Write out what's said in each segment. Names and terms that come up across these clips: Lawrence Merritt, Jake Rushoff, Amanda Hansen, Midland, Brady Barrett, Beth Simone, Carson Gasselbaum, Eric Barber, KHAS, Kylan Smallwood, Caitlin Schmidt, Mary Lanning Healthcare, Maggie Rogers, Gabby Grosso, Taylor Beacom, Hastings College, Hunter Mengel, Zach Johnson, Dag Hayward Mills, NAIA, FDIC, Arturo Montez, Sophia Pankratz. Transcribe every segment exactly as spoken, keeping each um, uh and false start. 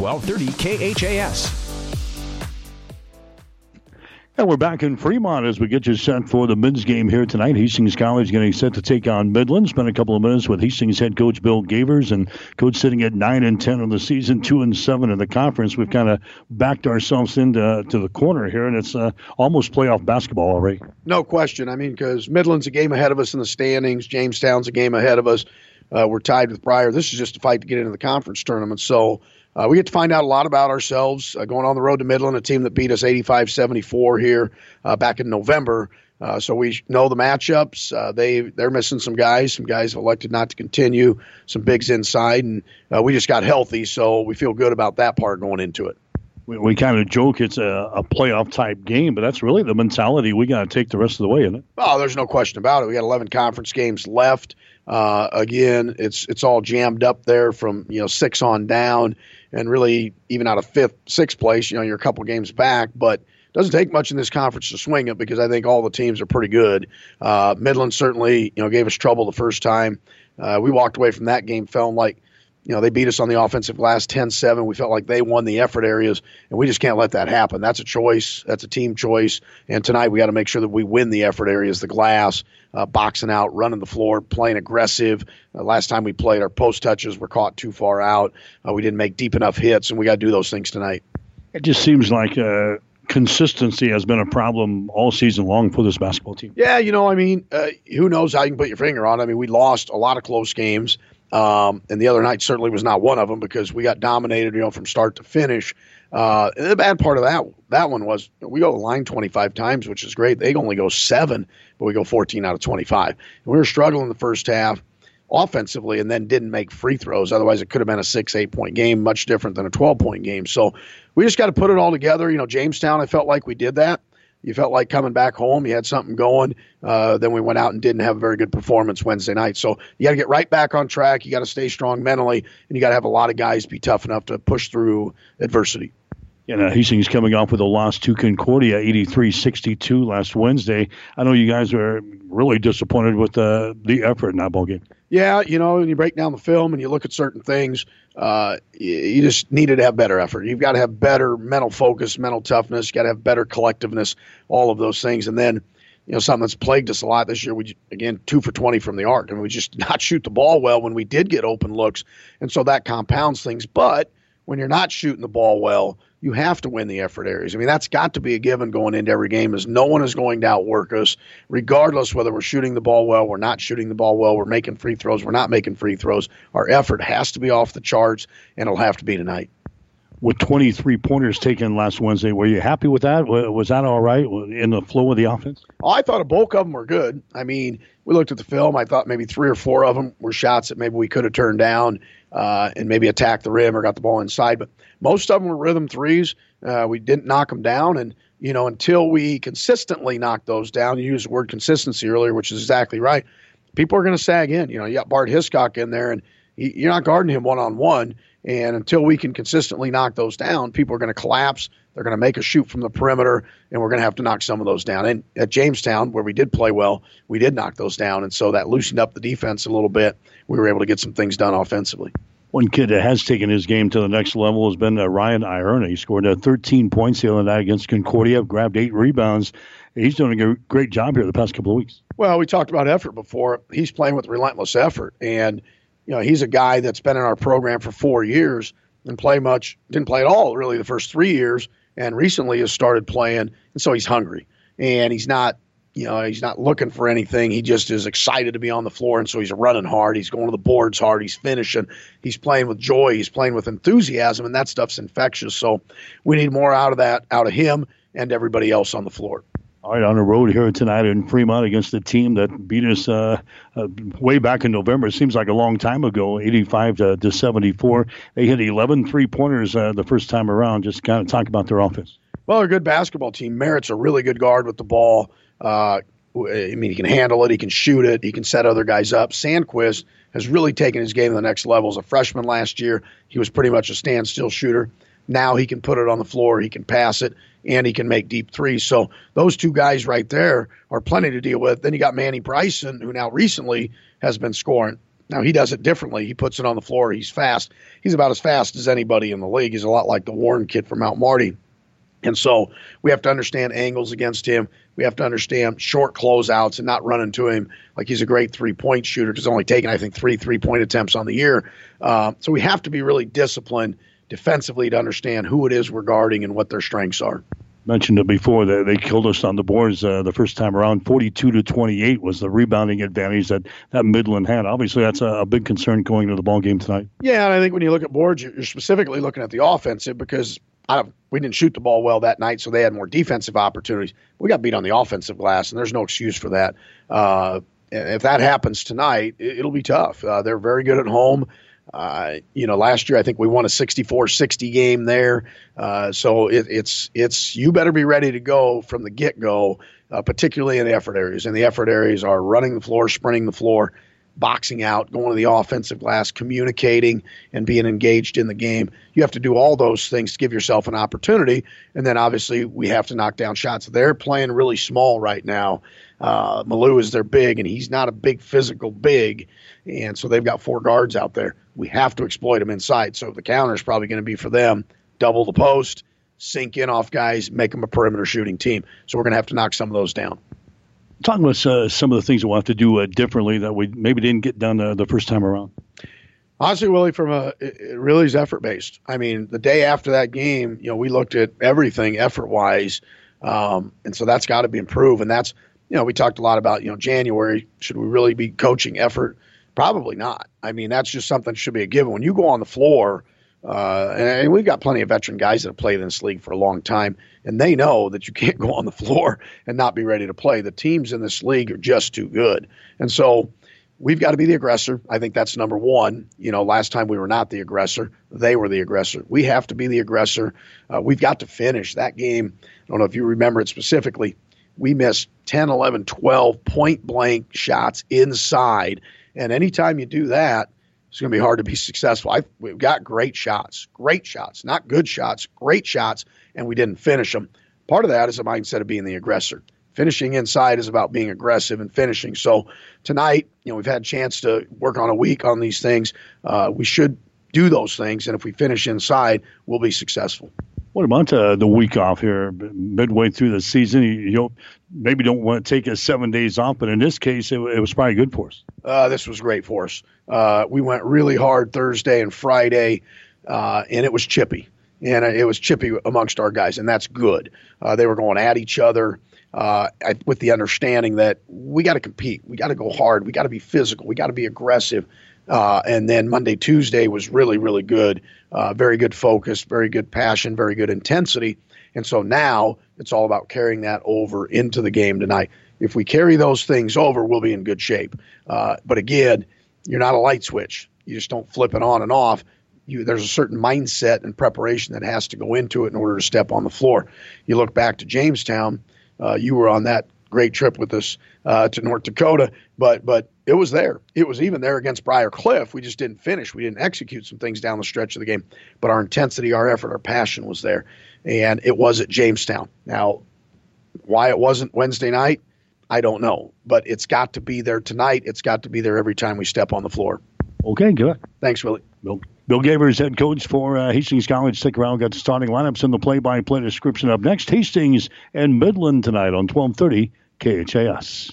twelve thirty K H A S. And we're back in Fremont as we get you set for the men's game here tonight. Hastings College getting set to take on Midland. Spent a couple of minutes with Hastings head coach Bill Gavers, and coach sitting at nine and ten on the season, two and seven in the conference. We've kind of backed ourselves into to the corner here, and it's uh, almost playoff basketball already. No question. I mean, because Midland's a game ahead of us in the standings. Jamestown's a game ahead of us. Uh, we're tied with Pryor. This is just a fight to get into the conference tournament. So Uh, we get to find out a lot about ourselves uh, going on the road to Midland, a team that beat us eighty-five seventy-four here uh, back in November. Uh, so we know the matchups. Uh, they, they're missing some guys. Some guys have elected not to continue, some bigs inside, and uh, we just got healthy, so we feel good about that part going into it. We, we kind of joke it's a, a playoff-type game, but that's really the mentality we got to take the rest of the way, isn't it? Oh, there's no question about it. We got eleven conference games left. Uh, again, it's it's all jammed up there from, you know, six on down, and really even out of fifth, sixth place, you know, you're a couple games back. But it doesn't take much in this conference to swing it, because I think all the teams are pretty good. Uh, Midland certainly, you know, gave us trouble the first time. Uh, we walked away from that game feeling like, you know, they beat us on the offensive glass ten seven. We felt like they won the effort areas, and we just can't let that happen. That's a choice. That's a team choice. And tonight we got to make sure that we win the effort areas, the glass, uh, boxing out, running the floor, playing aggressive. Uh, last time we played, our post touches were caught too far out. Uh, we didn't make deep enough hits, and we got to do those things tonight. It just seems like uh, consistency has been a problem all season long for this basketball team. Yeah, you know, I mean, uh, who knows how you can put your finger on it. I mean, we lost a lot of close games. Um, and the other night certainly was not one of them, because we got dominated, you know, from start to finish. Uh, and the bad part of that that one was we go to the line twenty-five times, which is great. They only go seven, but we go fourteen out of twenty-five. And we were struggling the first half offensively, and then didn't make free throws. Otherwise, it could have been a six, eight-point game, much different than a twelve-point game. So we just got to put it all together. You know, Jamestown, I felt like we did that. You felt like coming back home, you had something going. Uh, then we went out and didn't have a very good performance Wednesday night. So you got to get right back on track. You got to stay strong mentally, and you got to have a lot of guys be tough enough to push through adversity. And uh, Hastings coming off with a loss to Concordia, eighty-three sixty-two last Wednesday. I know you guys were really disappointed with uh, the effort in that ballgame. Yeah, you know, when you break down the film and you look at certain things, uh, you just needed to have better effort. You've got to have better mental focus, mental toughness. You've got to have better collectiveness, all of those things. And then, you know, something that's plagued us a lot this year, we, again, two for twenty from the arc. I mean, we just did not shoot the ball well when we did get open looks. And so that compounds things. But when you're not shooting the ball well, you have to win the effort areas. I mean, that's got to be a given going into every game, is no one is going to outwork us, regardless whether we're shooting the ball well, we're not shooting the ball well, we're making free throws, we're not making free throws. Our effort has to be off the charts, and it'll have to be tonight. With twenty-three pointers taken last Wednesday, were you happy with that? Was that all right in the flow of the offense? Oh, I thought a bulk of them were good. I mean, we looked at the film. I thought maybe three or four of them were shots that maybe we could have turned down uh, and maybe attacked the rim or got the ball inside. But most of them were rhythm threes. Uh, we didn't knock them down. And, you know, until we consistently knock those down, you used the word consistency earlier, which is exactly right. People are going to sag in. You know, you got Bart Hiscock in there, and he, you're not guarding him one-on-one. And until we can consistently knock those down, people are going to collapse. They're going to make a shoot from the perimeter, and we're going to have to knock some of those down. And at Jamestown, where we did play well, we did knock those down. And so that loosened up the defense a little bit. We were able to get some things done offensively. One kid that has taken his game to the next level has been uh, Ryan Ierna. He scored uh, thirteen points the other night against Concordia, grabbed eight rebounds. He's doing a great job here the past couple of weeks. Well, we talked about effort before. He's playing with relentless effort, and you know, he's a guy that's been in our program for four years and play much, didn't play at all really the first three years, and recently has started playing, and so he's hungry. And he's not, you know, he's not looking for anything. He just is excited to be on the floor, and so he's running hard. He's going to the boards hard. He's finishing. He's playing with joy. He's playing with enthusiasm, and that stuff's infectious. So we need more out of that, out of him and everybody else on the floor. All right, on the road here tonight in Fremont against the team that beat us uh, uh, way back in November. It seems like a long time ago, eighty-five to seventy-four. They hit eleven three-pointers uh, the first time around. Just kind of talk about their offense. Well, they're a good basketball team. Merritt's a really good guard with the ball. Uh, I mean, he can handle it. He can shoot it. He can set other guys up. Sandquist has really taken his game to the next level. As a freshman last year, he was pretty much a standstill shooter. Now he can put it on the floor, he can pass it, and he can make deep threes. So those two guys right there are plenty to deal with. Then you got Manny Bryson, who now recently has been scoring Now, he does it differently. He puts it on the floor. He's fast. He's about as fast as anybody in the league. He's a lot like the Warren kid from Mount Marty. And so we have to understand angles against him. We have to understand short closeouts and not running to him. Like, he's a great three-point shooter. He's only taken, I think, three three-point attempts on the year. Uh, so we have to be really disciplined defensively to understand who it is we're guarding and what their strengths are. Mentioned it before, that they killed us on the boards uh, the first time around. forty-two to twenty-eight was the rebounding advantage that, that Midland had. Obviously, that's a, a big concern going into the ballgame tonight. Yeah, and I think when you look at boards, you're specifically looking at the offensive because I, we didn't shoot the ball well that night, so they had more defensive opportunities. We got beat on the offensive glass, and there's no excuse for that. Uh, if that happens tonight, it, it'll be tough. Uh, they're very good at home. Uh, you know, last year I think we won a sixty-four sixty game there. Uh, so it, it's it's you better be ready to go from the get-go, uh, particularly in the effort areas. And the effort areas are running the floor, sprinting the floor, boxing out, going to the offensive glass, communicating, and being engaged in the game. You have to do all those things to give yourself an opportunity. And then obviously we have to knock down shots. They're playing really small right now. Uh, Maylou is their big, and he's not a big physical big. And so they've got four guards out there. We have to exploit them inside. So the counter is probably going to be for them. Double the post, sink in off guys, make them a perimeter shooting team. So we're going to have to knock some of those down. Talking about uh, some of the things that we'll have to do uh, differently that we maybe didn't get done uh, the first time around. Honestly, Willie, from a, it really is effort-based. I mean, the day after that game, you know, we looked at everything effort-wise. Um, and so that's got to be improved. And that's, you know, we talked a lot about, you know, January, should we really be coaching effort? Probably not. I mean, that's just something that should be a given. When you go on the floor, uh, and, and we've got plenty of veteran guys that have played in this league for a long time, and they know that you can't go on the floor and not be ready to play. The teams in this league are just too good. And so we've got to be the aggressor. I think that's number one. You know, last time we were not the aggressor. They were the aggressor. We have to be the aggressor. Uh, we've got to finish that game. I don't know if you remember it specifically. We missed ten, eleven, twelve point-blank shots inside. And anytime you do that, it's going to be hard to be successful. I've, we've got great shots, great shots, not good shots, great shots, and we didn't finish them. Part of that is a mindset of being the aggressor. Finishing inside is about being aggressive and finishing. So tonight, you know, we've had a chance to work on a week on these things. Uh, we should do those things, and if we finish inside, we'll be successful. What about uh, the week off here, midway through the season? You, you don't, maybe don't want to take us seven days off, but in this case, it, it was probably good for us. Uh, this was great for us. Uh, we went really hard Thursday and Friday, uh, and it was chippy. And it was chippy amongst our guys, and that's good. Uh, they were going at each other uh, with the understanding that we got to compete. We got to go hard. We got to be physical. We got to be aggressive. Uh, and then Monday, Tuesday was really, really good. Uh, very good focus, very good passion, very good intensity. And so now it's all about carrying that over into the game tonight. If we carry those things over, we'll be in good shape. Uh, but again, you're not a light switch. You just don't flip it on and off. You, there's a certain mindset and preparation that has to go into it in order to step on the floor. You look back to Jamestown. Uh, you were on that great trip with us uh, to North Dakota, but but it was there. It was even there against Briar Cliff. We just didn't finish. We didn't execute some things down the stretch of the game, but our intensity, our effort, our passion was there, and it was at Jamestown. Now, why it wasn't Wednesday night, I don't know, but it's got to be there tonight. It's got to be there every time we step on the floor. Okay, good. Thanks, Willie. Bill, Bill Gavers, head coach for uh, Hastings College. Stick around. Got the starting lineups and the play-by-play description up next. Hastings and Midland tonight on twelve thirty K H A S.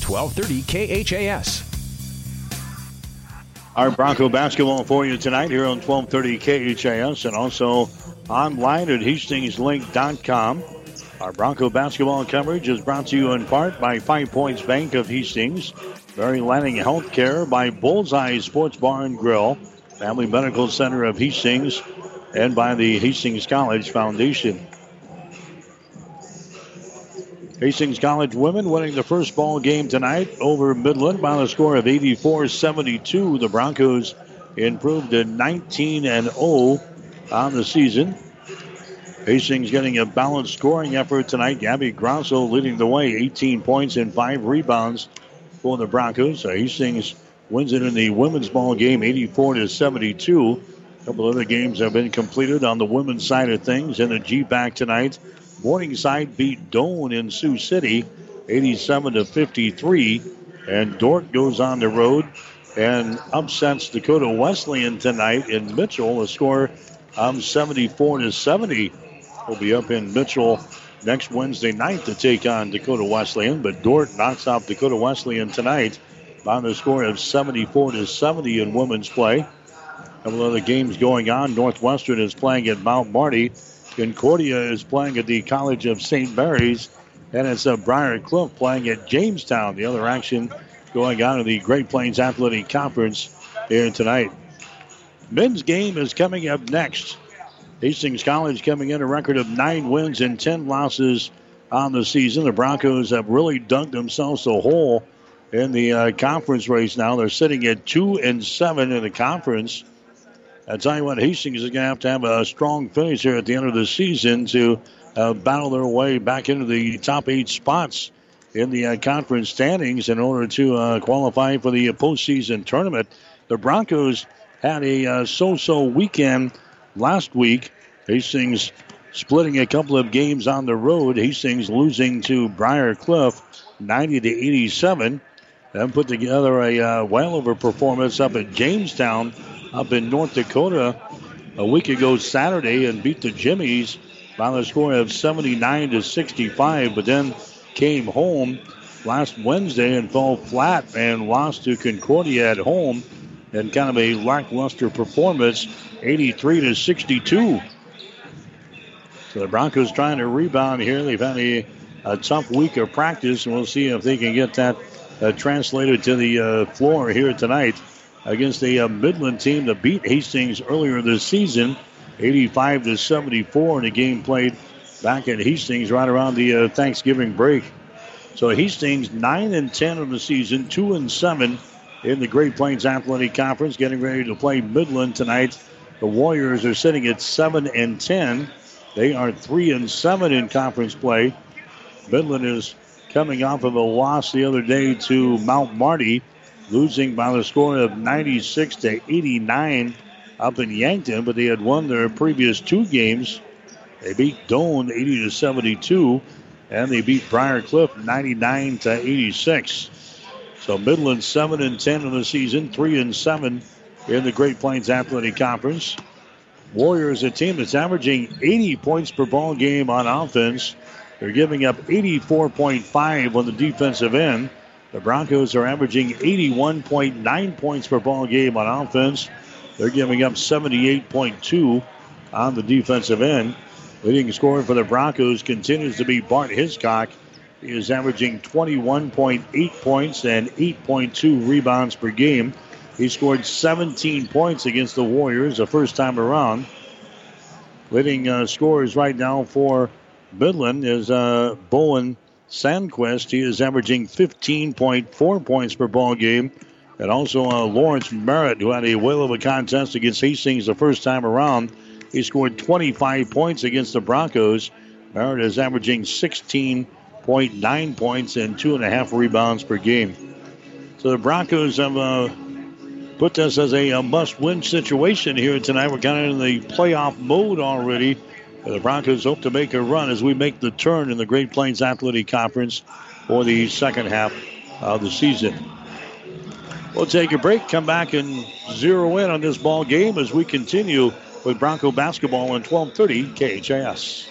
twelve thirty K H A S. Our Bronco basketball for you tonight here on twelve thirty K H A S and also online at Hastings Link dot com. Our Bronco basketball coverage is brought to you in part by Five Points Bank of Hastings, Barry Lanning Healthcare, by Bullseye Sports Bar and Grill, Family Medical Center of Hastings, and by the Hastings College Foundation. Hastings College women winning the first ball game tonight over Midland by the score of eighty-four seventy-two. The Broncos improved to nineteen and oh on the season. Hastings getting a balanced scoring effort tonight. Gabby Grosso leading the way, eighteen points and five rebounds for the Broncos. So Hastings wins it in the women's ball game, eighty-four to seventy-two. A couple other games have been completed on the women's side of things in the G B A C tonight. Morningside beat Doane in Sioux City, eighty-seven to fifty-three. And Dort goes on the road and upsets Dakota Wesleyan tonight in Mitchell. A score of seventy-four to seventy. We'll be up in Mitchell next Wednesday night to take on Dakota Wesleyan. But Dort knocks off Dakota Wesleyan tonight by the score of seventy-four to seventy in women's play. A couple other games going on. Northwestern is playing at Mount Marty. Concordia is playing at the College of Saint Mary's, and it's a Briar Cliff playing at Jamestown. The other action going on in the Great Plains Athletic Conference here tonight. Men's game is coming up next. Hastings College coming in a record of nine wins and ten losses on the season. The Broncos have really dug themselves a hole in the uh, conference race now. They're sitting at two and seven in the conference. I tell you what, Hastings is going to have to have a strong finish here at the end of the season to uh, battle their way back into the top eight spots in the uh, conference standings in order to uh, qualify for the postseason tournament. The Broncos had a uh, so-so weekend last week. Hastings splitting a couple of games on the road. Hastings losing to Briar Cliff ninety to eighty-seven. Then put together a uh, well over performance up at Jamestown, up in North Dakota a week ago Saturday, and beat the Jimmies by the score of seventy-nine to sixty-five, but then came home last Wednesday and fell flat and lost to Concordia at home in kind of a lackluster performance, eighty-three to sixty-two. So the Broncos trying to rebound here. They've had a, a tough week of practice, and we'll see if they can get that uh, translated to the uh, floor here tonight against the uh, Midland team that beat Hastings earlier this season, eighty-five to seventy-four, in a game played back at Hastings right around the uh, Thanksgiving break. So Hastings nine and ten of the season, two and seven in the Great Plains Athletic Conference, getting ready to play Midland tonight. The Warriors are sitting at seven and ten. They are three and seven in conference play. Midland is coming off of a loss the other day to Mount Marty, losing by the score of ninety-six to eighty-nine up in Yankton, but they had won their previous two games. They beat Doane eighty to seventy-two, and they beat Briar Cliff ninety-nine to eighty-six. So Midland seven and ten of the season, three and seven in the Great Plains Athletic Conference. Warriors, a team that's averaging eighty points per ball game on offense. They're giving up eighty-four point five on the defensive end. The Broncos are averaging eighty-one point nine points per ball game on offense. They're giving up seventy-eight point two on the defensive end. Leading scorer for the Broncos continues to be Bart Hiscock. He is averaging twenty-one point eight points and eight point two rebounds per game. He scored seventeen points against the Warriors the first time around. Leading uh, scorers right now for Midland is uh, Bowen Sandquist. He is averaging fifteen point four points per ball game. And also uh, Lawrence Merritt, who had a whale of a contest against Hastings the first time around. He scored twenty-five points against the Broncos. Merritt is averaging 16 point nine points and two and a half rebounds per game. So the Broncos have uh, put this as a, a must-win situation here tonight. We're kind of in the playoff mode already. The Broncos hope to make a run as we make the turn in the Great Plains Athletic Conference for the second half of the season. We'll take a break, come back and zero in on this ball game as we continue with Bronco basketball on twelve thirty K H I S.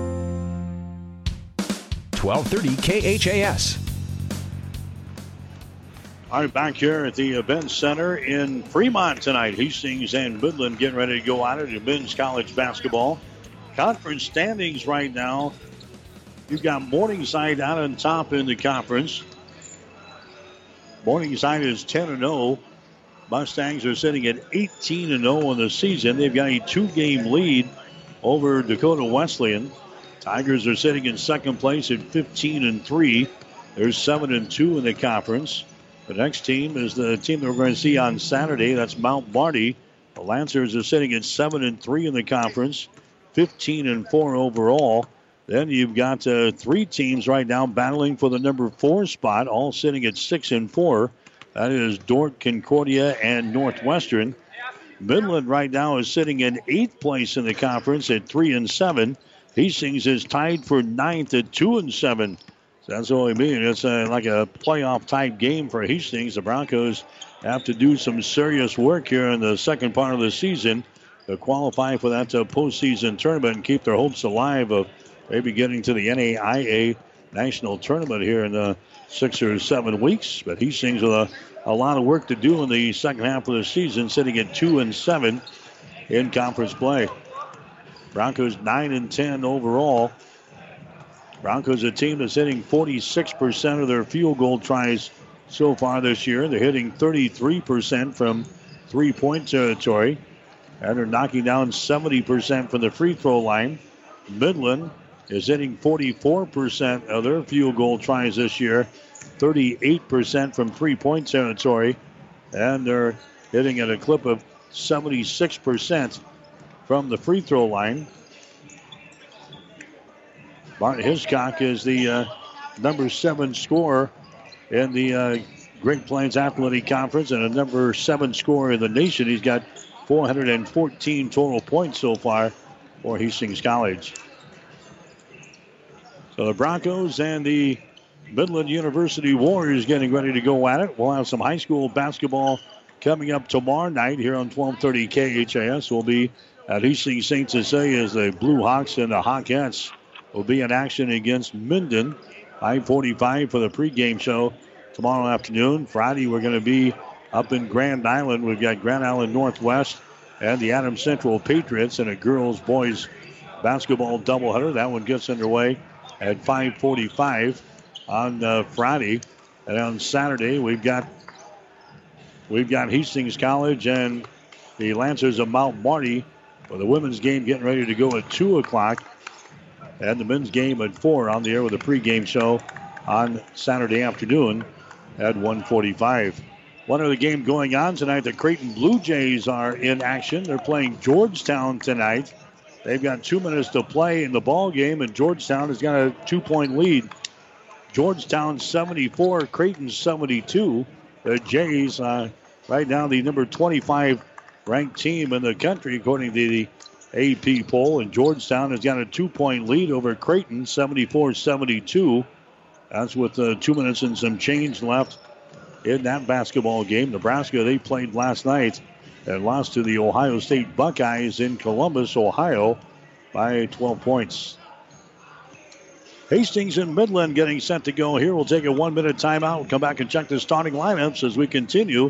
twelve thirty K H A S. All right, back here at the Event Center in Fremont tonight. Hastings and Midland getting ready to go out at it. Men's college basketball. Conference standings right now. You've got Morningside out on top in the conference. Morningside is ten and oh. Mustangs are sitting at eighteen and oh on the season. They've got a two-game lead over Dakota Wesleyan. Tigers are sitting in second place at fifteen and three. They're seven and two in the conference. The next team is the team that we're going to see on Saturday. That's Mount Marty. The Lancers are sitting at seven and three in the conference, fifteen and four overall. Then you've got uh, three teams right now battling for the number four spot, all sitting at six and four. That is Dort, Concordia, and Northwestern. Midland right now is sitting in eighth place in the conference at three and seven. Hastings is tied for ninth at two and seven. So that's what I mean. It's a, like a playoff type game for Hastings. The Broncos have to do some serious work here in the second part of the season to qualify for that uh, postseason tournament and keep their hopes alive of maybe getting to the N A I A national tournament here in uh, six or seven weeks. But Hastings with a, a lot of work to do in the second half of the season, sitting at two and seven in conference play. Broncos nine and ten overall. Broncos a team that's hitting forty-six percent of their field goal tries so far this year. They're hitting thirty-three percent from three-point territory. And they're knocking down seventy percent from the free throw line. Midland is hitting forty-four percent of their field goal tries this year. thirty-eight percent from three-point territory. And they're hitting at a clip of seventy-six percent. From the free throw line. Bart Hiscock is the uh, number seven scorer in the uh, Great Plains Athletic Conference and a number seven scorer in the nation. He's got four hundred fourteen total points so far for Hastings College. So the Broncos and the Midland University Warriors getting ready to go at it. We'll have some high school basketball coming up tomorrow night here on twelve thirty K H A S. We'll be at Hastings Saint Cecilia as the Blue Hawks and the Hawkettes will be in action against Minden. five forty-five for the pregame show tomorrow afternoon. Friday, we're going to be up in Grand Island. We've got Grand Island Northwest and the Adams Central Patriots in a girls-boys basketball doubleheader. That one gets underway at five forty-five on uh, Friday. And on Saturday, we've got we've got Hastings College and the Lancers of Mount Marty. Well, the women's game getting ready to go at two o'clock. and the men's game at four on the air with a pregame show on Saturday afternoon at one forty-five. One other game going on tonight, the Creighton Blue Jays are in action. They're playing Georgetown tonight. They've got two minutes to play in the ball game, and Georgetown has got a two-point lead. Georgetown seventy-four, Creighton seventy-two. The Jays, uh, right now, the number twenty-five ranked team in the country, according to the A P poll. And Georgetown has got a two-point lead over Creighton, seventy-four seventy-two. That's with uh, two minutes and some change left in that basketball game. Nebraska, they played last night and lost to the Ohio State Buckeyes in Columbus, Ohio, by twelve points. Hastings and Midland getting set to go here. We'll take a one-minute timeout. We'll come back and check the starting lineups as we continue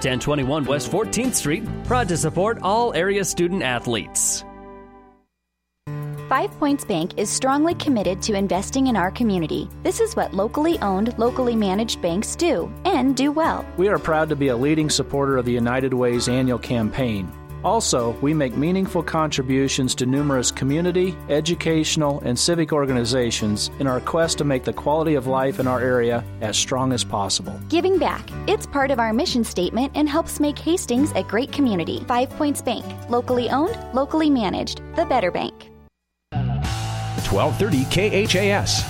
ten twenty-one West fourteenth Street, proud to support all area student athletes. Five Points Bank is strongly committed to investing in our community. This is what locally owned, locally managed banks do, and do well. We are proud to be a leading supporter of the United Way's annual campaign. Also, we make meaningful contributions to numerous community, educational, and civic organizations in our quest to make the quality of life in our area as strong as possible. Giving back. It's part of our mission statement and helps make Hastings a great community. Five Points Bank. Locally owned, locally managed. The better bank. twelve thirty K H A S.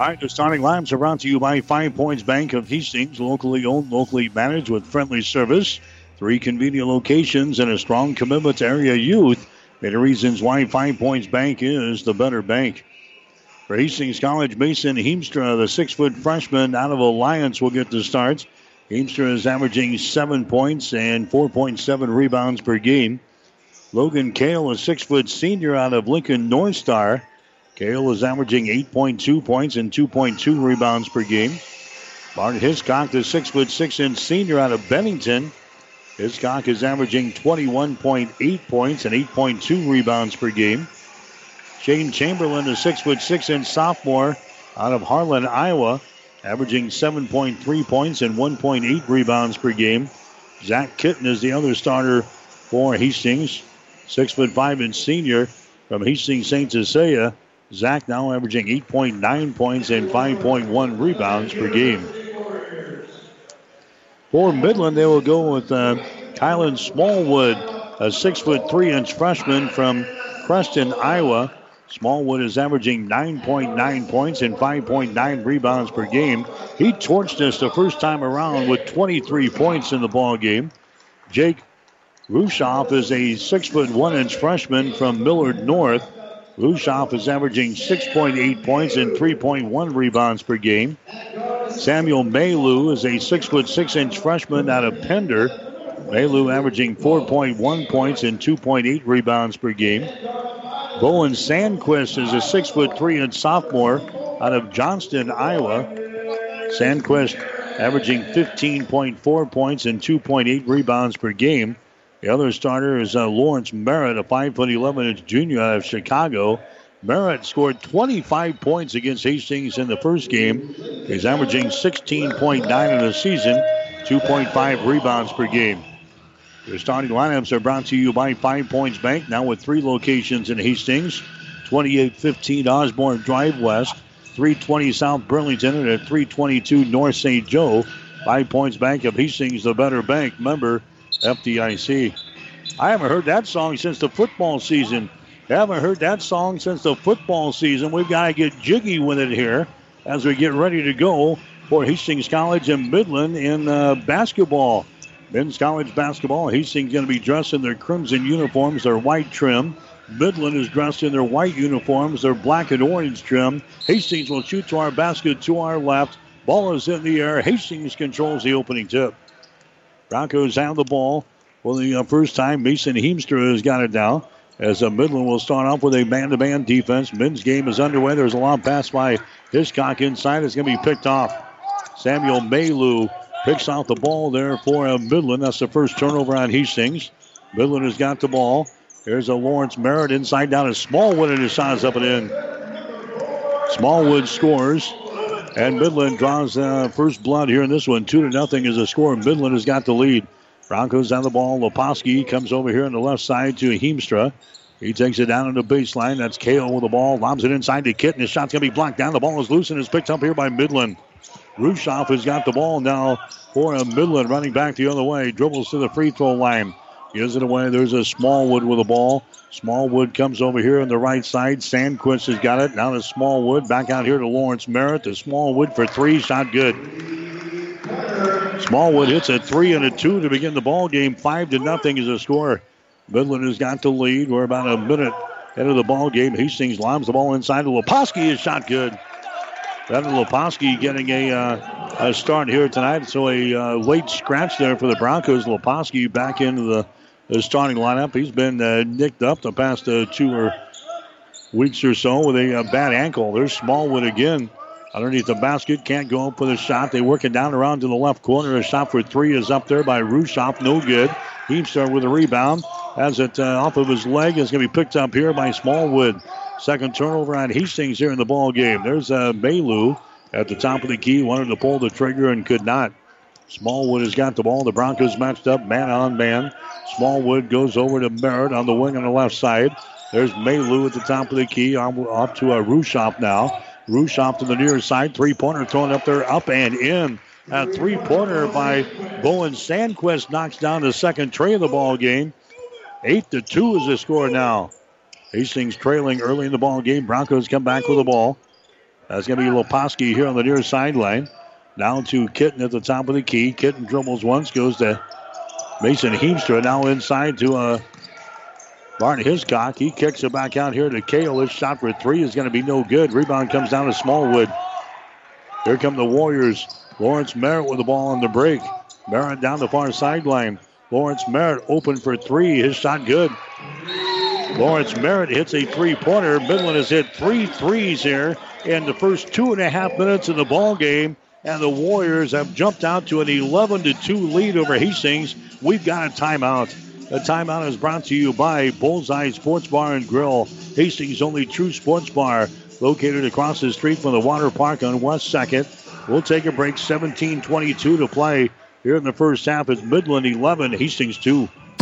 All right, the starting lines are brought to you by Five Points Bank of Hastings, locally owned, locally managed with friendly service, three convenient locations, and a strong commitment to area youth. Many reasons why Five Points Bank is the better bank. For Hastings College, Mason Heemstra, the six-foot freshman out of Alliance, will get the start. Heemstra is averaging seven points and four point seven rebounds per game. Logan Cale, a six-foot senior out of Lincoln North Star. Cale is averaging eight point two points and two point two rebounds per game. Bart Hiscock, the six-foot six-inch senior out of Bennington. Hiscock is averaging twenty-one point eight points and eight point two rebounds per game. Shane Chamberlain, a six-foot six-inch sophomore out of Harlan, Iowa, averaging seven point three points and one point eight rebounds per game. Zach Kitten is the other starter for Hastings. Six foot five and senior from Hastings Saint Cecilia. Zach now averaging eight point nine points and five point one rebounds per game. For Midland, they will go with uh, Kylan Smallwood, a six foot three inch freshman from Creston, Iowa. Smallwood is averaging nine point nine points and five point nine rebounds per game. He torched us the first time around with twenty-three points in the ball game. Jake Rushoff is a six foot one inch freshman from Millard North. Rushoff is averaging six point eight points and three point one rebounds per game. Samuel Maylou is a six foot six inch freshman out of Pender. Maylou averaging four point one points and two point eight rebounds per game. Bowen Sandquist is a six foot three inch sophomore out of Johnston, Iowa. Sandquist averaging fifteen point four points and two point eight rebounds per game. The other starter is uh, Lawrence Merritt, a five foot eleven inch junior out of Chicago. Merritt scored twenty-five points against Hastings in the first game. He's averaging sixteen point nine in the season, two point five rebounds per game. The starting lineups are brought to you by Five Points Bank, now with three locations in Hastings, twenty-eight fifteen Osborne Drive West, three twenty South Burlington, and at three twenty-two North Saint Joe. Five Points Bank of Hastings, the better bank. Member F D I C. I haven't heard that song since the football season. Haven't heard that song since the football season. We've got to get jiggy with it here as we get ready to go for Hastings College and Midland in uh, basketball. Men's college basketball. Hastings going to be dressed in their crimson uniforms, their white trim. Midland is dressed in their white uniforms, their black and orange trim. Hastings will shoot to our basket to our left. Ball is in the air. Hastings controls the opening tip. Broncos have the ball for the uh, first time. Mason Heemstra has got it now. as a Midland will start off with a man-to-man defense. Men's game is underway. There's a long pass by Hiscock inside. It's going to be picked off. Samuel Maylou picks out the ball there for Midland. That's the first turnover on Hastings. Midland has got the ball. Here's a Lawrence Merritt inside down to Smallwood, and his shot is up and in. Smallwood scores, and Midland draws uh, first blood here in this one. Two to nothing is the score. Midland has got the lead. Broncos on the ball. Leposki comes over here on the left side to Heemstra. He takes it down in the baseline. That's Kale with the ball. Lobs it inside to Kitten. His shot's going to be blocked down. The ball is loose and is picked up here by Midland. Rushoff has got the ball now for Midland, running back the other way. Dribbles to the free throw line. Gives it away. There's a Smallwood with the ball. Smallwood comes over here on the right side. Sandquist has got it. Now to Smallwood. Back out here to Lawrence Merritt. To Smallwood for three. Shot good. Smallwood hits a three and a two to begin the ball game. Five to nothing is the score. Midland has got the lead. We're about a minute into the ball game. Hastings lobs the ball inside to Leposki. His shot good. That is Leposki getting a, uh, a start here tonight. So a uh, late scratch there for the Broncos. Leposki back into the, the starting lineup. He's been uh, nicked up the past uh, two or weeks or so with a uh, bad ankle. There's Smallwood again underneath the basket. Can't go up with a shot. They work it down around to the left corner. A shot for three is up there by Rushoff. No good. Heemstra with a rebound. Has it uh, off of his leg. It's going to be picked up here by Smallwood. Second turnover on Hastings here in the ball game. There's uh, Maylou at the top of the key. Wanted to pull the trigger and could not. Smallwood has got the ball. The Broncos matched up man on man. Smallwood goes over to Merritt on the wing on the left side. There's Maylou at the top of the key. Up to uh, Rushoff now. Rushoff to the near side. Three-pointer thrown up there. Up and in. A three-pointer by Bowen Sandquist knocks down the second tray of the ball game. Eight to two is the score now. Hastings trailing early in the ball game. Broncos come back with the ball. That's going to be Leposki here on the near sideline. Now to Kitten at the top of the key. Kitten dribbles once, goes to Mason Heemstra. Now inside to uh, Bart Hiscock. He kicks it back out here to Kale. His shot for three is going to be no good. Rebound comes down to Smallwood. Here come the Warriors. Lawrence Merritt with the ball on the break. Merritt down the far sideline. Lawrence Merritt open for three. His shot good. Lawrence Merritt hits a three-pointer. Midland has hit three threes here in the first two and a half minutes of the ball game, and the Warriors have jumped out to an eleven to two lead over Hastings. We've got a timeout. The timeout is brought to you by Bullseye Sports Bar and Grill, Hastings' only true sports bar, located across the street from the water park on West second. We'll take a break. seventeen twenty-two to play here in the first half. It's Midland eleven, Hastings two.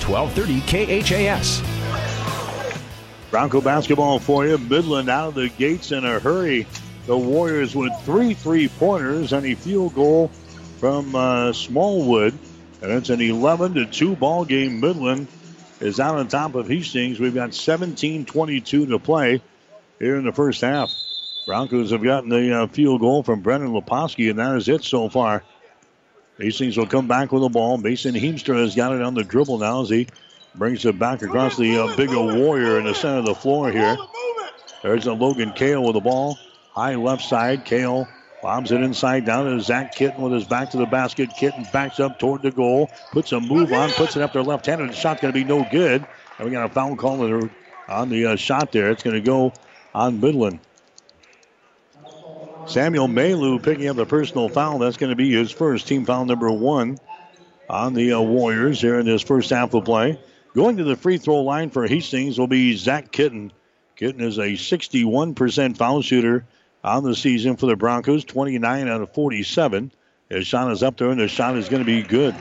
twelve thirty K H A S. Bronco basketball for you. Midland out of the gates in a hurry. The Warriors with three three-pointers and a field goal from uh, Smallwood. And it's an eleven to two ball game. Midland is out on top of Hastings. We've got seventeen twenty-two to play here in the first half. Broncos have gotten the uh, field goal from Brennan Leposki, and that is it so far. Hastings will come back with the ball. Mason Heemstra has got it on the dribble now as he brings it back across the uh, big old Warrior in the center of the floor here. There's a Logan Cale with the ball. High left side. Cale bombs it inside down to Zach Kitten with his back to the basket. Kitten backs up toward the goal. Puts a move on. Puts it up their left hand. And the shot's going to be no good. And we got a foul call on the uh, shot there. It's going to go on Midland. Samuel Maylou picking up the personal foul. That's going to be his first team foul number one on the uh, Warriors here in this first half of play. Going to the free throw line for Hastings will be Zach Kitten. Kitten is a sixty-one percent foul shooter on the season for the Broncos, twenty-nine out of forty-seven. His shot is up there, and the shot is going to be good.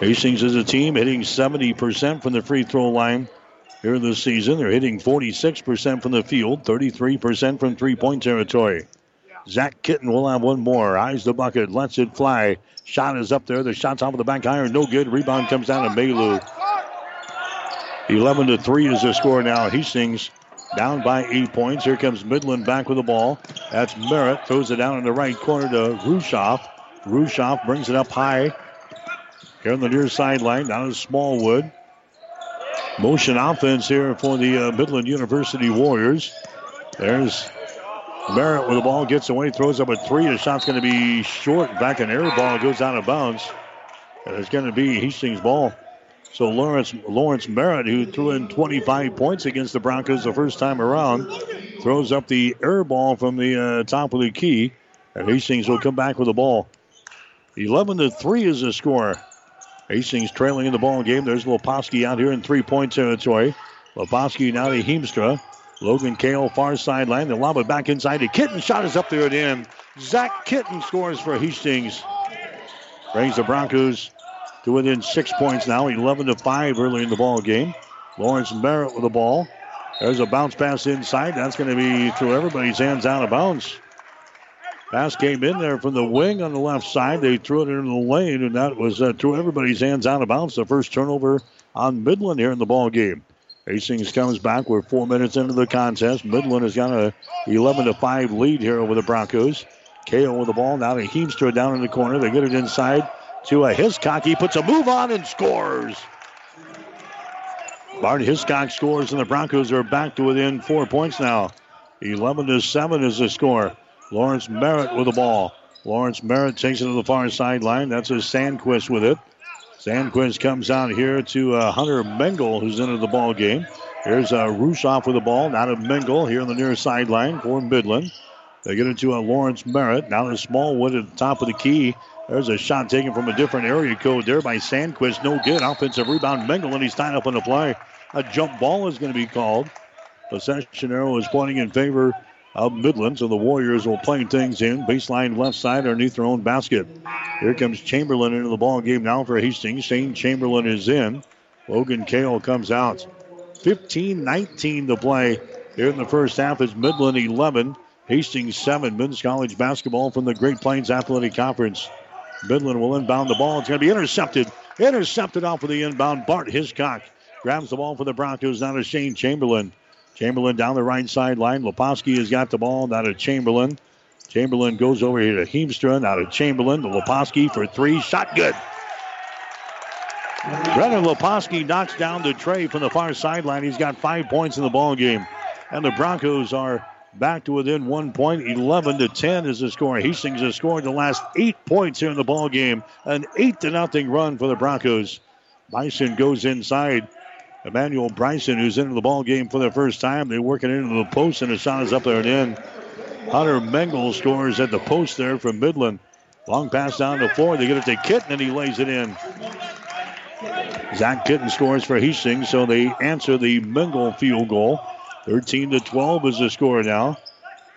Hastings is a team hitting seventy percent from the free throw line here this season. They're hitting forty-six percent from the field, thirty-three percent from three-point territory. Zach Kitten will have one more. Eyes the bucket. Lets it fly. Shot is up there. The shot's off of the back iron. No good. Rebound comes down to Maylou. eleven to three is the score now. Hastings down by eight points. Here comes Midland back with the ball. That's Merritt. Throws it down in the right corner to Rushoff. Rushoff brings it up high. Here on the near sideline, down to Smallwood. Motion offense here for the uh, Midland University Warriors. There's Merritt with the ball, gets away, throws up a three. The shot's going to be short. Back in air, ball goes out of bounds. And it's going to be Hastings' ball. So Lawrence Lawrence Merritt, who threw in twenty-five points against the Broncos the first time around, throws up the air ball from the uh, top of the key. And Hastings will come back with the ball. eleven to three is the score. Hastings trailing in the ball game. There's Leposki out here in three-point territory. Leposki now to Heemstra. Logan Cale, far sideline. They lob it back inside to Kitten. Shot is up there at the end. Zach Kitten scores for Hastings. Brings the Broncos to within six points now. eleven to five early in the ball game. Lawrence Merritt with the ball. There's a bounce pass inside. That's going to be through everybody's hands out of bounds. Pass came in there from the wing on the left side. They threw it into the lane, and that was uh, through everybody's hands out of bounds. The first turnover on Midland here in the ball game. Hastings comes back. We're four minutes into the contest. Midland has got an eleven to five lead here over the Broncos. K O with the ball. Now to Heemstra down in the corner. They get it inside to a Hiscock. He puts a move on and scores. Bart Hiscock scores, and the Broncos are back to within four points now. eleven to seven is the score. Lawrence Merritt with the ball. Lawrence Merritt takes it to the far sideline. That's a Sandquist with it. Sandquist comes out here to uh, Hunter Mengel, who's into the ball game. Here's uh, Rushoff with the ball. Now to Mengel here on the near sideline for Midland. They get it to uh, Lawrence Merritt. Now to Smallwood at the top of the key. There's a shot taken from a different area code there by Sandquist. No good. Offensive rebound, Mengel, and he's tied up on the play. A jump ball is going to be called. Possession arrow is pointing in favor of Midland, so the Warriors will play things in. Baseline left side underneath their own basket. Here comes Chamberlain into the ball game now for Hastings. Shane Chamberlain is in. Logan Cale comes out. fifteen nineteen to play here in the first half. It's Midland eleven, Hastings seven. Men's college basketball from the Great Plains Athletic Conference. Midland will inbound the ball. It's going to be intercepted. Intercepted off of the inbound. Bart Hiscock grabs the ball for the Broncos. Now to Shane Chamberlain. Chamberlain down the right sideline. Leposki has got the ball. Now to Chamberlain. Chamberlain goes over here to Heemstra. Now to Chamberlain. To Leposki for three. Shot good. Brennan Leposki knocks down the tray from the far sideline. He's got five points in the ball game, and the Broncos are back to within one point. eleven to ten is the score. Hastings has scored the last eight points here in the ball game. An eight to nothing run for the Broncos. Bryson goes inside. Emmanuel Bryson, who's into the ball game for the first time. They work it into the post, and the shot is up there and in. Hunter Mengel scores at the post there from Midland. Long pass down the floor. They get it to Kitten, and he lays it in. Zach Kitten scores for Hastings, so they answer the Mengel field goal. thirteen to twelve is the score now.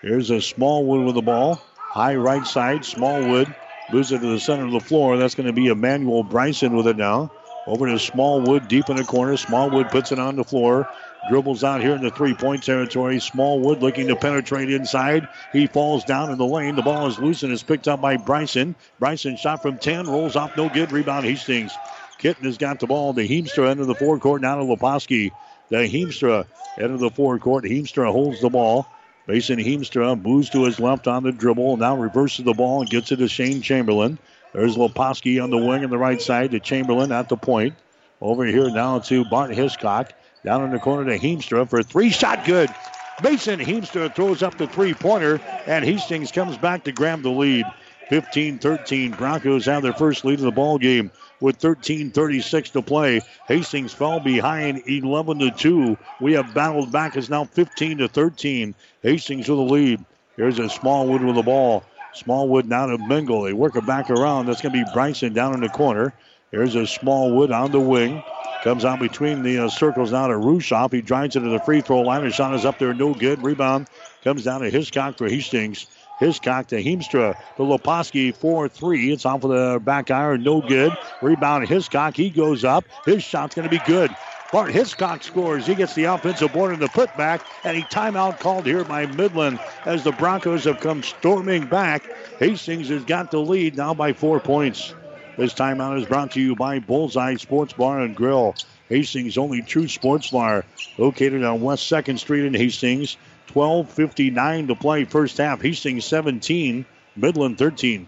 Here's a Smallwood with the ball. High right side. Smallwood moves it to the center of the floor. That's going to be Emmanuel Bryson with it now. Over to Smallwood, deep in the corner. Smallwood puts it on the floor. Dribbles out here in the three-point territory. Smallwood looking to penetrate inside. He falls down in the lane. The ball is loose and is picked up by Bryson. Bryson shot from ten, rolls off, no good. Rebound Hastings. Kitten has got the ball. The Heemstra into the forecourt, now to Leposki. The Heemstra into the forecourt. Heemstra holds the ball. Mason Heemstra moves to his left on the dribble. Now reverses the ball and gets it to Shane Chamberlain. There's Leposki on the wing on the right side to Chamberlain at the point. Over here now to Bart Hiscock. Down in the corner to Heemstra for a three-shot good. Mason Heemstra throws up the three-pointer, and Hastings comes back to grab the lead. fifteen thirteen. Broncos have their first lead of the ball game with thirteen thirty-six to play. Hastings fell behind eleven to two. We have battled back. It's now fifteen to thirteen. Hastings with the lead. Here's a Smallwood with the ball. Smallwood now to Mengel. They work it back around. That's going to be Bryson down in the corner. Here's a Smallwood on the wing. Comes out between the uh, circles now to Rushoff. He drives it to the free throw line. The shot is up there. No good. Rebound comes down to Hiscock for Hastings. Hiscock to Heemstra. To Leposki, four three. It's off of the back iron. No good. Rebound Hiscock. He goes up. His shot's going to be good. Bart Hiscock scores. He gets the offensive board and the putback, and a timeout called here by Midland as the Broncos have come storming back. Hastings has got the lead now by four points. This timeout is brought to you by Bullseye Sports Bar and Grill, Hastings' only true sports bar, located on West second Street in Hastings. twelve fifty-nine to play first half. Hastings seventeen, Midland thirteen.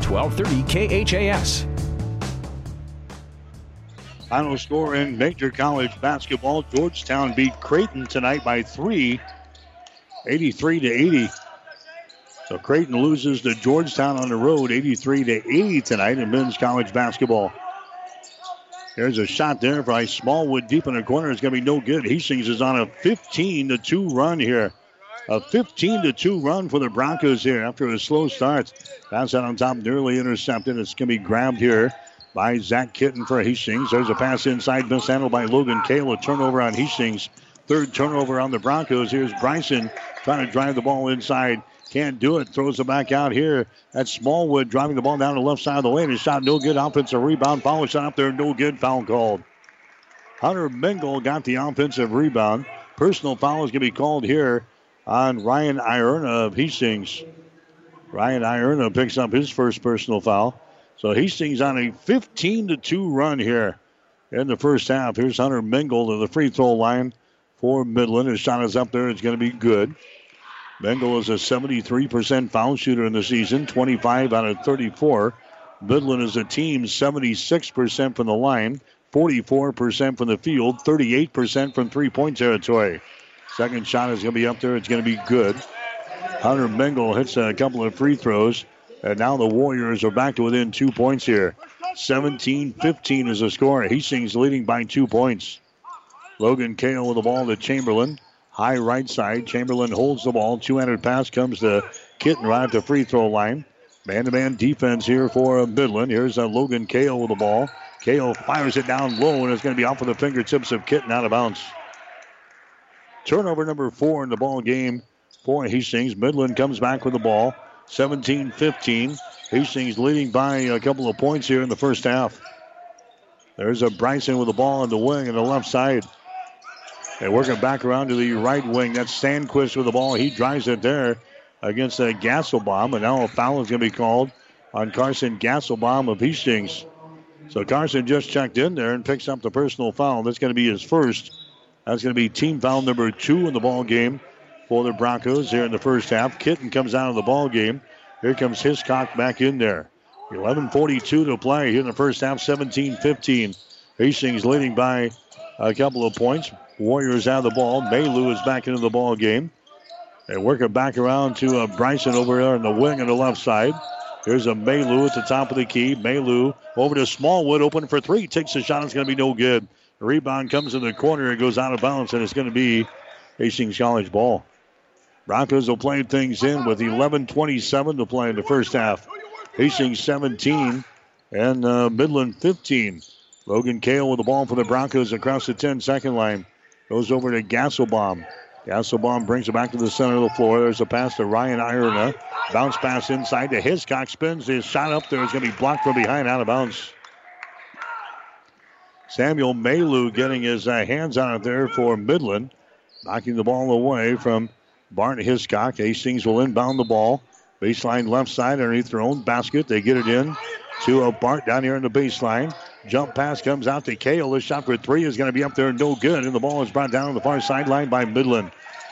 twelve thirty K H A S. Final score in Major College basketball. Georgetown beat Creighton tonight by three, eighty-three to eighty. So Creighton loses to Georgetown on the road, eighty-three to eighty tonight in men's college basketball. There's a shot there by Smallwood deep in the corner. It's going to be no good. Hastings is on a fifteen to two run here. A fifteen to two run for the Broncos here after a slow start. Pass out on top, nearly intercepted. It's going to be grabbed here by Zach Kitten for Hastings. There's a pass inside, mishandled by Logan Cale. A turnover on Hastings. Third turnover on the Broncos. Here's Bryson trying to drive the ball inside. Can't do it. Throws it back out here. That's Smallwood driving the ball down the left side of the way. And a shot, no good. Offensive rebound. Foul shot up there, no good. Foul called. Hunter Mengel got the offensive rebound. Personal foul is going to be called here on Ryan Ierna of Hastings. Ryan Ierna picks up his first personal foul. So Hastings on a fifteen to two run here in the first half. Here's Hunter Mengel to the free throw line for Midland. His shot is up there. It's going to be good. Mengel is a seventy-three percent foul shooter in the season, twenty-five out of thirty-four. Midland is a team seventy-six percent from the line, forty-four percent from the field, thirty-eight percent from three-point territory. Second shot is going to be up there. It's going to be good. Hunter Mengel hits a couple of free throws. And now the Warriors are back to within two points here. seventeen fifteen is the score. Hastings leading by two points. Logan Cale with the ball to Chamberlain. High right side. Chamberlain holds the ball. Two-handed pass comes to Kitten right at the free throw line. Man-to-man defense here for Midland. Here's a Logan Cale with the ball. Cale fires it down low, and it's going to be off of the fingertips of Kitten out of bounds. Turnover number four in the ball game for Hastings. Midland comes back with the ball. seventeen fifteen. Hastings leading by a couple of points here in the first half. There's a Bryson with the ball on the wing on the left side. And working back around to the right wing. That's Sandquist with the ball. He drives it there against a Gasselbaum. And now a foul is going to be called on Carson Gasselbaum of Hastings. So Carson just checked in there and picks up the personal foul. That's going to be his first. That's going to be team foul number two in the ball game for the Broncos here in the first half. Kitten comes out of the ball game. Here comes Hiscock back in there. eleven forty-two to play here in the first half, seventeen fifteen. Hastings leading by a couple of points. Warriors out of the ball. Maylou is back into the ball game. They work it back around to uh, Bryson over there on the wing on the left side. Here's a Maylou at the top of the key. Maylou over to Smallwood, open for three. Takes the shot. It's going to be no good. The rebound comes in the corner. It goes out of bounds, and it's going to be Hastings College ball. Broncos will play things in with eleven twenty-seven to play in the first half. Hastings seventeen and uh, Midland fifteen. Logan Cale with the ball for the Broncos across the ten-second line. Goes over to Gasselbaum. Gasselbaum brings it back to the center of the floor. There's a pass to Ryan Ierna. Bounce pass inside to Hiscock. Spins his shot up there. It's going to be blocked from behind, out of bounds. Samuel Maylou getting his uh, hands on it there for Midland. Knocking the ball away from Bart Hiscock. Hastings will inbound the ball. Baseline left side underneath their own basket. They get it in to a Bart down here in the baseline. Jump pass comes out to Cale. The shot for three is going to be up there. No good. And the ball is brought down on the far sideline by Midland.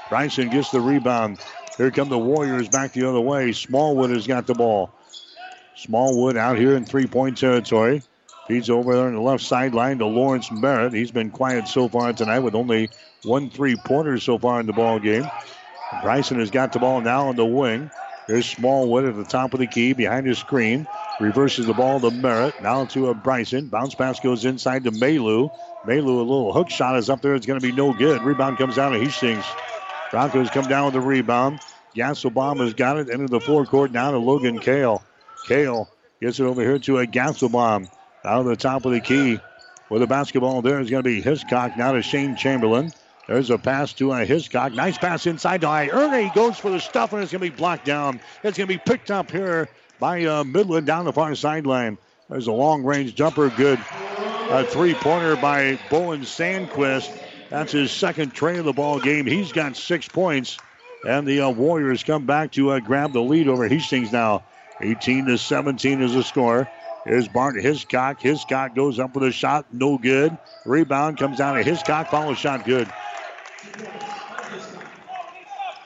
Bryson gets the rebound. Here come the Warriors back the other way. Smallwood has got the ball. Smallwood out here in three-point territory. He's over there on the left sideline to Lawrence Merritt. He's been quiet so far tonight with only one three-pointer so far in the ball game. Bryson has got the ball now on the wing. There's Smallwood at the top of the key behind his screen. Reverses the ball to Merritt. Now to a Bryson. Bounce pass goes inside to Maylou. Maylou, a little hook shot is up there. It's going to be no good. Rebound comes out of Hastings. Broncos come down with the rebound. Gasselbaum has got it. Into the forecourt now to Logan Cale. Cale Gets it over here to a Gasselbaum. Out of the top of the key with a basketball there is going to be Hiscock. Now to Shane Chamberlain. There's a pass to a Hiscock. Nice pass inside to Ierna. He goes for the stuff, and it's going to be blocked down. It's going to be picked up here by uh, Midland down the far sideline. There's a long-range jumper. Good. A three-pointer by Bowen Sandquist. That's his second tray of the ball game. He's got six points. And the uh, Warriors come back to uh, grab the lead over Hastings now. eighteen to seventeen is the score. Here's Bart Hiscock. Hiscock goes up with a shot. No good. Rebound comes down to Hiscock. Follow shot. Good.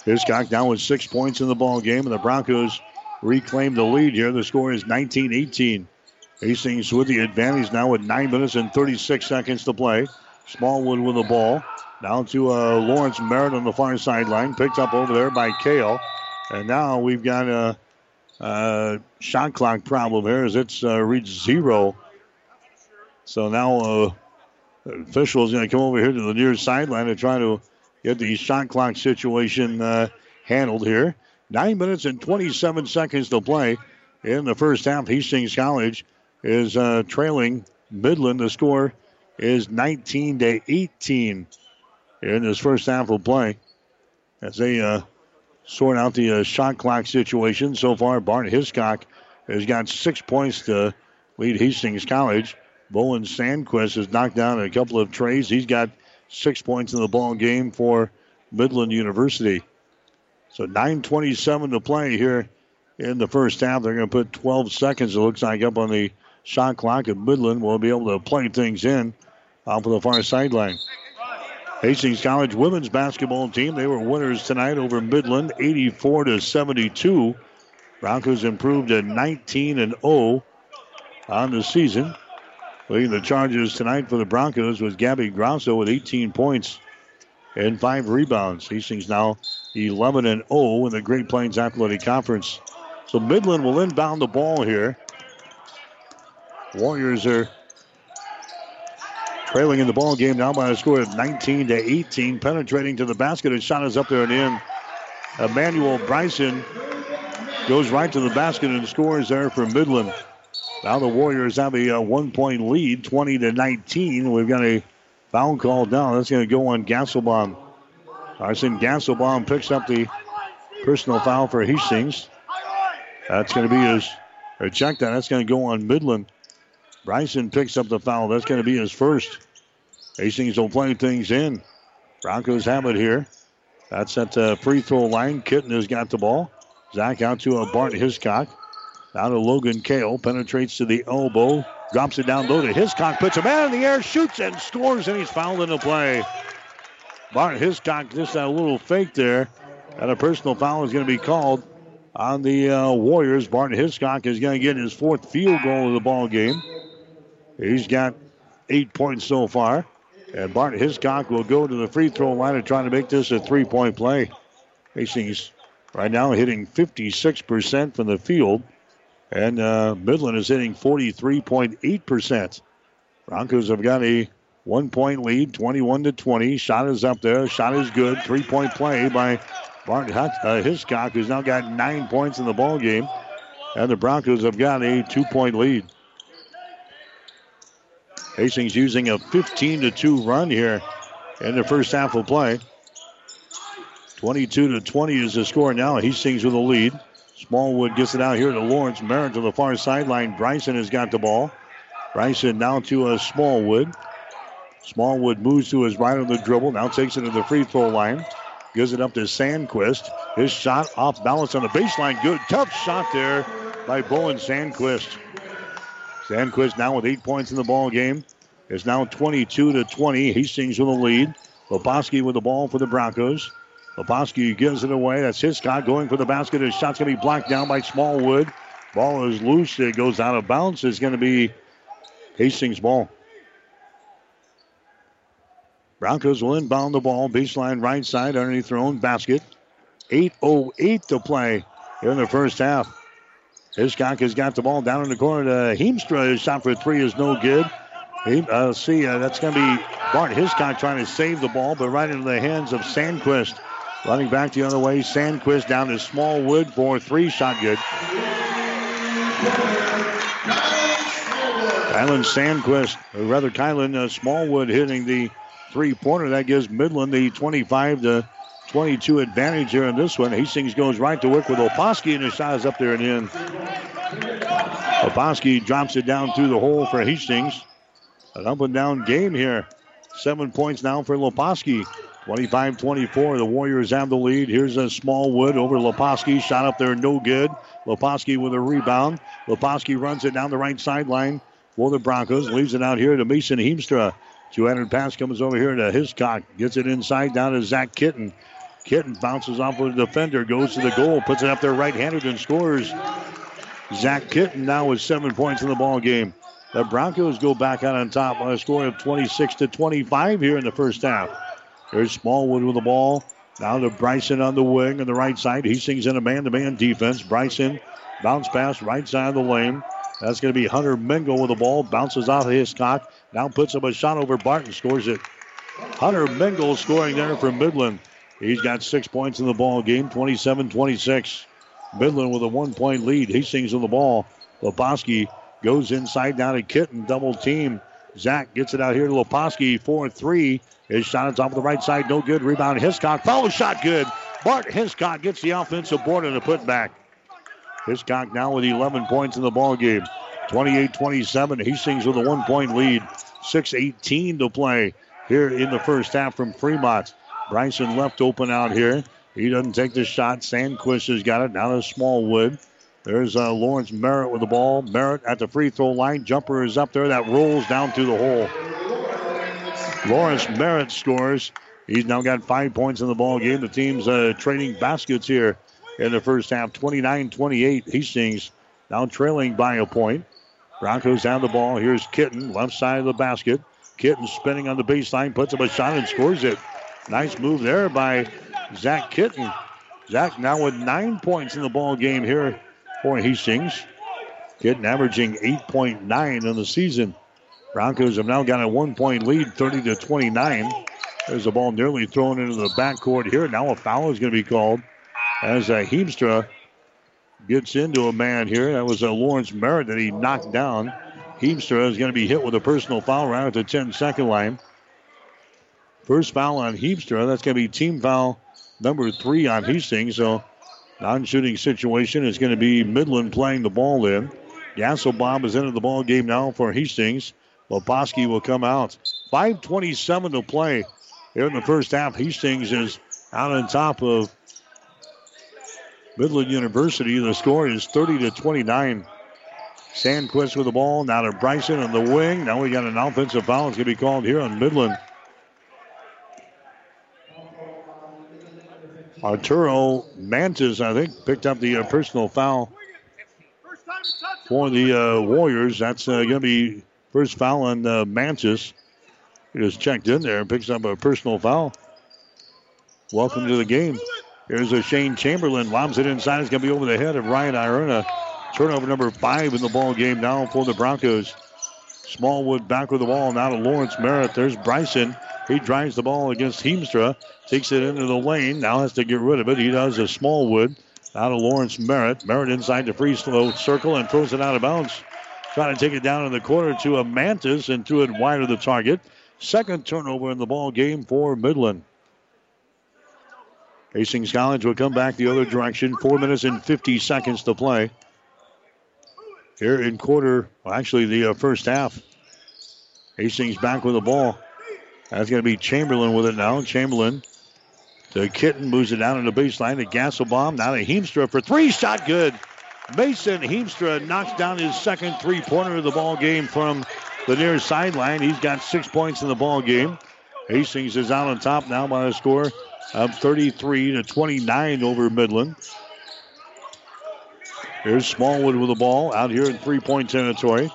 Hiscock down with six points in the ball game, and the Broncos reclaim the lead here. The score is nineteen eighteen. Hastings with the advantage now with nine minutes and thirty-six seconds to play. Smallwood with the ball. Down to uh, Lawrence Merritt on the far sideline. Picked up over there by Cale. And now we've got a, a shot clock problem here as it's uh, reached zero. So now uh, the official is going to come over here to the near sideline to try to get the shot clock situation uh, handled here. nine minutes and twenty-seven seconds to play in the first half. Hastings College is uh, trailing Midland. The score is nineteen to eighteen in this first half of play as they uh, sort out the uh, shot clock situation. So far, Bart Hiscock has got six points to lead Hastings College. Bowen Sandquist has knocked down a couple of trays. He's got six points in the ball game for Midland University. So nine twenty-seven to play here in the first half. They're going to put twelve seconds, it looks like, up on the shot clock, and Midland will be able to play things in off of the far sideline. Hastings College women's basketball team, they were winners tonight over Midland, eighty-four to seventy-two. Broncos improved to nineteen and oh on the season. Leading the charges tonight for the Broncos was Gabby Grosso with eighteen points and five rebounds. Hastings now eleven and oh in the Great Plains Athletic Conference. So Midland will inbound the ball here. Warriors are trailing in the ball game now by a score of nineteen to eighteen. Penetrating to the basket, and shot is up there and in. Emmanuel Bryson goes right to the basket and scores there for Midland. Now the Warriors have a uh, one-point lead, twenty to nineteen. We've got a foul call down. That's going to go on Gasselbaum. Carson Gasselbaum picks up the personal foul for Hastings. That's going to be his, or check that, that's going to go on Midland. Bryson picks up the foul. That's going to be his first. Hastings will play things in. Broncos have it here. That's at the free throw line. Kitten has got the ball. Zach out to a Bart Hiscock. Now to Logan Cale. Penetrates to the elbow. Drops it down low to Hiscock. Puts a man in the air. Shoots and scores, and he's fouled into play. Bart Hiscock just that little fake there. And a personal foul is going to be called on the uh, Warriors. Bart Hiscock is going to get his fourth field goal of the ball game. He's got eight points so far. And Bart Hiscock will go to the free throw line and try to make this a three-point play. Hastings right now hitting fifty-six percent from the field. And uh, Midland is hitting forty-three point eight percent. Broncos have got a one-point lead, twenty-one to twenty. Shot is up there. Shot is good. Three-point play by Bart Hiscock, who's now got nine points in the ball game, and the Broncos have got a two-point lead. Hastings using a fifteen to two run here in the first half of play. twenty-two to twenty is the score now. Hastings with a lead. Smallwood gets it out here to Lawrence Merritt to the far sideline. Bryson has got the ball. Bryson now to a Smallwood. Smallwood moves to his right on the dribble. Now takes it to the free throw line. Gives it up to Sandquist. His shot off balance on the baseline. Good. Tough shot there by Bowen Sandquist. Sandquist now with eight points in the ball game. It's now twenty-two to twenty. Hastings with the lead. Leposki with the ball for the Broncos. Leposki gives it away. That's Hiscock going for the basket. His shot's going to be blocked down by Smallwood. Ball is loose. It goes out of bounds. It's going to be Hastings' ball. Broncos will inbound the ball. Baseline right side underneath their own basket. eight oh eight to play here in the first half. Hiscock has got the ball down in the corner to Heemstra. His shot for three is no good. He, uh, see, uh, that's going to be Bart Hiscock trying to save the ball, but right into the hands of Sandquist. Running back the other way. Sandquist down to Smallwood for three. Shot good. Kylan Sandquist, or rather Kylan uh, Smallwood hitting the three-pointer. That gives Midland the twenty-five to twenty-two advantage here in this one. Hastings goes right to work with Leposki, and his shot is up there and in. Leposki drops it down through the hole for Hastings. An up and down game here. Seven points now for Leposki. twenty-five twenty-four, the Warriors have the lead. Here's a Smallwood over Leposki. Shot up there, no good. Leposki with a rebound. Leposki runs it down the right sideline for the Broncos. Leaves it out here to Mason Heemstra. Two-handed pass comes over here to Hiscock. Gets it inside down to Zach Kitten. Kitten bounces off of the defender, goes to the goal, puts it up there right-handed and scores. Zach Kitten now with seven points in the ball game. The Broncos go back out on top on a score of twenty-six to twenty-five here in the first half. There's Smallwood with the ball. Now to Bryson on the wing on the right side. Hastings in a man-to-man defense. Bryson bounce pass right side of the lane. That's going to be Hunter Mengel with the ball. Bounces off of Hiscock. Now puts up a shot over Barton. Scores it. Hunter Mengel scoring there for Midland. He's got six points in the ball game. twenty-seven twenty-six. Midland with a one-point lead. Hastings with the ball. Leposki goes inside down to Kitten. Double team. Zach gets it out here to Leposki. four three. His shot is off the right side, no good. Rebound, Hiscock. Follow shot, good. Bart Hiscock gets the offensive board and a putback. Hiscock now with eleven points in the ballgame. twenty-eight twenty-seven. Hastings with a one-point lead. six eighteen to play here in the first half from Fremont. Bryson left open out here. He doesn't take the shot. Sandquist has got it. Now to Smallwood. There's uh, Lawrence Merritt with the ball. Merritt at the free throw line. Jumper is up there. That rolls down through the hole. Lawrence Merritt scores. He's now got five points in the ball game. The team's uh, trading baskets here in the first half. twenty-nine twenty-eight. Hastings now trailing by a point. Broncos have the ball. Here's Kitten, left side of the basket. Kitten spinning on the baseline, puts up a shot and scores it. Nice move there by Zach Kitten. Zach now with nine points in the ball game here for Hastings. Kitten averaging eight point nine in the season. Broncos have now got a one-point lead, thirty to twenty-nine. There's the ball nearly thrown into the backcourt here. Now a foul is going to be called as uh, Heemstra gets into a man here. That was uh, Lawrence Merritt that he knocked down. Heemstra is going to be hit with a personal foul right at the ten-second line. First foul on Heemstra. That's going to be team foul number three on Hastings. So non-shooting situation is going to be Midland playing the ball in. Gasselbaum is into the ball game now for Hastings. Leposki will come out. five twenty-seven to play here in the first half. Hastings is out on top of Midland University. The score is thirty to twenty-nine. Sandquist with the ball. Now to Bryson on the wing. Now we got an offensive foul. It's going to be called here on Midland. Arturo Mantis, I think, picked up the uh, personal foul for the uh, Warriors. That's uh, going to be first foul on uh, Mantis. He just checked in there and picks up a personal foul. Welcome to the game. Here's a Shane Chamberlain. Lobs it inside. It's going to be over the head of Ryan Ierna. Turnover number five in the ball game now for the Broncos. Smallwood back with the ball. Now to Lawrence Merritt. There's Bryson. He drives the ball against Heemstra. Takes it into the lane. Now has to get rid of it. He does a Smallwood. Now to Lawrence Merritt. Merritt inside the free throw circle and throws it out of bounds. Trying to take it down in the corner to a Mantis and threw it wide of the target. Second turnover in the ball game for Midland. Hastings College will come back the other direction. Four minutes and fifty seconds to play here in quarter, well, actually the uh, first half. Hastings back with the ball. That's going to be Chamberlain with it now. Chamberlain to Kitten, moves it down in the baseline to Gasselbaum. Now to Heemstra for three, shot good. Mason Heemstra knocks down his second three-pointer of the ball game from the near sideline. He's got six points in the ball game. Hastings is out on top now by a score of thirty-three to twenty-nine over Midland. Here's Smallwood with the ball out here in three-point territory.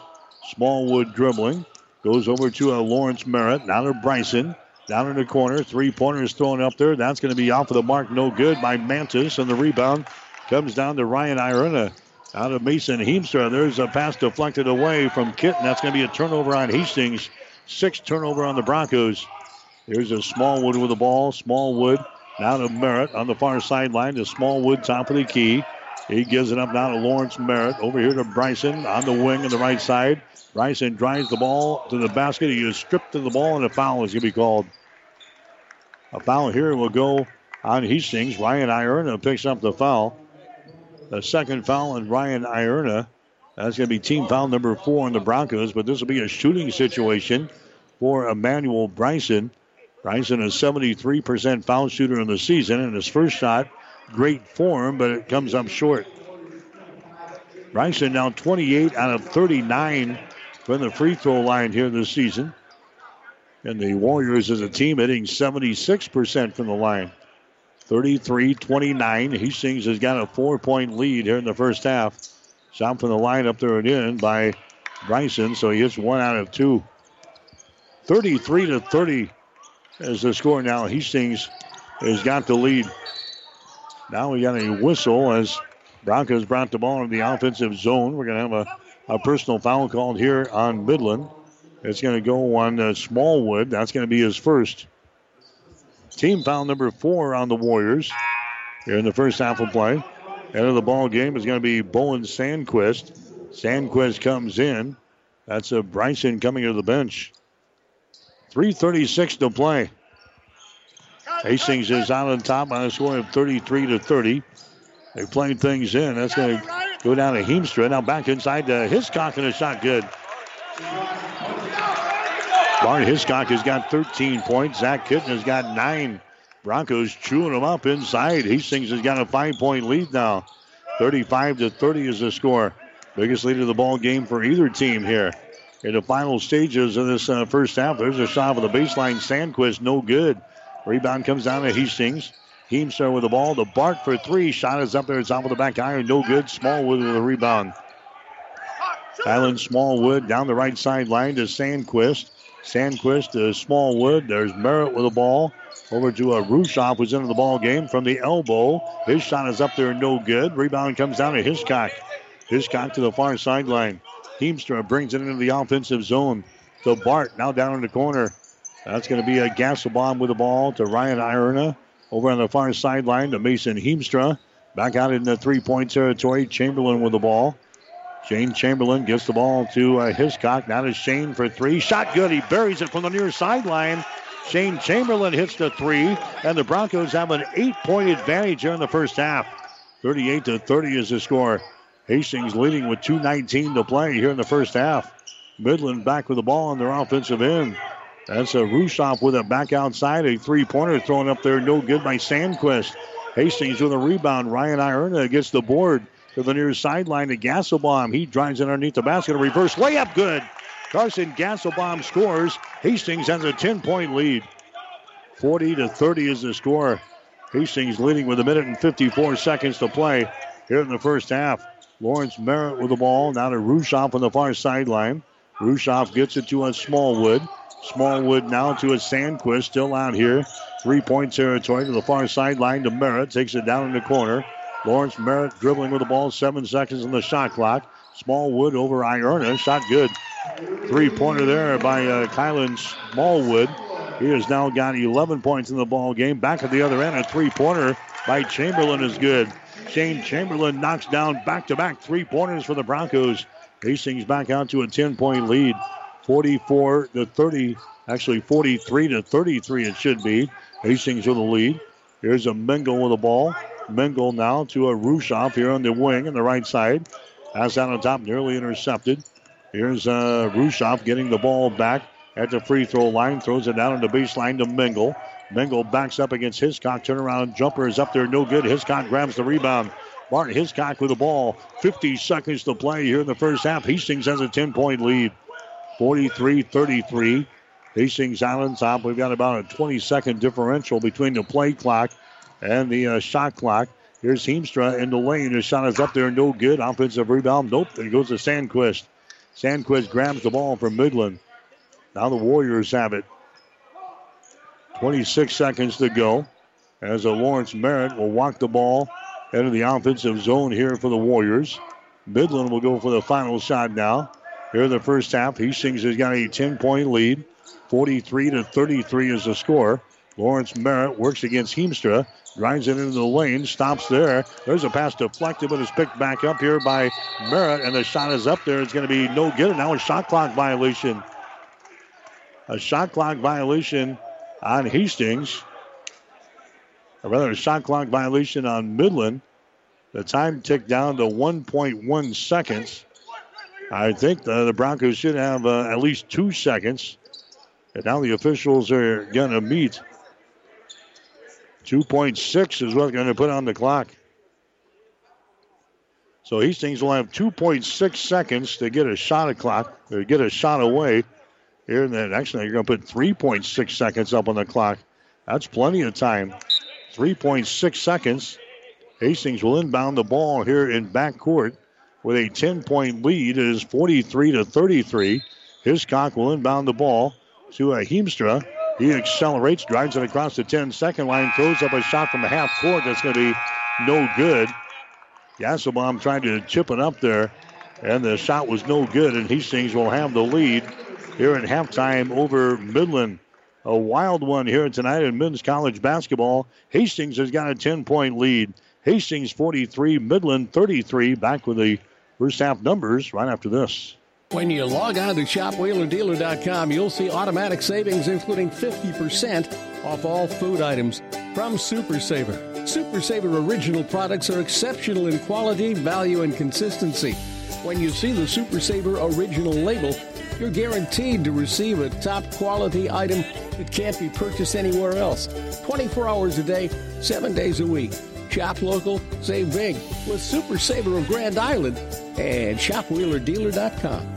Smallwood dribbling. Goes over to a Lawrence Merritt. Now to Bryson. Down in the corner. Three-pointer is thrown up there. That's going to be off of the mark. No good by Mantis. And the rebound comes down to Ryan Ierna. Out of Mason Heemstra. There's a pass deflected away from Kitten. That's going to be a turnover on Hastings. Sixth turnover on the Broncos. Here's a Smallwood with the ball. Smallwood now to Merritt on the far sideline to Smallwood, top of the key. He gives it up now to Lawrence Merritt. Over here to Bryson on the wing on the right side. Bryson drives the ball to the basket. He is stripped of the ball, and a foul is going to be called. A foul here will go on Hastings. Ryan Ierna picks up the foul. The second foul on Ryan Ierna. That's going to be team foul number four on the Broncos, but this will be a shooting situation for Emmanuel Bryson. Bryson is seventy-three percent foul shooter in the season, and his first shot, great form, but it comes up short. Bryson now twenty-eight out of thirty-nine from the free throw line here this season. And the Warriors as a team hitting seventy-six percent from the line. thirty-three twenty-nine. Hastings has got a four-point lead here in the first half. Shot from the line up there and in by Bryson, so he hits one out of two. thirty-three to thirty is the score now. Hastings has got the lead. Now we got a whistle as Broncos brought the ball in the offensive zone. We're going to have a, a personal foul called here on Midland. It's going to go on uh, Smallwood. That's going to be his first. Team foul number four on the Warriors here in the first half of play. End of the ball game is going to be Bowen Sandquist. Sandquist comes in. That's a Bryson coming to the bench. three thirty-six to play. Hastings is out on top on a score of thirty-three to thirty. They played things in. That's going to go down to Heemstra. Now back inside to Hiscock, and it's not good. Bart Hiscock has got thirteen points. Zach Kitten has got nine. Broncos chewing them up inside. Hastings has got a five-point lead now. thirty-five to thirty is the score. Biggest lead of the ball game for either team here. In the final stages of this uh, first half, there's a shot for the baseline. Sandquist, no good. Rebound comes down to Hastings. Heemstra with the ball. The Bart for three. Shot is up there. It's off of the back iron. No good. Smallwood with the rebound. Kylan Smallwood down the right sideline to Sandquist. Sandquist to Smallwood. There's Merritt with the ball. Over to a Rushoff, who's into the ball game from the elbow. His shot is up there. No good. Rebound comes down to Hiscock. Hiscock to the far sideline. Heemstra brings it into the offensive zone. To Bart. Now down in the corner. That's going to be a Gasselbaum with the ball to Ryan Ierna. Over on the far sideline to Mason Heemstra. Back out in the three-point territory. Chamberlain with the ball. Shane Chamberlain gives the ball to uh, Hiscock. Now to Shane for three. Shot good. He buries it from the near sideline. Shane Chamberlain hits the three. And the Broncos have an eight-point advantage here in the first half. thirty-eight to thirty is the score. Hastings leading with two nineteen to play here in the first half. Midland back with the ball on their offensive end. That's a Rushoff with it back outside. A three-pointer thrown up there. No good by Sandquist. Hastings with a rebound. Ryan Ierna gets the board to the near sideline to Gasselbaum. He drives in underneath the basket. A reverse layup. Good. Carson Gasselbaum scores. Hastings has a ten-point lead. forty to thirty is the score. Hastings leading with a minute and fifty-four seconds to play here in the first half. Lawrence Merritt with the ball. Now to Rushoff on the far sideline. Rushoff gets it to a Smallwood. Smallwood now to a Sandquist, still out here. Three-point territory to the far sideline to Merritt. Takes it down in the corner. Lawrence Merritt dribbling with the ball. Seven seconds on the shot clock. Smallwood over Ierna. Shot good. Three-pointer there by uh, Kylan Smallwood. He has now got eleven points in the ball game. Back at the other end, a three-pointer by Chamberlain is good. Shane Chamberlain knocks down back-to-back three-pointers for the Broncos. Hastings back out to a ten-point lead. forty-four to thirty, actually forty-three to thirty-three it should be. Hastings with the lead. Here's a Mengel with the ball. Mengel now to a Rushoff here on the wing on the right side. Pass out on top, nearly intercepted. Here's uh, Rushoff getting the ball back at the free throw line. Throws it down on the baseline to Mengel. Mengel backs up against Hiscock. Turnaround jumper is up there, no good. Hiscock grabs the rebound. Bart Hiscock with the ball. fifty seconds to play here in the first half. Hastings has a ten-point lead. forty-three thirty-three. Hastings out on top. We've got about a twenty-second differential between the play clock and the uh, shot clock. Here's Heemstra in the lane. His shot is up there. No good. Offensive rebound. Nope. There goes to Sandquist. Sandquist grabs the ball from Midland. Now the Warriors have it. twenty-six seconds to go. As a Lawrence Merritt will walk the ball into the offensive zone here for the Warriors. Midland will go for the final shot now. Here in the first half, Hastings has got a ten-point lead. forty-three to thirty-three is the score. Lawrence Merritt works against Heemstra. Drives it into the lane. Stops there. There's a pass deflected, but it's picked back up here by Merritt. And the shot is up there. It's going to be no good. And now a shot clock violation. A shot clock violation on Hastings. Or rather, a shot clock violation on Midland. The time ticked down to one point one seconds. I think the, the Broncos should have uh, at least two seconds. And now the officials are going to meet. two point six is what's going to put on the clock. So Hastings will have two point six seconds to get a shot o'clock, or get a shot away. Here and then, actually, you're going to put three point six seconds up on the clock. That's plenty of time. three point six seconds. Hastings will inbound the ball here in backcourt with a ten-point lead. It is forty-three to thirty-three. Hiscock will inbound the ball to a Heemstra. He accelerates, drives it across the ten-second line, throws up a shot from the half court. That's going to be no good. Gasselbaum tried to chip it up there, and the shot was no good, and Hastings will have the lead here at halftime over Midland. A wild one here tonight in men's college basketball. Hastings has got a ten-point lead. Hastings forty-three, Midland thirty-three. Back with the first half numbers right after this. When you log on to shop wheeler dealer dot com, you'll see automatic savings, including fifty percent off all food items from Super Saver. Super Saver original products are exceptional in quality, value, and consistency. When you see the Super Saver original label, you're guaranteed to receive a top quality item that can't be purchased anywhere else. twenty-four hours a day, seven days a week. Shop local, save big with Super Saver of Grand Island and shop wheeler dealer dot com.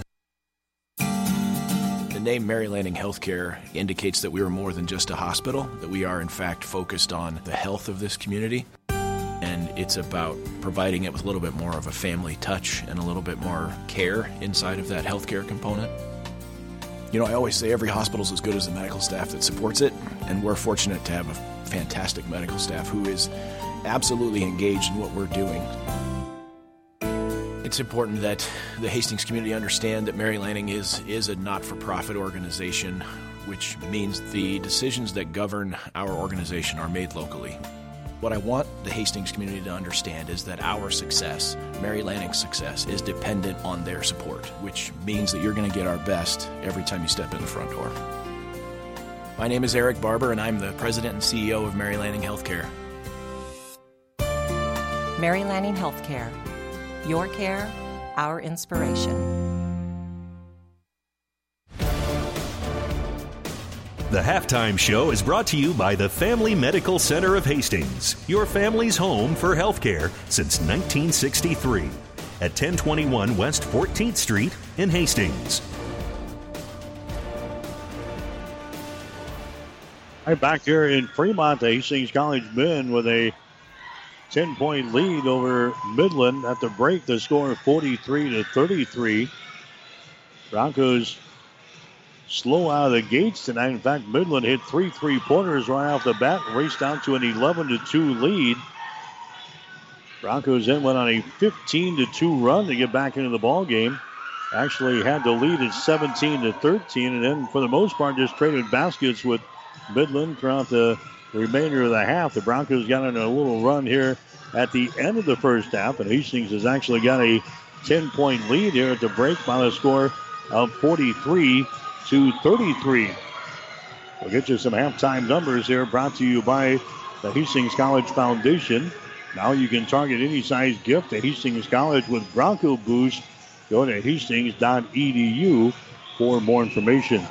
The name Mary Lanning Healthcare indicates that we are more than just a hospital, that we are in fact focused on the health of this community. And it's about providing it with a little bit more of a family touch and a little bit more care inside of that healthcare component. You know, I always say every hospital is as good as the medical staff that supports it, and we're fortunate to have a fantastic medical staff who is absolutely engaged in what we're doing. It's important that the Hastings community understand that Mary Lanning is, is a not-for-profit organization, which means the decisions that govern our organization are made locally. What I want the Hastings community to understand is that our success, Mary Lanning's success, is dependent on their support, which means that you're going to get our best every time you step in the front door. My name is Eric Barber, and I'm the president and C E O of Mary Lanning Healthcare. Mary Lanning Healthcare. Your care, our inspiration. The Halftime Show is brought to you by the Family Medical Center of Hastings, your family's home for healthcare since nineteen sixty-three, at ten twenty-one West fourteenth Street in Hastings. Right back here in Fremont, the Hastings College men with a ten-point lead over Midland at the break. The score forty-three to thirty-three. Broncos slow out of the gates tonight. In fact, Midland hit three three-pointers right off the bat, raced down to an eleven to two lead. Broncos then went on a fifteen to two run to get back into the ball game. Actually had the lead at seventeen to thirteen, and then for the most part just traded baskets with Midland throughout the The remainder of the half. The Broncos got on a little run here at the end of the first half, and Hastings has actually got a ten-point lead here at the break by the score of forty-three to thirty-three. We'll get you some halftime numbers here, brought to you by the Hastings College Foundation. Now you can target any size gift to Hastings College with Bronco Boost. Go to hastings dot e d u for more information.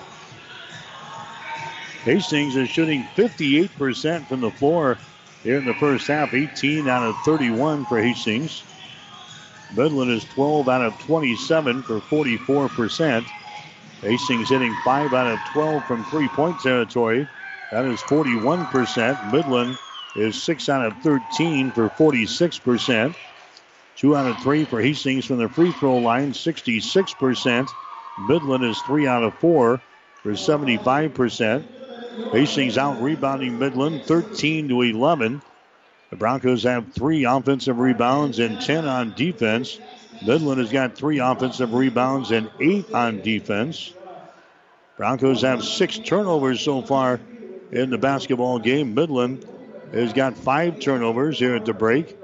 Hastings is shooting fifty-eight percent from the floor here in the first half, eighteen out of thirty-one for Hastings. Midland is twelve out of twenty-seven for forty-four percent. Hastings hitting five out of twelve from three-point territory. That is forty-one percent. Midland is six out of thirteen for forty-six percent. two out of three for Hastings from the free throw line, sixty-six percent. Midland is three out of four for seventy-five percent. Hastings out rebounding Midland thirteen to eleven. The Broncos have three offensive rebounds and ten on defense. Midland has got three offensive rebounds and eight on defense. Broncos have six turnovers so far in the basketball game. Midland has got five turnovers here at the break.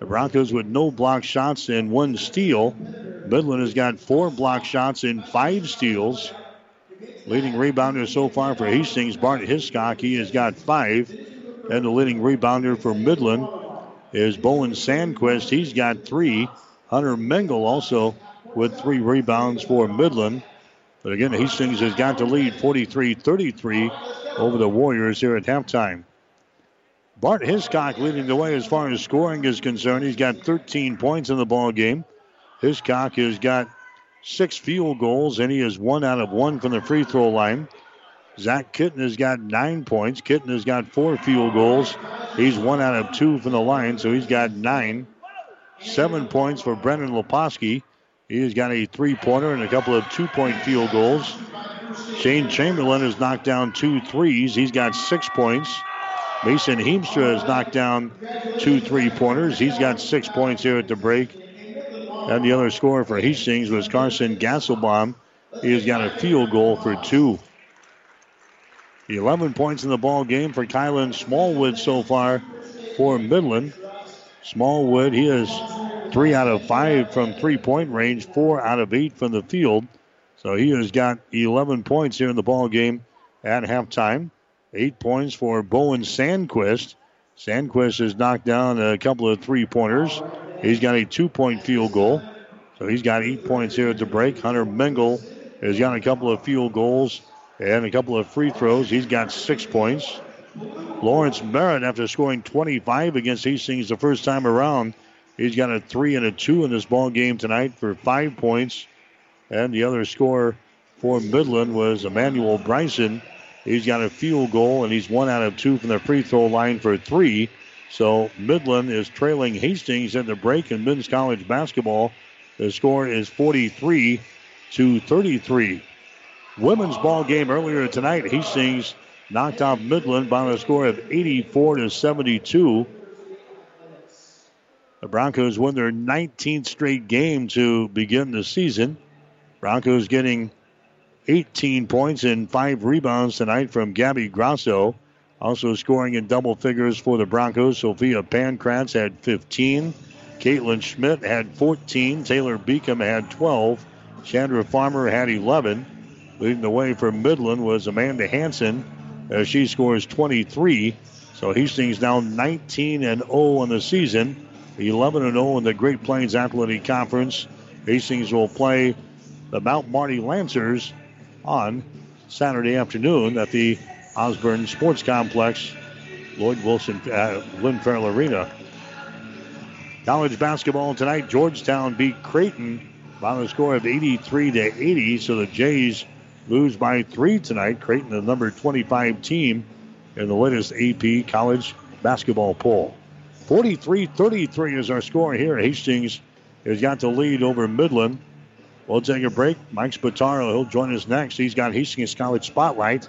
The Broncos with no block shots and one steal. Midland has got four block shots and five steals. Leading rebounder so far for Hastings, Bart Hiscock. He has got five. And the leading rebounder for Midland is Bowen Sandquist. He's got three. Hunter Mengel also with three rebounds for Midland. But again, Hastings has got the lead forty-three thirty-three over the Warriors here at halftime. Bart Hiscock leading the way as far as scoring is concerned. He's got thirteen points in the ball game. Hiscock has got six field goals, and he is one out of one from the free throw line. Zach Kitten has got nine points. Kitten has got four field goals. He's one out of two from the line, so he's got nine. Seven points for Brennan Leposki. He has got a three-pointer and a couple of two-point field goals. Shane Chamberlain has knocked down two threes. He's got six points. Mason Heemstra has knocked down two three-pointers. He's got six points here at the break. And the other scorer for Hastings was Carson Gasselbaum. He has got a field goal for two. eleven points in the ball game for Kylan Smallwood so far for Midland. Smallwood, he is three out of five from three-point range, four out of eight from the field. So he has got eleven points here in the ball game at halftime. Eight points for Bowen Sandquist. Sandquist has knocked down a couple of three-pointers. He's got a two-point field goal. So he's got eight points here at the break. Hunter Mengel has got a couple of field goals and a couple of free throws. He's got six points. Lawrence Merritt, after scoring twenty-five against Hastings the first time around, he's got a three and a two in this ball game tonight for five points. And the other scorer for Midland was Emmanuel Bryson. He's got a field goal, and he's one out of two from the free throw line for three. So Midland is trailing Hastings at the break in men's college basketball. The score is forty-three to thirty-three. Women's ball game earlier tonight, Hastings knocked off Midland by a score of eighty-four to seventy-two. The Broncos won their nineteenth straight game to begin the season. Broncos getting eighteen points and five rebounds tonight from Gabby Grosso. Also scoring in double figures for the Broncos, Sophia Pankratz had fifteen. Caitlin Schmidt had fourteen. Taylor Beacom had twelve. Chandra Farmer had eleven. Leading the way for Midland was Amanda Hansen. Uh, she scores twenty-three. So Hastings now nineteen and oh on the season, eleven and oh in the Great Plains Athletic Conference. Hastings will play the Mount Marty Lancers on Saturday afternoon at the Osborne Sports Complex, Lloyd Wilson, uh, Lynn Farrell Arena. College basketball tonight, Georgetown beat Creighton by the score of eighty-three to eighty, so the Jays lose by three tonight. Creighton, the number twenty-five team in the latest A P college basketball poll. forty-three thirty-three is our score here. Hastings has got the lead over Midland. We'll take a break. Mike Spataro, he'll join us next. He's got Hastings College Spotlight.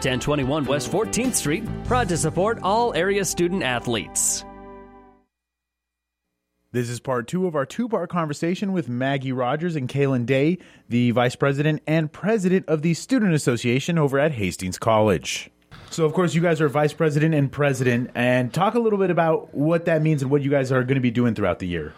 ten twenty-one West fourteenth Street, proud to support all area student-athletes. This is part two of our two-part conversation with Maggie Rogers and Kaylin Day, the vice president and president of the Student Association over at Hastings College. So, of course, you guys are vice president and president, and talk a little bit about what that means and what you guys are going to be doing throughout the year.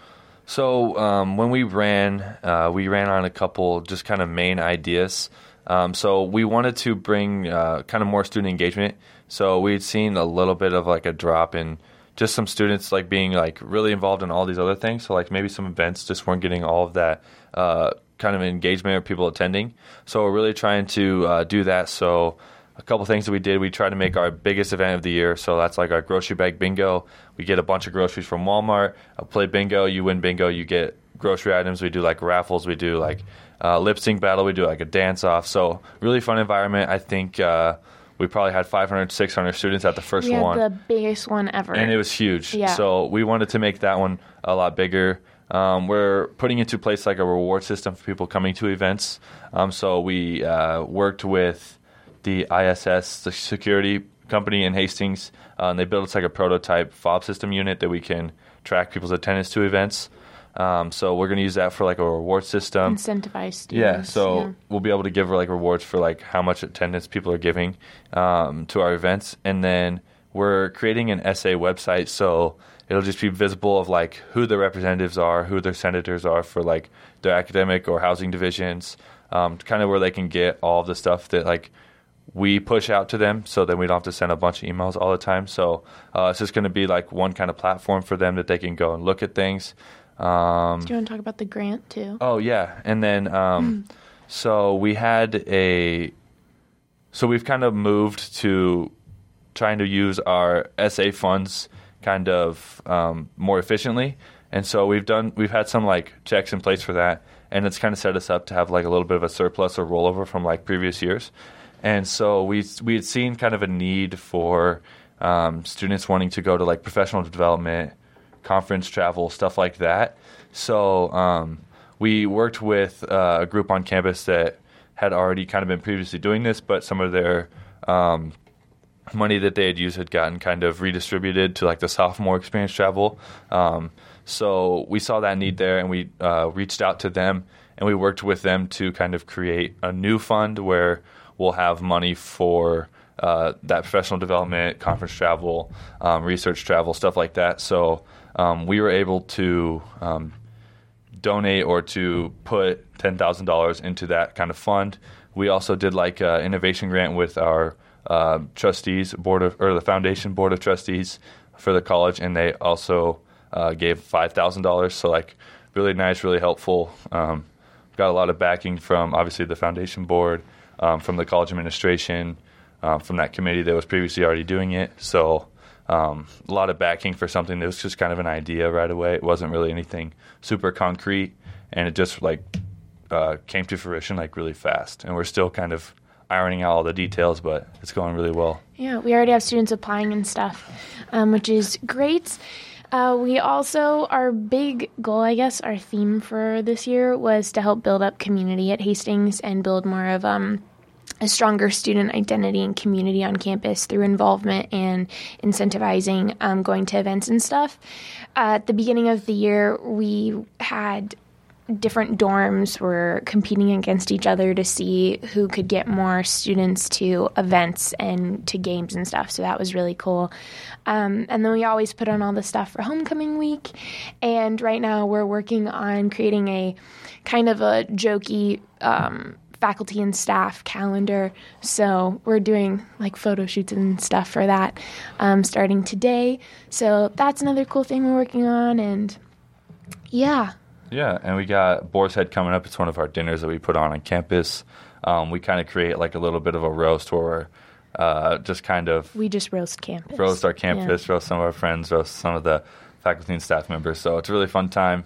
So um, when we ran, uh, we ran on a couple just kind of main ideas. Um, so we wanted to bring uh, kind of more student engagement. So we had seen a little bit of like a drop in just some students like being like really involved in all these other things. So like maybe some events just weren't getting all of that uh, kind of engagement or people attending. So we're really trying to uh, do that. So a couple things that we did, we tried to make our biggest event of the year. So that's like our grocery bag bingo. We get a bunch of groceries from Walmart. I play bingo. You win bingo. You get grocery items. We do like raffles. We do like uh, lip sync battle. We do like a dance off. So really fun environment. I think uh, we probably had five hundred, six hundred students at the first we had one. The biggest one ever. And it was huge. Yeah. So we wanted to make that one a lot bigger. Um, we're putting into place like a reward system for people coming to events. Um, so we uh, worked with the I S S, the security company in Hastings, uh, and they built us like a prototype fob system unit that we can track people's attendance to events. Um, so we're going to use that for like a reward system. Incentivize students. Yeah, so yeah. we'll be able to give like rewards for like how much attendance people are giving um, to our events. And then we're creating an essay website, so it'll just be visible of like who their representatives are, who their senators are for like their academic or housing divisions, um, kind of where they can get all the stuff that like we push out to them, so then we don't have to send a bunch of emails all the time. So uh, it's just going to be like one kind of platform for them that they can go and look at things. Um, Do you want to talk about the grant too? Oh yeah, and then um, so we had a, so we've kind of moved to trying to use our S A funds kind of um, more efficiently, and so we've done we've had some like checks in place for that, and it's kind of set us up to have like a little bit of a surplus or rollover from like previous years, and so we we had seen kind of a need for um, students wanting to go to like professional development, conference travel, stuff like that. So um, we worked with uh, a group on campus that had already kind of been previously doing this, but some of their um, money that they had used had gotten kind of redistributed to like the sophomore experience travel. Um, so we saw that need there, and we uh, reached out to them, and we worked with them to kind of create a new fund where we'll have money for uh, that professional development, conference travel, um, research travel, stuff like that. So Um, we were able to um, donate or to put ten thousand dollars into that kind of fund. We also did like an innovation grant with our uh, trustees board of, or the foundation board of trustees for the college, and they also uh, gave five thousand dollars. So like really nice, really helpful. Um, got a lot of backing from obviously the foundation board, um, from the college administration, uh, from that committee that was previously already doing it. So. Um, a lot of backing for something that was just kind of an idea right away. It wasn't really anything super concrete, and it just like uh, came to fruition like really fast. And we're still kind of ironing out all the details, but it's going really well. Yeah, we already have students applying and stuff, um, which is great. Uh, we also, our big goal, I guess, our theme for this year was to help build up community at Hastings and build more of um. a stronger student identity and community on campus through involvement and incentivizing um, going to events and stuff. Uh, at the beginning of the year, we had different dorms were competing against each other to see who could get more students to events and to games and stuff. So that was really cool. Um, and then we always put on all the stuff for homecoming week. And right now we're working on creating a kind of a jokey um faculty and staff calendar, so we're doing like photo shoots and stuff for that um, starting today. So that's another cool thing we're working on, and yeah. Yeah, and we got Boar's Head coming up. It's one of our dinners that we put on on campus. Um, we kind of create like a little bit of a roast where we're uh, just kind of... We just roast campus. Roast our campus, yeah. Roast some of our friends, roast some of the faculty and staff members. So it's a really fun time.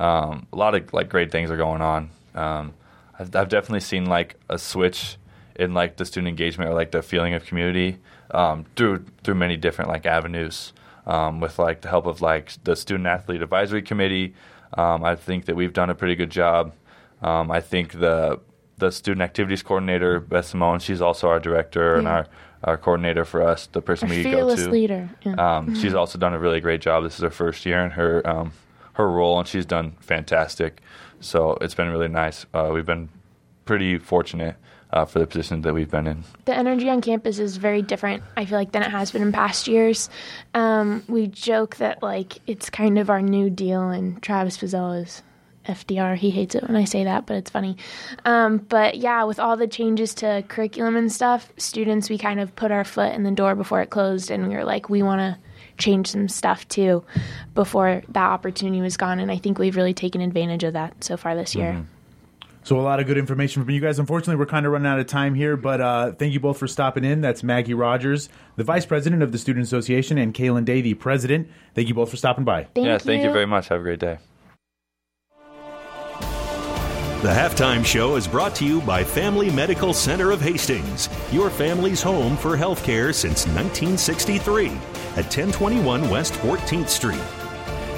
Um, a lot of like great things are going on. Um I've definitely seen like a switch in like the student engagement or like the feeling of community um, through through many different like avenues um, with like the help of like the student athlete advisory committee. Um, I think that we've done a pretty good job. Um, I think the the student activities coordinator, Beth Simone, she's also our director yeah. and our, our coordinator for us, the person our we go to. Fearless leader. Yeah. Um, mm-hmm. She's also done a really great job. This is her first year in her um, her role, and she's done fantastic. So it's been really nice. Uh, we've been pretty fortunate uh, for the position that we've been in. The energy on campus is very different, I feel like, than it has been in past years. Um, we joke that, like, it's kind of our new deal, and Travis Fazel is F D R. He hates it when I say that, but it's funny. Um, but, yeah, with all the changes to curriculum and stuff, students, we kind of put our foot in the door before it closed, and we were like, we want to change some stuff too before that opportunity was gone, and I think we've really taken advantage of that so far this year. Mm-hmm. So a lot of good information from you guys. Unfortunately, we're kind of running out of time here, but uh, thank you both for stopping in. That's Maggie Rogers, the Vice President of the Student Association, and Kaylin Day, the President. Thank you both for stopping by. Thank yeah, you. Thank you very much. Have a great day. The Halftime Show is brought to you by Family Medical Center of Hastings, your family's home for health care since nineteen sixty-three at ten twenty-one West fourteenth Street.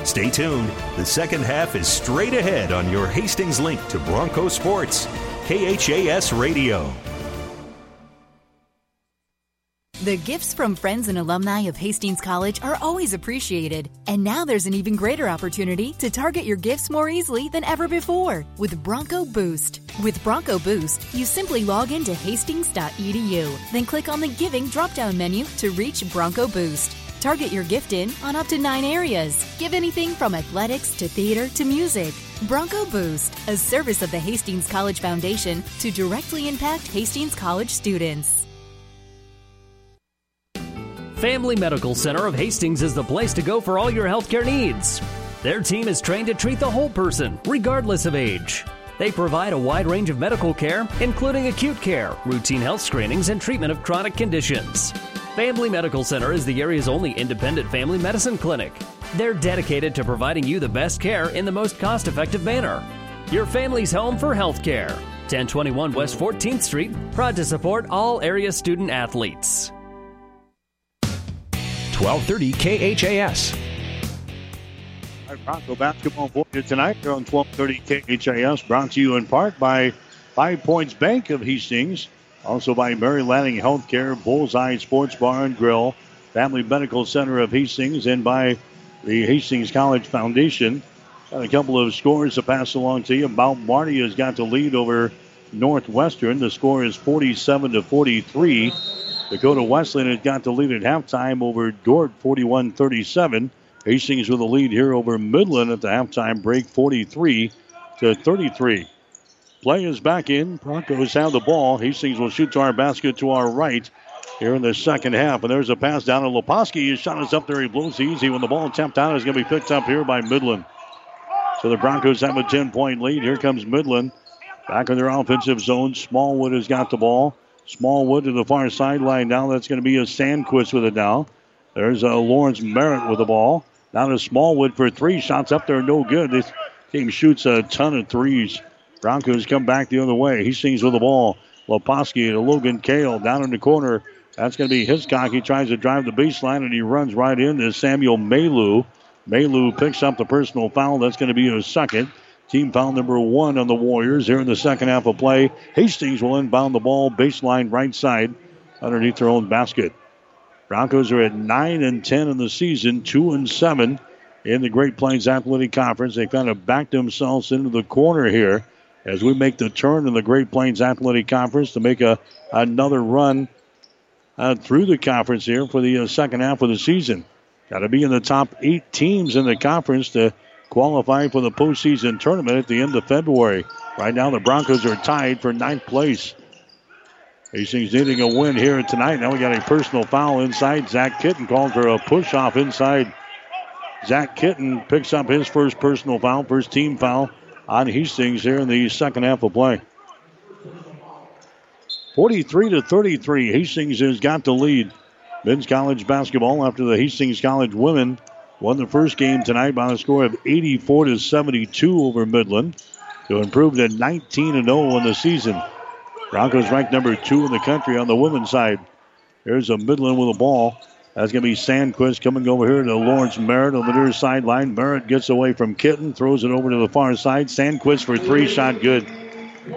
Stay tuned. The second half is straight ahead on your Hastings link to Bronco Sports, K H A S Radio. The gifts from friends and alumni of Hastings College are always appreciated. And now there's an even greater opportunity to target your gifts more easily than ever before with Bronco Boost. With Bronco Boost, you simply log into hastings dot e d u, then click on the Giving drop-down menu to reach Bronco Boost. Target your gift in on up to nine areas. Give anything from athletics to theater to music. Bronco Boost, a service of the Hastings College Foundation to directly impact Hastings College students. Family Medical Center of Hastings is the place to go for all your healthcare needs. Their team is trained to treat the whole person, regardless of age. They provide a wide range of medical care, including acute care, routine health screenings, and treatment of chronic conditions. Family Medical Center is the area's only independent family medicine clinic. They're dedicated to providing you the best care in the most cost-effective manner. Your family's home for healthcare. ten twenty-one West fourteenth Street, proud to support all area student athletes. twelve thirty K H A S. All right, Bronco basketball for you tonight here on twelve thirty K H A S. Brought to you in part by Five Points Bank of Hastings. Also by Mary Lanning Healthcare, Bullseye Sports Bar and Grill, Family Medical Center of Hastings, and by the Hastings College Foundation. Got a couple of scores to pass along to you. Mount Marty has got the lead over Northwestern. The score is forty-seven to forty-three. Dakota Wesleyan has got the lead at halftime over Dort, forty-one thirty-seven. Hastings with a lead here over Midland at the halftime break, forty-three to thirty-three. Play is back in. Broncos have the ball. Hastings will shoot to our basket to our right here in the second half. And there's a pass down to Leposki. His shot is up there. He blows easy. When the ball tapped out, it's going to be picked up here by Midland. So the Broncos have a ten-point lead. Here comes Midland back in their offensive zone. Smallwood has got the ball. Smallwood to the far sideline now. That's going to be a Sandquist with it now. There's a Lawrence Merritt with the ball. Now to Smallwood for three. Shots up there, no good. This team shoots a ton of threes. Broncos come back the other way. Hastings with the ball. Leposki to Logan Cale down in the corner. That's going to be Hiscock. He tries to drive the baseline, and he runs right into Samuel Maylou. Maylou picks up the personal foul. That's going to be a second. Team foul number one on the Warriors here in the second half of play. Hastings will inbound the ball, baseline right side, underneath their own basket. Broncos are at nine and ten in the season, two and seven in the Great Plains Athletic Conference. They kind of backed themselves into the corner here as we make the turn in the Great Plains Athletic Conference to make a another run uh, through the conference here for the uh, second half of the season. Got to be in the top eight teams in the conference to qualifying for the postseason tournament at the end of February. Right now, the Broncos are tied for ninth place. Hastings needing a win here tonight. Now we got a personal foul inside. Zach Kitten called for a push-off inside. Zach Kitten picks up his first personal foul, first team foul on Hastings here in the second half of play. forty-three to thirty-three, Hastings has got the lead. Men's college basketball after the Hastings College women won the first game tonight by a score of eighty-four to seventy-two over Midland to improve to nineteen and oh in the season. Broncos ranked number two in the country on the women's side. Here's a Midland with a ball. That's going to be Sandquist coming over here to Lawrence Merritt on the near sideline. Merritt gets away from Kitten, throws it over to the far side. Sandquist for three, shot good.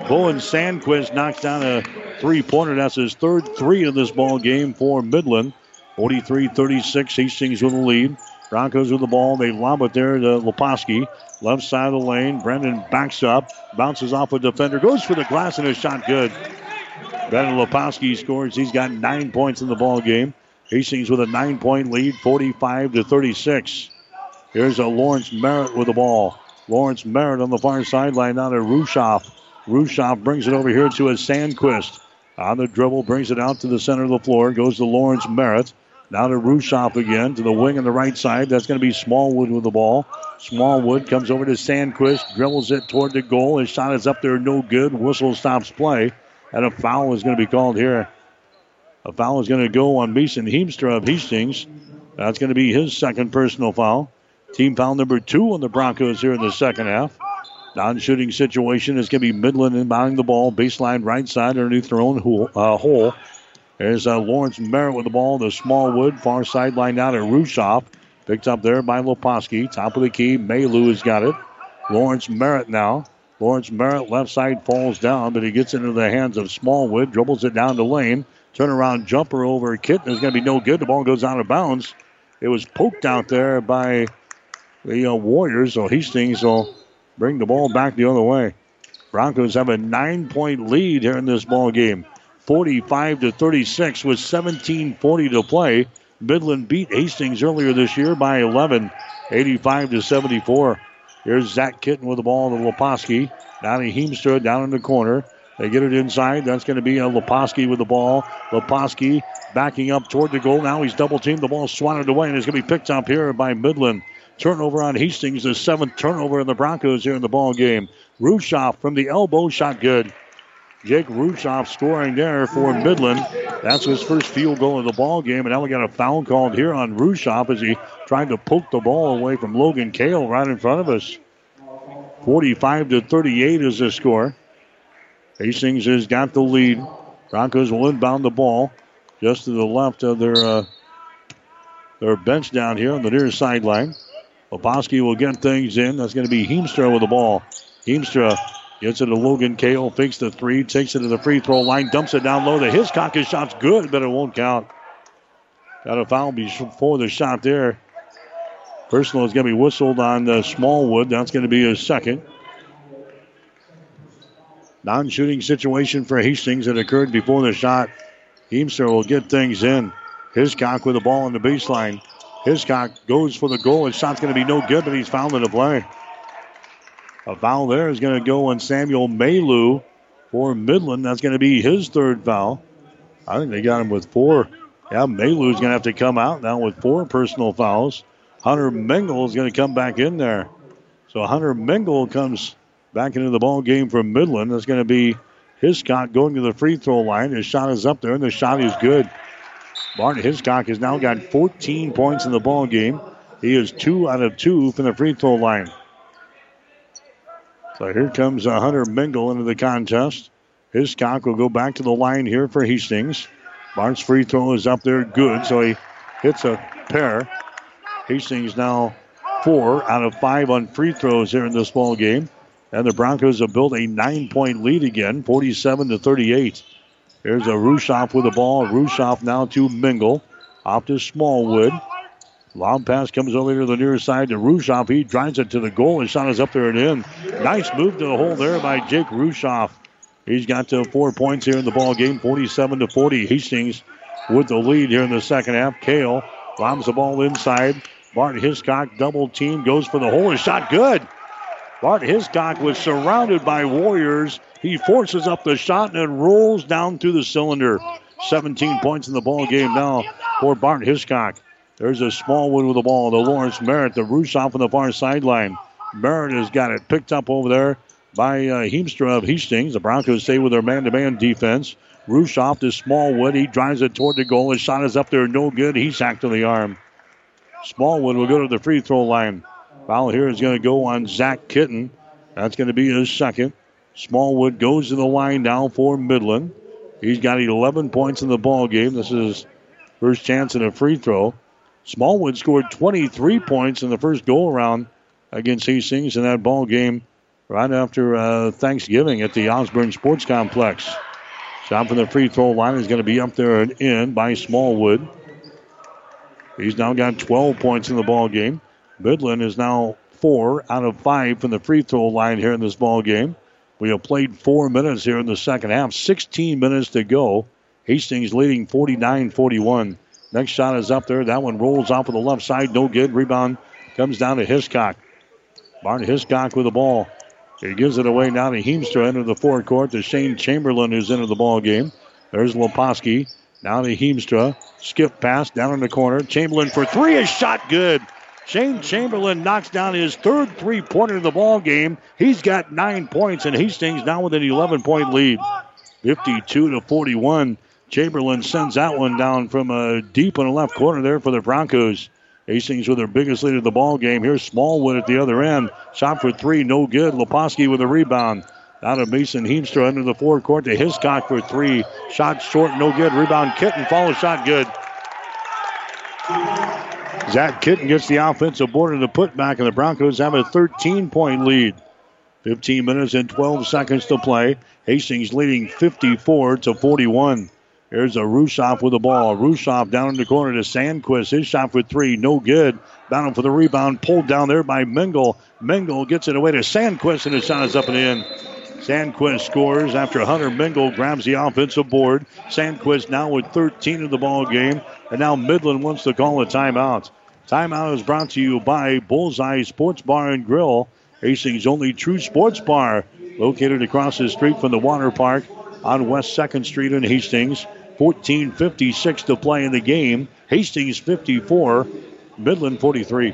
Bowen Sandquist knocks down a three-pointer. That's his third three in this ball game for Midland. forty-three thirty-six, Hastings with the lead. Broncos with the ball. They lob it there to Leposki. Left side of the lane. Brendan backs up. Bounces off a defender. Goes for the glass and a shot good. Brendan Leposki scores. He's got nine points in the ball game. Hastings with a nine-point lead, forty-five to thirty-six. Here's a Lawrence Merritt with the ball. Lawrence Merritt on the far sideline now to Rushoff. Rushoff brings it over here to a Sandquist. On the dribble, brings it out to the center of the floor. Goes to Lawrence Merritt. Now to Rushoff again, to the wing on the right side. That's going to be Smallwood with the ball. Smallwood comes over to Sandquist, dribbles it toward the goal. His shot is up there, no good. Whistle stops play, and a foul is going to be called here. A foul is going to go on Mason Heemstra of Hastings. That's going to be his second personal foul. Team foul number two on the Broncos here in the second half. Non-shooting situation is going to be Midland inbounding the ball. Baseline right side underneath their own hole. Uh, hole. There's uh, Lawrence Merritt with the ball to Smallwood. Far sideline down to Rushoff. Picked up there by Leposki. Top of the key. Maylou has got it. Lawrence Merritt now. Lawrence Merritt left side falls down, but he gets into the hands of Smallwood. Dribbles it down the lane. Turnaround jumper over Kitten is going to be no good. The ball goes out of bounds. It was poked out there by the uh, Warriors. So Hastings will bring the ball back the other way. Broncos have a nine-point lead here in this ball game, forty-five to thirty-six, with seventeen forty to play. Midland beat Hastings earlier this year by eleven, eighty-five to seventy-four. Here's Zach Kitten with the ball to Leposki. Down to Heemstra, down in the corner. They get it inside. That's going to be a Leposki with the ball. Leposki backing up toward the goal. Now he's double-teamed. The ball swatted away, and it's going to be picked up here by Midland. Turnover on Hastings, the seventh turnover in the Broncos here in the ball game. Rushoff from the elbow, shot good. Jake Rushoff scoring there for Midland. That's his first field goal of the ball game, and now we got a foul called here on Rushoff as he tried to poke the ball away from Logan Cale right in front of us. forty-five to thirty-eight is the score. Hastings has got the lead. Broncos will inbound the ball just to the left of their uh, their bench down here on the near sideline. Leposki will get things in. That's going to be Heemstra with the ball. Heemstra gets it to Logan Cale, fakes the three, takes it to the free throw line, dumps it down low to Hiscock. His shot's good, but it won't count. Got a foul before the shot there. Personal is going to be whistled on uh, Smallwood. That's going to be his second. Non-shooting situation for Hastings that occurred before the shot. Heemstra will get things in. Hiscock with the ball on the baseline. Hiscock goes for the goal. His shot's going to be no good, but he's fouled in the play. A foul there is going to go on Samuel Maylou for Midland. That's going to be his third foul. I think they got him with four. Yeah, Maylou is going to have to come out now with four personal fouls. Hunter Mengel is going to come back in there. So Hunter Mengel comes back into the ball game for Midland. That's going to be Hiscock going to the free throw line. His shot is up there, and the shot is good. Bart Hiscock has now got fourteen points in the ball game. He is two out of two from the free throw line. So here comes Hunter Mengel into the contest. Hiscock will go back to the line here for Hastings. Bart's free throw is up there, good. So he hits a pair. Hastings now four out of five on free throws here in this ball game, and the Broncos have built a nine-point lead again, forty-seven to thirty-eight. Here's a Rushoff with the ball. Rushoff now to Mengel. Off to Smallwood. Long pass comes over to the near side to Rushoff. He drives it to the goal. His shot is up there and in. Nice move to the hole there by Jake Rushoff. He's got to four points here in the ball game, forty-seven to forty. Hastings with the lead here in the second half. Cale bombs the ball inside. Bart Hiscock double team goes for the hole. His shot good. Bart Hiscock was surrounded by Warriors. He forces up the shot and rolls down through the cylinder. seventeen points in the ball game now for Bart Hiscock. There's a Smallwood with the ball to Lawrence Merritt. The Rushoff on the far sideline. Merritt has got it picked up over there by uh, Heemstra of Hastings. The Broncos stay with their man-to-man defense. Rushoff to Smallwood. He drives it toward the goal. His shot is up there. No good. He's hacked to the arm. Smallwood will go to the free throw line. Foul here is going to go on Zach Kitten. That's going to be his second. Smallwood goes to the line now for Midland. He's got eleven points in the ball game. This is his first chance at a free throw. Smallwood scored twenty-three points in the first go-around against Hastings in that ball game right after uh, Thanksgiving at the Osborne Sports Complex. Shot from the free throw line is going to be up there and in by Smallwood. He's now got twelve points in the ball game. Midland is now four out of five from the free throw line here in this ball game. We have played four minutes here in the second half. sixteen minutes to go. Hastings leading forty-nine forty-one. Next shot is up there. That one rolls off of the left side. No good. Rebound comes down to Hiscock. Barton Hiscock with the ball. He gives it away now to Heemstra into the forecourt to Shane Chamberlain, who's into the ball game. There's Leposki. Now to Heemstra. Skip pass down in the corner. Chamberlain for three is shot good. Shane Chamberlain knocks down his third three-pointer of the ball game. He's got nine points, and Hastings now with an eleven-point lead, fifty-two to forty-one. Chamberlain sends that one down from uh, deep in the left corner there for the Broncos. Hastings with their biggest lead of the ball game. Here's Smallwood at the other end. Shot for three, no good. Leposki with a rebound. Out of Mason Heemstra under the forward court to Hiscock for three. Shot short, no good. Rebound, Kitten. Follow shot, good. Zach Kitten gets the offensive board and the putback, and the Broncos have a thirteen-point lead. fifteen minutes and twelve seconds to play. Hastings leading fifty-four to forty-one. Here's a Rushoff with the ball. Rushoff down in the corner to Sandquist. His shot for three, no good. Bound for the rebound, pulled down there by Mengel. Mengel gets it away to Sandquist, and his shot is up and in. Sandquist scores after Hunter Mengel grabs the offensive board. Sandquist now with thirteen in the ball game, and now Midland wants to call a timeout. Timeout is brought to you by Bullseye Sports Bar and Grill, Hastings' only true sports bar, located across the street from the water park on West second Street in Hastings. fourteen fifty-six to play in the game. Hastings fifty-four, Midland forty-three.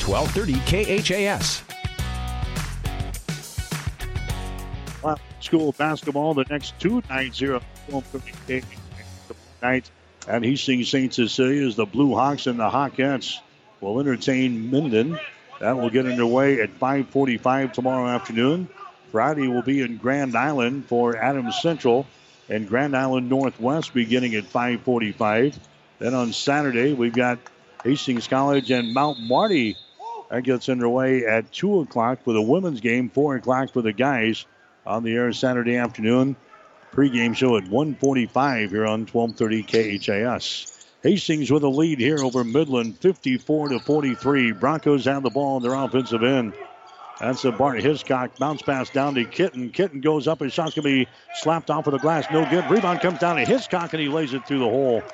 twelve thirty K H A S. School basketball the next two nights here at twelve thirty night, and Hastings Saint Cecilia as the Blue Hawks and the Hawkettes will entertain Minden. That will get underway at five forty-five tomorrow afternoon. Friday will be in Grand Island for Adams Central and Grand Island Northwest beginning at five forty-five. Then on Saturday we've got Hastings College and Mount Marty. That gets underway at two o'clock for the women's game, four o'clock for the guys on the air Saturday afternoon. Pre-game show at one forty-five here on twelve thirty K H A S. Hastings with a lead here over Midland, fifty-four to forty-three. Broncos have the ball on their offensive end. That's a Bart Hiscock bounce pass down to Kitten. Kitten goes up, and shot's going to be slapped off of the glass. No good. Rebound comes down to Hiscock, and he lays it through the hole.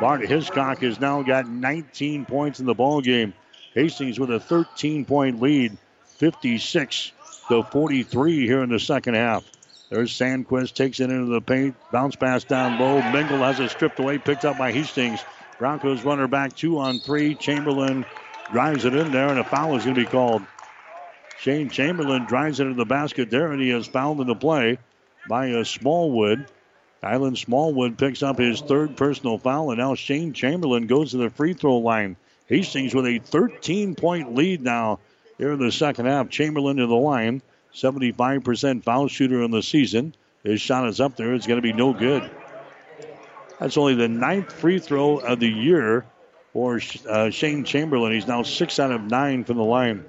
Bart Hiscock has now got nineteen points in the ball game. Hastings with a thirteen-point lead, fifty-six to forty-three here in the second half. There's Sandquist, takes it into the paint, bounce pass down low. Mengel has it stripped away, picked up by Hastings. Broncos runner back two on three. Chamberlain drives it in there, and a foul is going to be called. Shane Chamberlain drives it into the basket there, and he is fouled into play by a Smallwood. Kylan Smallwood picks up his third personal foul, and now Shane Chamberlain goes to the free throw line. Hastings with a thirteen-point lead now here in the second half. Chamberlain to the line, seventy-five percent foul shooter in the season. His shot is up there. It's going to be no good. That's only the ninth free throw of the year for uh, Shane Chamberlain. He's now six out of nine from the line.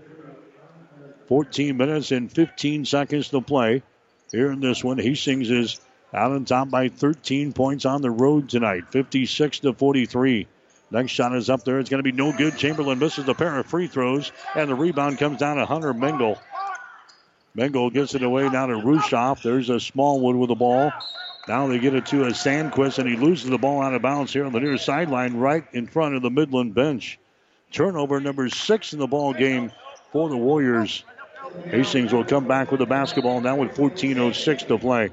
fourteen minutes and fifteen seconds to play here in this one. Hastings is out on top by thirteen points on the road tonight, fifty-six to forty-three. Next shot is up there. It's going to be no good. Chamberlain misses a pair of free throws, and the rebound comes down to Hunter Mengel. Mengel gets it away now to Rushoff. There's a Smallwood with the ball. Now they get it to a Sandquist, and he loses the ball out of bounds here on the near sideline right in front of the Midland bench. Turnover number six in the ball game for the Warriors. Hastings will come back with the basketball now with fourteen oh six to play.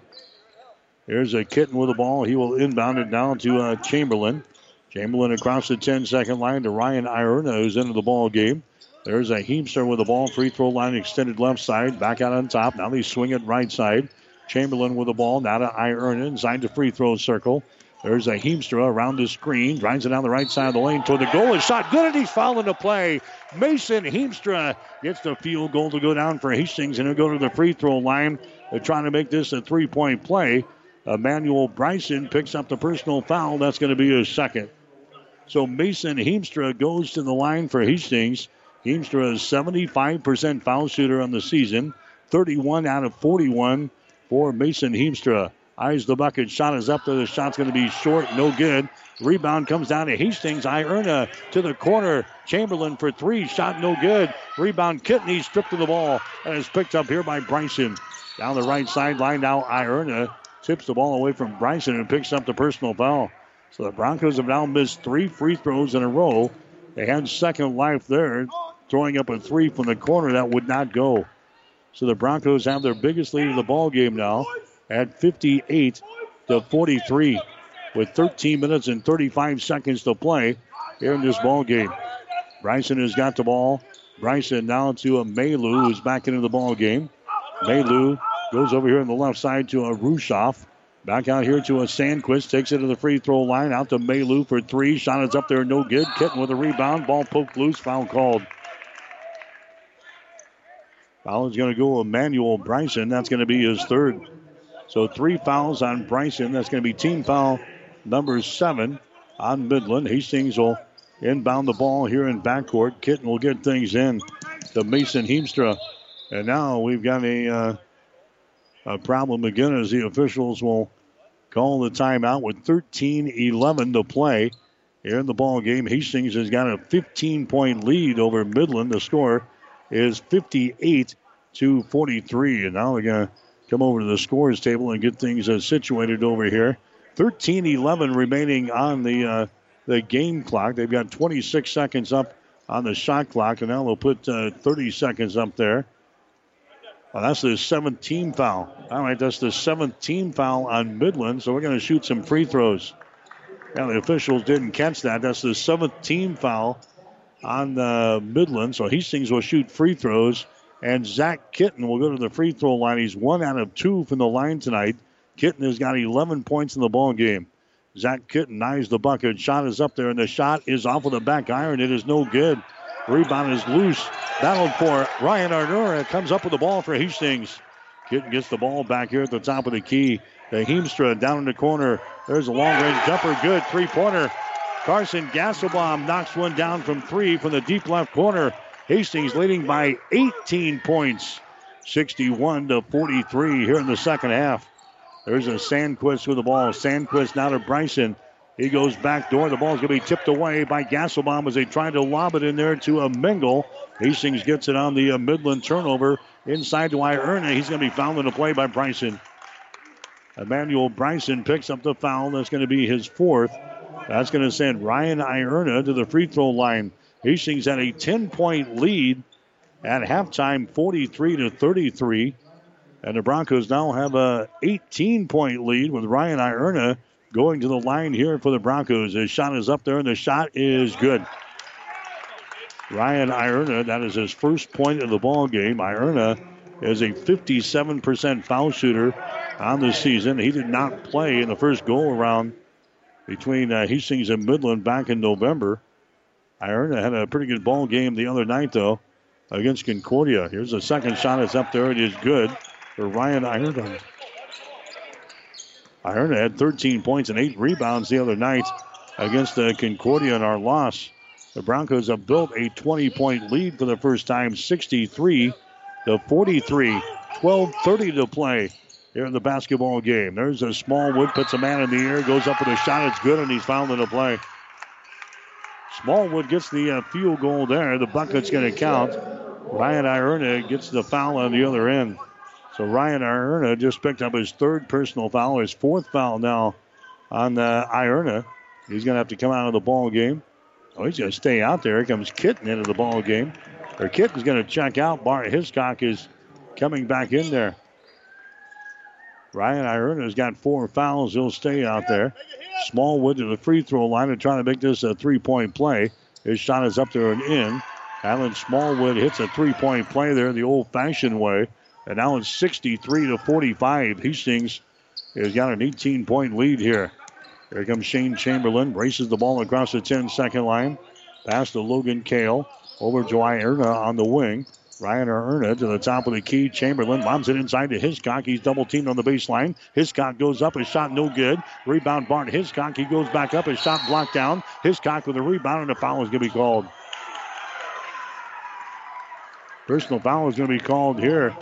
Here's a Kitten with the ball. He will inbound it down to uh, Chamberlain. Chamberlain across the ten-second line to Ryan Ierna, who's into the ball game. There's a Heemstra with the ball. Free throw line extended left side. Back out on top. Now they swing it right side. Chamberlain with the ball. Now to Ierna inside the free throw circle. There's a Heemstra around the screen. Drives it down the right side of the lane toward the goal. His shot good, and he's fouled into play. Mason Heemstra gets the field goal to go down for Hastings, and he'll go to the free throw line. They're trying to make this a three-point play. Emmanuel Bryson picks up the personal foul. That's going to be his second. So Mason Heemstra goes to the line for Hastings. Heemstra is seventy-five percent foul shooter on the season. thirty-one out of forty-one for Mason Heemstra. Eyes the bucket. Shot is up there. The shot's going to be short. No good. Rebound comes down to Hastings. Ierna to the corner. Chamberlain for three. Shot no good. Rebound Kitney stripped of the ball. And it's picked up here by Bryson. Down the right sideline now Ierna tips the ball away from Bryson and picks up the personal foul. So the Broncos have now missed three free throws in a row. They had second life there, throwing up a three from the corner. That would not go. So the Broncos have their biggest lead of the ball game now at fifty-eight to forty-three with thirteen minutes and thirty-five seconds to play here in this ball game. Bryson has got the ball. Bryson now to a Maylou, who's back into the ball game. Maylou goes over here on the left side to a Rushoff. Back out here to a Sandquist. Takes it to the free throw line. Out to Maylou for three. Shot is up there. No good. Kitten with a rebound. Ball poked loose. Foul called. Foul is going to go Emmanuel Bryson. That's going to be his third. So three fouls on Bryson. That's going to be team foul number seven on Midland. Hastings will inbound the ball here in backcourt. Kitten will get things in to Mason Heemstra. And now we've got a, uh, a problem again as the officials will call the timeout with thirteen eleven to play here in the ball game. Hastings has got a fifteen-point lead over Midland. The score is fifty-eight to forty-three. And now we're going to come over to the scores table and get things uh, situated over here. thirteen eleven remaining on the uh, the game clock. They've got twenty-six seconds up on the shot clock, and now they'll put uh, thirty seconds up there. Well, that's the seventh team foul. All right, that's the seventh team foul on Midland, so we're going to shoot some free throws. Yeah, the officials didn't catch that. That's the seventh team foul on uh, Midland, so Hastings will shoot free throws, and Zach Kitten will go to the free throw line. He's one out of two from the line tonight. Kitten has got eleven points in the ball game. Zach Kitten eyes the bucket. Shot is up there, and the shot is off of the back iron. It is no good. Rebound is loose. Battled for Ryan Ierna. Comes up with the ball for Hastings. Kitten gets the ball back here at the top of the key. The Heemstra down in the corner. There's a long-range jumper. Good three-pointer. Carson Gasselbaum knocks one down from three from the deep left corner. Hastings leading by eighteen points. sixty-one to forty-three here in the second half. There's a Sandquist with the ball. Sandquist now to Bryson. He goes back door. The ball's going to be tipped away by Gasselbaum as they try to lob it in there to a Mengel. Hastings gets it on the uh, Midland turnover. Inside to Ierna. He's going to be fouled in the play by Bryson. Emmanuel Bryson picks up the foul. That's going to be his fourth. That's going to send Ryan Ierna to the free throw line. Hastings had a ten-point lead at halftime, forty-three to thirty-three. And the Broncos now have a eighteen-point lead with Ryan Ierna going to the line here for the Broncos. His shot is up there, and the shot is good. Ryan Ierna, that is his first point of the ball game. Ierna is a fifty-seven percent foul shooter on the season. He did not play in the first go-around between uh, Hastings and Midland back in November. Ierna had a pretty good ball game the other night, though, against Concordia. Here's the second shot. It's up there. It is good. For Ryan Ierna. Ierna had thirteen points and eight rebounds the other night against the Concordia in our loss. The Broncos have built a twenty-point lead for the first time, sixty-three to forty-three. twelve thirty to play here in the basketball game. There's a Smallwood, puts a man in the air, goes up with a shot. It's good, and he's fouled into play. Smallwood gets the uh, field goal there. The bucket's going to count. Ryan Ierna gets the foul on the other end. So Ryan Ierna just picked up his third personal foul, his fourth foul now on uh, Ierna. He's going to have to come out of the ball game. Oh, he's going to stay out there. Here comes Kitten into the ball game. Or Kitten's going to check out. Bart Hiscock is coming back in there. Ryan Ierna's got four fouls. He'll stay out there. Smallwood to the free throw line and trying to make this a three-point play. His shot is up there and in. Alan Smallwood hits a three-point play there the old-fashioned way. And now it's sixty-three to forty-five. Hastings has got an eighteen-point lead here. Here comes Shane Chamberlain. Races the ball across the ten-second line. Pass to Logan Cale. Over to Ierna on the wing. Ryan Ierna to the top of the key. Chamberlain bombs it inside to Hiscock. He's double-teamed on the baseline. Hiscock goes up. His shot no good. Rebound Bart Hiscock. He goes back up. His shot blocked down. Hiscock with a rebound, and a foul is going to be called. Personal foul is going to be called here.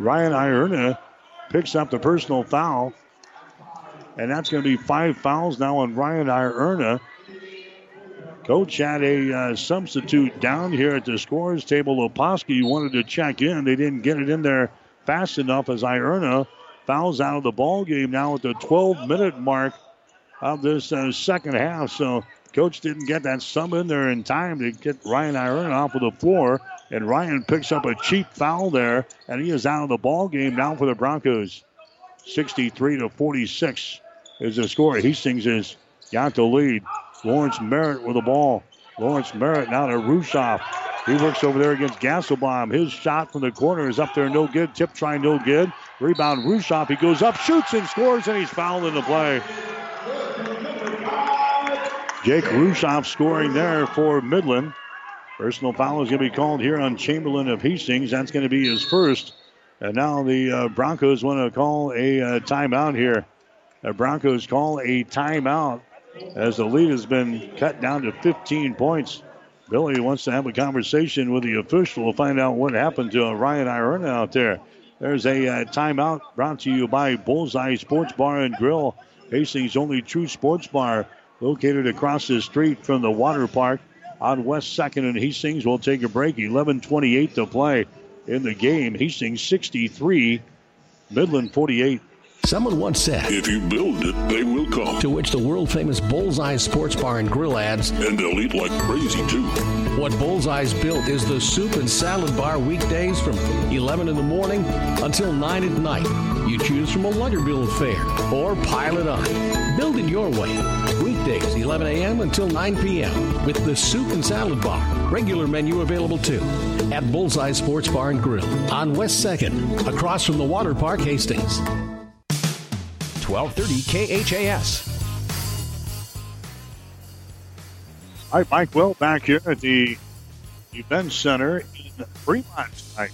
Ryan Ierna picks up the personal foul. And that's going to be five fouls now on Ryan Ierna. Coach had a uh, substitute down here at the scores table. Leposki wanted to check in. They didn't get it in there fast enough as Ierna fouls out of the ball game now at the twelve-minute mark of this uh, second half. So Coach didn't get that sub in there in time to get Ryan Ierna off of the floor. And Ryan picks up a cheap foul there, and he is out of the ball game now for the Broncos. sixty-three to forty-six is the score. Hastings has got the lead. Lawrence Merritt with the ball. Lawrence Merritt now to Rushoff. He works over there against Gasselbaum. His shot from the corner is up there, no good. Tip try, no good. Rebound, Rushoff. He goes up, shoots, and scores, and he's fouled in the play. Jake Rushoff scoring there for Midland. Personal foul is going to be called here on Chamberlain of Hastings. That's going to be his first. And now the uh, Broncos want to call a uh, timeout here. The Broncos call a timeout as the lead has been cut down to fifteen points. Billy wants to have a conversation with the official to find out what happened to uh, Ryan Ierna out there. There's a uh, timeout brought to you by Bullseye Sports Bar and Grill, Hastings' only true sports bar, located across the street from the water park on West second and Hastings. Will take a break. eleven twenty-eight to play in the game. Hastings sixty-three, Midland forty-eight. Someone once said, if you build it, they will come. To which the world-famous Bullseye Sports Bar and Grill adds, and they'll eat like crazy, too. What Bullseye's built is the soup and salad bar weekdays from eleven in the morning until nine at night. You choose from a Luncher Bill affair or pile it on. Build it your way. Weekdays, eleven a.m. until nine p.m. with the soup and salad bar. Regular menu available, too, at Bullseye Sports Bar and Grill on West second, across from the Water Park, Hastings. twelve thirty K H A S. All right, Mike Will back here at the event center in Fremont tonight.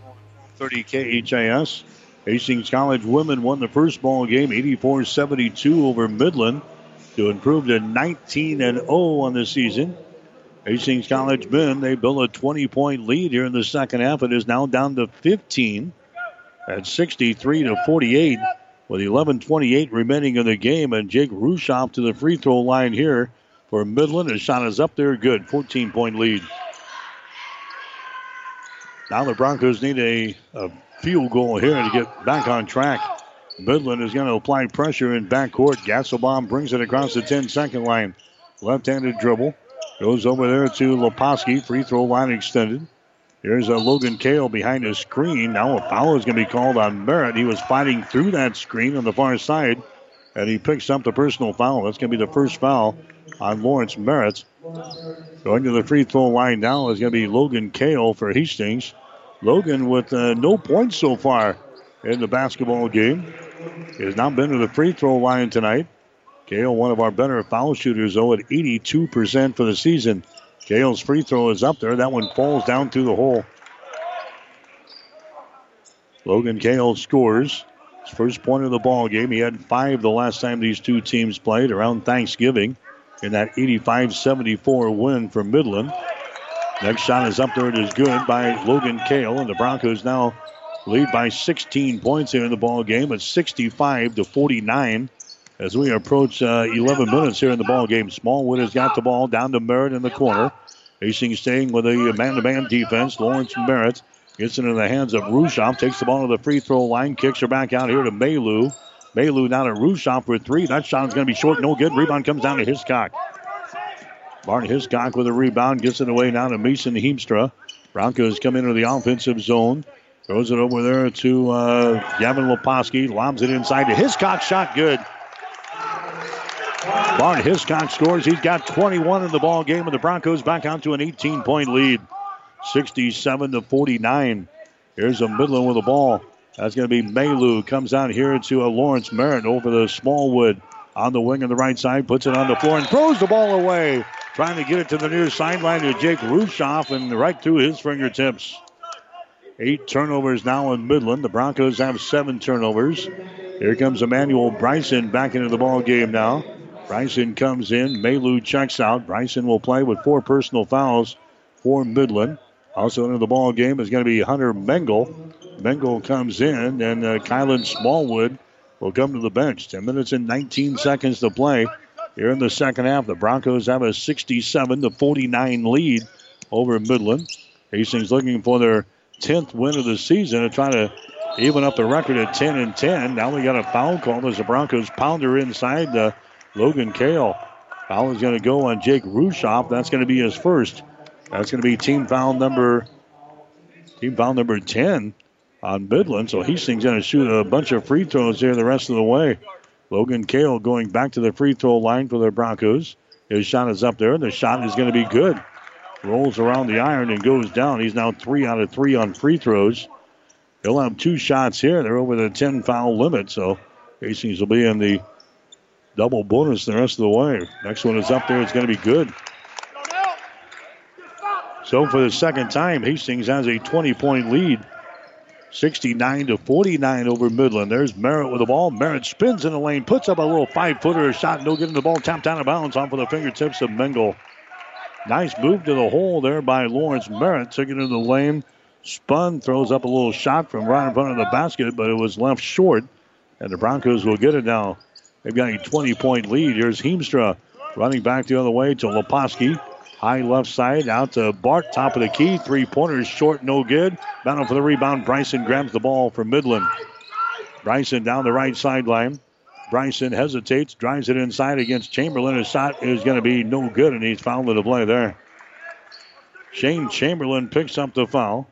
twelve thirty K H A S. Hastings College women won the first ball game eighty-four seventy-two over Midland to improve to nineteen and oh on the season. Hastings College men, they built a twenty-point lead here in the second half. It is now down to fifteen at sixty-three to forty-eight. With eleven twenty-eight remaining in the game, and Jake Rushoff to the free throw line here for Midland. His shot is up there, good. fourteen-point lead. Now the Broncos need a, a field goal here to get back on track. Midland is going to apply pressure in backcourt. Gasselbaum brings it across the ten-second line. Left-handed dribble. Goes over there to Leposki. Free throw line extended. Here's a Logan Cale behind his screen. Now a foul is going to be called on Merritt. He was fighting through that screen on the far side, and he picks up the personal foul. That's going to be the first foul on Lawrence Merritt. Going to the free throw line now is going to be Logan Cale for Hastings. Logan with uh, no points so far in the basketball game. He has not been to the free throw line tonight. Cale, one of our better foul shooters, though, at eighty-two percent for the season. Gale's free throw is up there. That one falls down through the hole. Logan Cale scores his first point of the ball game. He had five the last time these two teams played around Thanksgiving in that eighty-five seventy-four win for Midland. Next shot is up there. It is good by Logan Cale, and the Broncos now lead by sixteen points here in the ball game at sixty-five to forty-nine. As we approach uh, eleven minutes here in the ball game, Smallwood has got the ball down to Merritt in the corner. Hastings staying with a man-to-man defense. Lawrence Merritt gets it in the hands of Rushoff. Takes the ball to the free throw line. Kicks her back out here to Maylou. Maylou now to Rushoff for three. That shot is going to be short. No good. Rebound comes down to Hiscock. Bart Hiscock with a rebound. Gets it away now to Mason Heemstra. Broncos come into the offensive zone. Throws it over there to uh, Gavin Leposki. Lobs it inside to Hiscock. Shot good. Bart Hiscock scores. He's got twenty-one in the ball game, and the Broncos back out to an eighteen-point lead, sixty-seven to forty-nine. Here's a Midland with the ball. That's going to be Maylou. Comes out here to a Lawrence Merritt over the Smallwood on the wing on the right side. Puts it on the floor and throws the ball away, trying to get it to the near sideline to Jake Rushoff and right through his fingertips. Eight turnovers now in Midland. The Broncos have seven turnovers. Here comes Emmanuel Bryson back into the ball game now. Bryson comes in. Maylou checks out. Bryson will play with four personal fouls for Midland. Also into the ball game is going to be Hunter Mengel. Mengel comes in, and uh, Kylan Smallwood will come to the bench. ten minutes and nineteen seconds to play here in the second half. The Broncos have a sixty-seven to forty-nine lead over Midland. Hastings looking for their tenth win of the season and trying to even up the record at ten and ten. Now we got a foul call as the Broncos pounder inside the Logan Cale. Foul is going to go on Jake Rushoff. That's going to be his first. That's going to be team foul number team foul number ten on Midland. So Hastings going to shoot a bunch of free throws here the rest of the way. Logan Cale going back to the free throw line for the Broncos. His shot is up there. The shot is going to be good. Rolls around the iron and goes down. He's now three out of three on free throws. He'll have two shots here. They're over the ten foul limit, so Hastings will be in the double bonus the rest of the way. Next one is up there. It's going to be good. So for the second time, Hastings has a twenty-point lead. sixty-nine to forty-nine over Midland. There's Merritt with the ball. Merritt spins in the lane, puts up a little five-footer shot. No getting the ball tapped out of bounds off of the fingertips of Mengel. Nice move to the hole there by Lawrence Merritt. Took it into the lane, spun, throws up a little shot from right in front of the basket, but it was left short, and the Broncos will get it now. They've got a twenty-point lead. Here's Heemstra running back the other way to Leposki. High left side, out to Bart, top of the key. Three-pointers short, no good. Battle for the rebound. Bryson grabs the ball for Midland. Bryson down the right sideline. Bryson hesitates, drives it inside against Chamberlain. His shot is going to be no good, and he's fouled at the play there. Shane Chamberlain picks up the foul.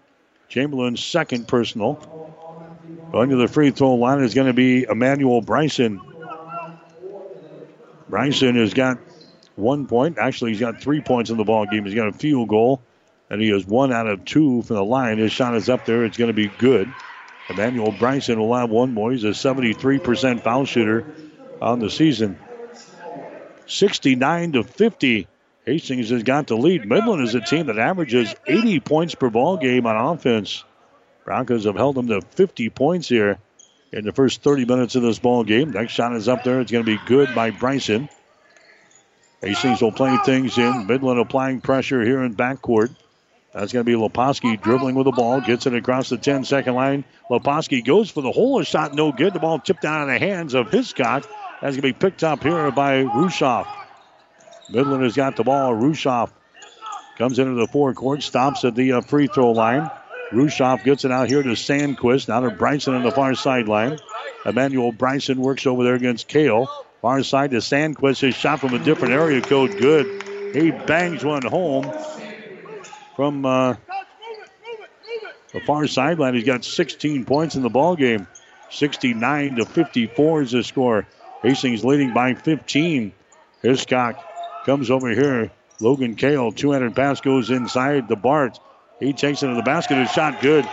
Chamberlain's second personal. Going to the free throw line is going to be Emmanuel Bryson. Bryson has got one point. Actually, he's got three points in the ball game. He's got a field goal, and he is one out of two from the line. His shot is up there. It's going to be good. Emmanuel Bryson will have one more. He's a seventy-three percent foul shooter on the season. sixty-nine to fifty. Hastings has got the lead. Midland is a team that averages eighty points per ball game on offense. Broncos have held them to fifty points here in the first thirty minutes of this ball game. Next shot is up there. It's going to be good by Bryson. Hastings will play things in. Midland applying pressure here in backcourt. That's going to be Leposki dribbling with the ball. Gets it across the ten-second line. Leposki goes for the hole. A shot no good. The ball tipped out of the hands of Hiscock. That's going to be picked up here by Rushoff. Midland has got the ball. Rushoff comes into the forecourt. Stops at the uh, free throw line. Rushoff gets it out here to Sandquist. Now to Bryson on the far sideline. Emmanuel Bryson works over there against Cale. Far side to Sandquist. His shot from a different area code. Good. He bangs one home from uh, the far sideline. He's got sixteen points in the ball game. sixty-nine to fifty-four is the score. Hastings leading by fifteen. Hiscock comes over here. Logan Cale, two-handed pass goes inside to Bart. He takes it to the basket. His shot good.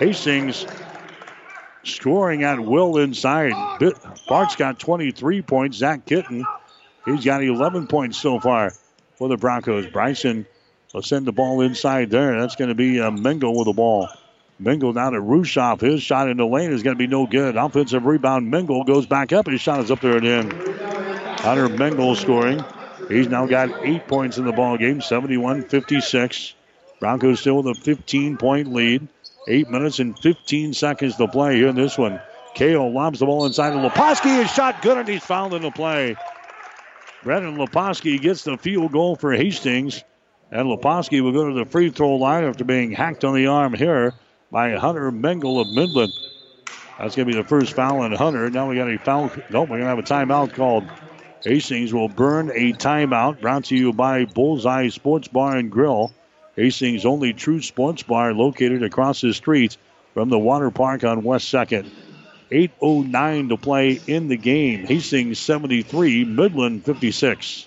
Hastings scoring at will inside. Bart's got twenty-three points. Zach Kitten, he's got eleven points so far for the Broncos. Bryson will send the ball inside there. That's going to be uh, Mengel with the ball. Mengel down to Rushoff. His shot in the lane is going to be no good. Offensive rebound. Mengel goes back up. His shot is up there at in. Hunter Mengel scoring. He's now got eight points in the ballgame, seventy-one fifty-six. Broncos still with a fifteen-point lead. Eight minutes and fifteen seconds to play here in this one. Cale lobs the ball inside to Leposki. His shot good, and he's fouled in the play. Brennan Leposki gets the field goal for Hastings. And Leposki will go to the free throw line after being hacked on the arm here by Hunter Mengel of Midland. That's going to be the first foul on Hunter. Now we got a foul. No, we're going to have a timeout called. Hastings will burn a timeout. Brought to you by Bullseye Sports Bar and Grill. Hastings' only true sports bar located across the street from the water park on West second. eight oh nine to play in the game. Hastings seventy-three, Midland fifty-six.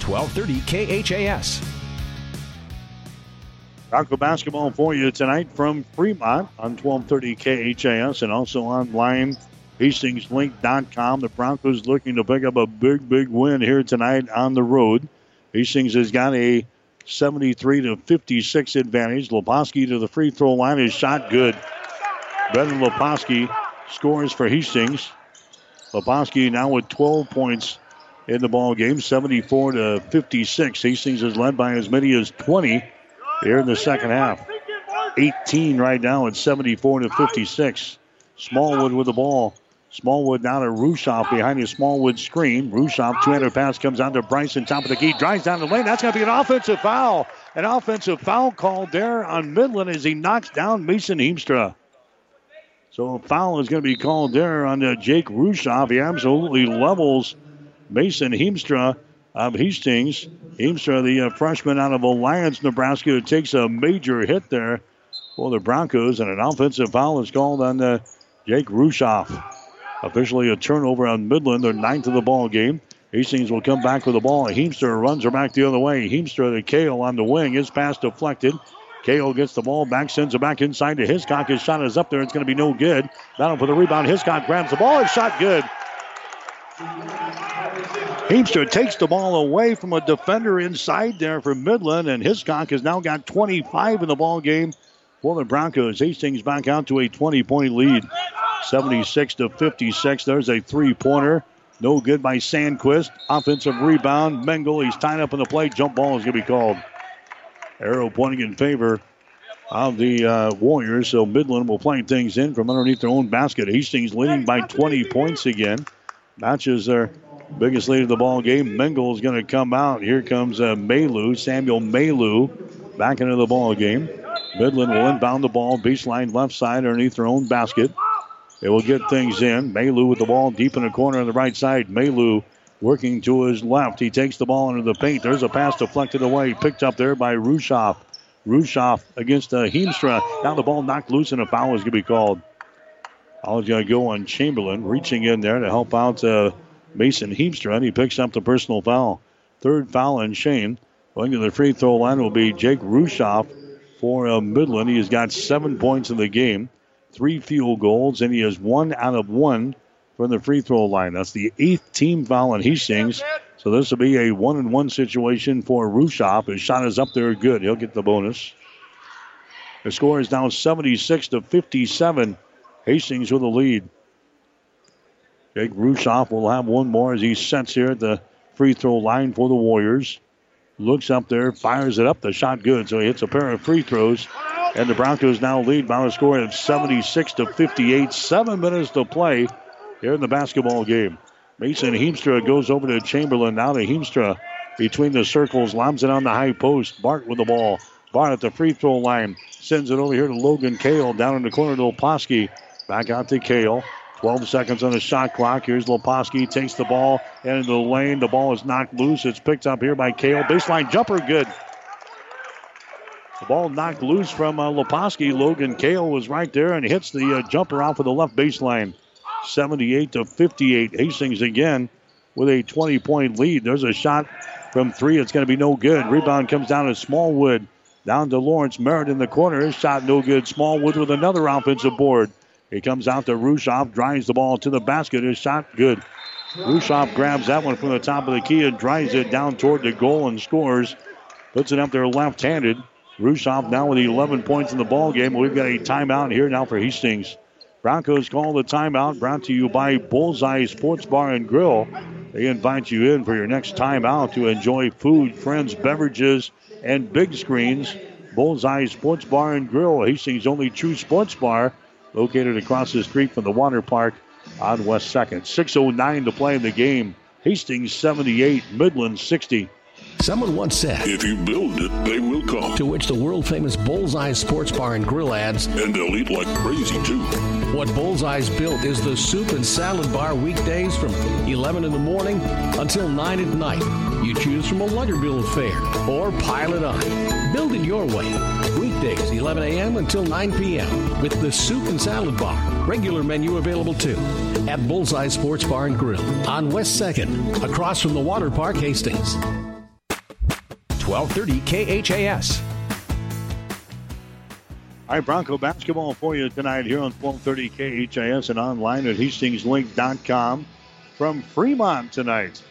twelve thirty K H A S. Bronco basketball for you tonight from Fremont on twelve thirty K H A S and also online Hastings Link dot com. The Broncos looking to pick up a big, big win here tonight on the road. Hastings has got a seventy-three to fifty-six advantage. Leposki to the free throw line. His shot good. Brendan Leposki scores for Hastings. Leposki now with twelve points in the ball game, seventy-four to fifty-six. Hastings is led by as many as twenty here in the second half. eighteen right now at seventy-four to fifty-six. Smallwood with the ball. Smallwood now to Rushoff behind his Smallwood screen. Rushoff, two-handed pass comes out to Bryson, top of the key, drives down the lane. That's going to be an offensive foul. An offensive foul called there on Midland as he knocks down Mason Heemstra. So a foul is going to be called there on uh, Jake Rushoff. He absolutely levels Mason Heemstra of Hastings. Heemstra, the uh, freshman out of Alliance, Nebraska, who takes a major hit there for the Broncos, and an offensive foul is called on uh, Jake Rushoff. Officially a turnover on Midland, their ninth of the ball game. Hastings will come back with the ball. Heemstra runs her back the other way. Heemstra to Kale on the wing. His pass deflected. Kale gets the ball back, sends it back inside to Hiscock. His shot is up there. It's going to be no good. Battle for the rebound. Hiscock grabs the ball. His shot good. Heemstra takes the ball away from a defender inside there for Midland, and Hiscock has now got twenty-five in the ball game for the Broncos. Hastings back out to a twenty-point lead. seventy-six to fifty-six. There's a three-pointer. No good by Sandquist. Offensive rebound. Mengel, he's tied up in the play. Jump ball is going to be called. Arrow pointing in favor of the uh, Warriors. So Midland will play things in from underneath their own basket. Hastings leading by twenty points again. Matches their biggest lead of the ball game. Mengel is going to come out. Here comes uh, Maylou. Samuel Maylou back into the ball game. Midland will inbound the ball. Baseline left side underneath their own basket. They will get things in. Maylou with the ball deep in the corner on the right side. Maylou working to his left. He takes the ball into the paint. There's a pass deflected away. Picked up there by Rushoff. Rushoff against uh, Heemstra. Now the ball knocked loose and a foul is going to be called. Foul is going to go on Chamberlain. Reaching in there to help out uh, Mason Heemstra. And he picks up the personal foul. Third foul on Shane. Going to the free throw line will be Jake Rushoff for uh, Midland. He has got seven points in the game. Three field goals, and he is one out of one from the free throw line. That's the eighth team foul, and he sings. So this will be a one-and-one situation for Rushoff. His shot is up there good. He'll get the bonus. The score is now seventy-six to fifty-seven. Hastings with the lead. Jake Rushoff will have one more as he sets here at the free throw line for the Warriors. Looks up there, fires it up. The shot good, so he hits a pair of free throws. And the Broncos now lead by a score of seventy-six to fifty-eight. Seven minutes to play here in the basketball game. Mason Heemstra goes over to Chamberlain. Now to Heemstra between the circles. Lobs it on the high post. Bart with the ball. Bart at the free throw line. Sends it over here to Logan Cale. Down in the corner to Leposki. Back out to Cale. twelve seconds on the shot clock. Here's Leposki. Takes the ball into the lane. The ball is knocked loose. It's picked up here by Cale. Baseline jumper. Good. The ball knocked loose from uh, Leposki. Logan Cale was right there and hits the uh, jumper off of the left baseline. seventy-eight to fifty-eight. Hastings again with a twenty-point lead. There's a shot from three. It's going to be no good. Rebound comes down to Smallwood. Down to Lawrence Merritt in the corner. His shot no good. Smallwood with another offensive board. He comes out to Rushoff. Drives the ball to the basket. His shot good. Rushoff grabs that one from the top of the key and drives it down toward the goal and scores. Puts it up there left-handed. Rushoff now with eleven points in the ball game. We've got a timeout here now for Hastings. Broncos call the timeout. Brought to you by Bullseye Sports Bar and Grill. They invite you in for your next timeout to enjoy food, friends, beverages, and big screens. Bullseye Sports Bar and Grill, Hastings' only true sports bar, located across the street from the water park on West second. six oh nine to play in the game. Hastings seventy-eight, Midland sixty. Someone once said, "If you build it, they will come." To which the world-famous Bullseye Sports Bar and Grill adds, "And they'll eat like crazy, too." What Bullseye's built is the soup and salad bar weekdays from eleven in the morning until nine at night. You choose from a Luncher Bill affair or pile it on. Build it your way. Weekdays, eleven a.m. until nine p.m. with the soup and salad bar. Regular menu available, too, at Bullseye Sports Bar and Grill on West second, across from the Water Park, Hastings. twelve thirty K H A S. All right, Bronco basketball for you tonight here on twelve thirty K H A S and online at Hastings Link dot com from Fremont tonight.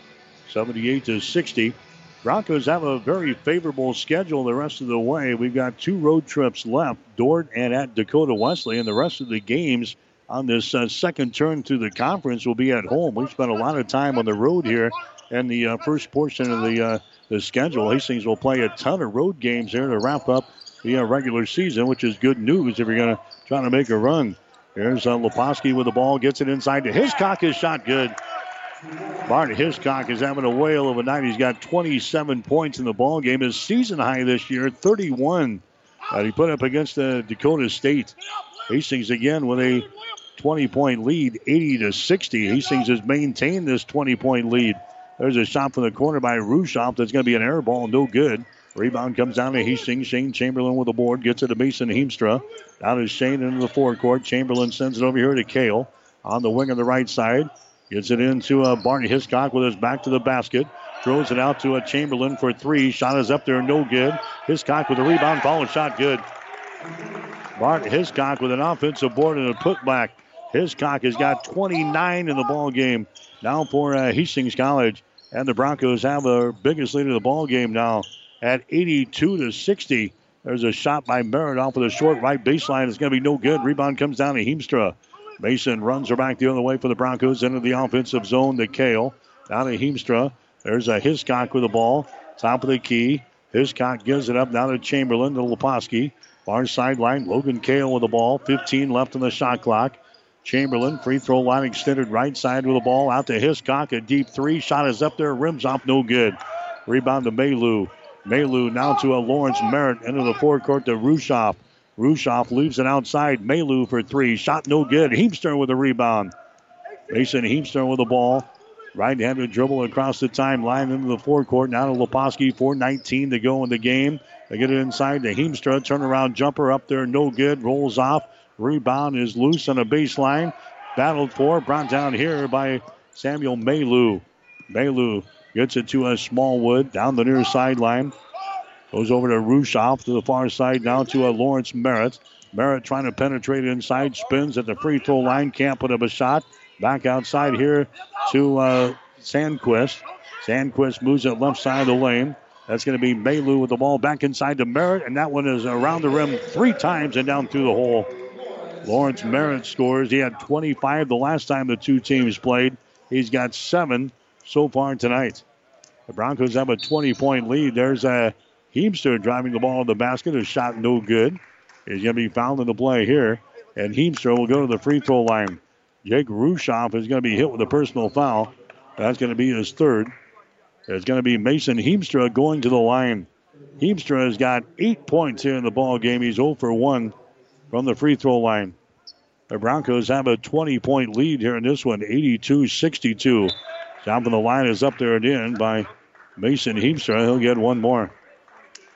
seventy-eight to sixty. Broncos have a very favorable schedule the rest of the way. We've got two road trips left, Dort and at Dakota Wesley, and the rest of the games on this uh, second turn through the conference will be at home. We've spent a lot of time on the road here in the uh, first portion of the uh, the schedule. Hastings will play a ton of road games there to wrap up the uh, regular season, which is good news if you're going to try to make a run. Here's uh, Leposki with the ball, gets it inside to Hiscock. His shot good. Bart Hiscock is having a whale of a night. He's got twenty-seven points in the ball game. His season high this year, thirty-one. Uh, he put up against uh, Dakota State. Hastings again with a twenty-point lead, eighty to sixty. Hastings has maintained this twenty-point lead. There's a shot from the corner by Rushoff. That's going to be an air ball, no good. Rebound comes down to Hastings. Shane Chamberlain with the board. Gets it to Mason Heemstra. Down to Shane into the forecourt. Chamberlain sends it over here to Cale. On the wing on the right side. Gets it into uh, Barney Hiscock with his back to the basket. Throws it out to uh, Chamberlain for three. Shot is up there, no good. Hiscock with a rebound, foul, and shot good. Bart Hiscock with an offensive board and a putback. Hiscock has got twenty-nine in the ball game. Now for uh, Hastings College. And the Broncos have their biggest lead of the ball game now at eighty-two to sixty. There's a shot by Merritt off of the short right baseline. It's going to be no good. Rebound comes down to Heemstra. Mason runs her back the other way for the Broncos into the offensive zone to Cale. Down to Heemstra. There's a Hiscock with the ball. Top of the key. Hiscock gives it up down to Chamberlain to Leposki. Far sideline. Logan Cale with the ball. fifteen left on the shot clock. Chamberlain free throw line extended right side with the ball. Out to Hiscock. A deep three. Shot is up there. Rims off. No good. Rebound to Maylou. Maylou now to a Lawrence Merritt. Into the forecourt to Rushoff. Rushoff leaves it outside. Maylou for three. Shot no good. Heemstra with a rebound. Mason Heemstra with the ball. Right-handed dribble across the timeline into the forecourt. Now to Leposki. four nineteen to go in the game. They get it inside to Heemstra. Turnaround jumper up there. No good. Rolls off. Rebound is loose on a baseline. Battled for. Brought down here by Samuel Maylou. Maylou gets it to a Smallwood down the near sideline. Goes over to Rushoff to the far side now to a Lawrence Merritt. Merritt trying to penetrate inside. Spins at the free throw line. Can't put up a shot. Back outside here to uh, Sandquist. Sandquist moves it left side of the lane. That's going to be Maylou with the ball back inside to Merritt. And that one is around the rim three times and down through the hole. Lawrence Merritt scores. He had twenty-five the last time the two teams played. He's got seven so far tonight. The Broncos have a twenty-point lead. There's a Heemstra driving the ball in the basket. A shot no good. He's going to be fouled in the play here. And Heemstra will go to the free throw line. Jake Rushoff is going to be hit with a personal foul. That's going to be his third. It's going to be Mason Heemstra going to the line. Heemstra has got eight points here in the ball game. He's zero for one from the free throw line. The Broncos have a twenty-point lead here in this one, eighty-two sixty-two. Down from the line is up there and in by Mason Heemstra. He'll get one more.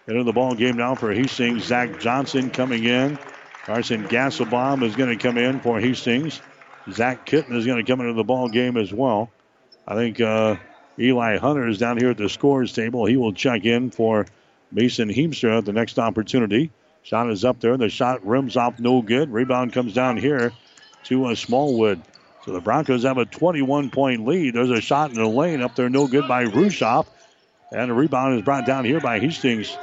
Into the ball game now for Hastings. Zach Johnson coming in. Carson Gasselbaum is going to come in for Hastings. Zach Kitten is going to come into the ball game as well. I think uh, Eli Hunter is down here at the scores table. He will check in for Mason Heemstra at the next opportunity. Shot is up there. The shot rims off, no good. Rebound comes down here to a Smallwood. So the Broncos have a twenty-one-point lead. There's a shot in the lane up there, no good by Rushoff. And the rebound is brought down here by Hastings.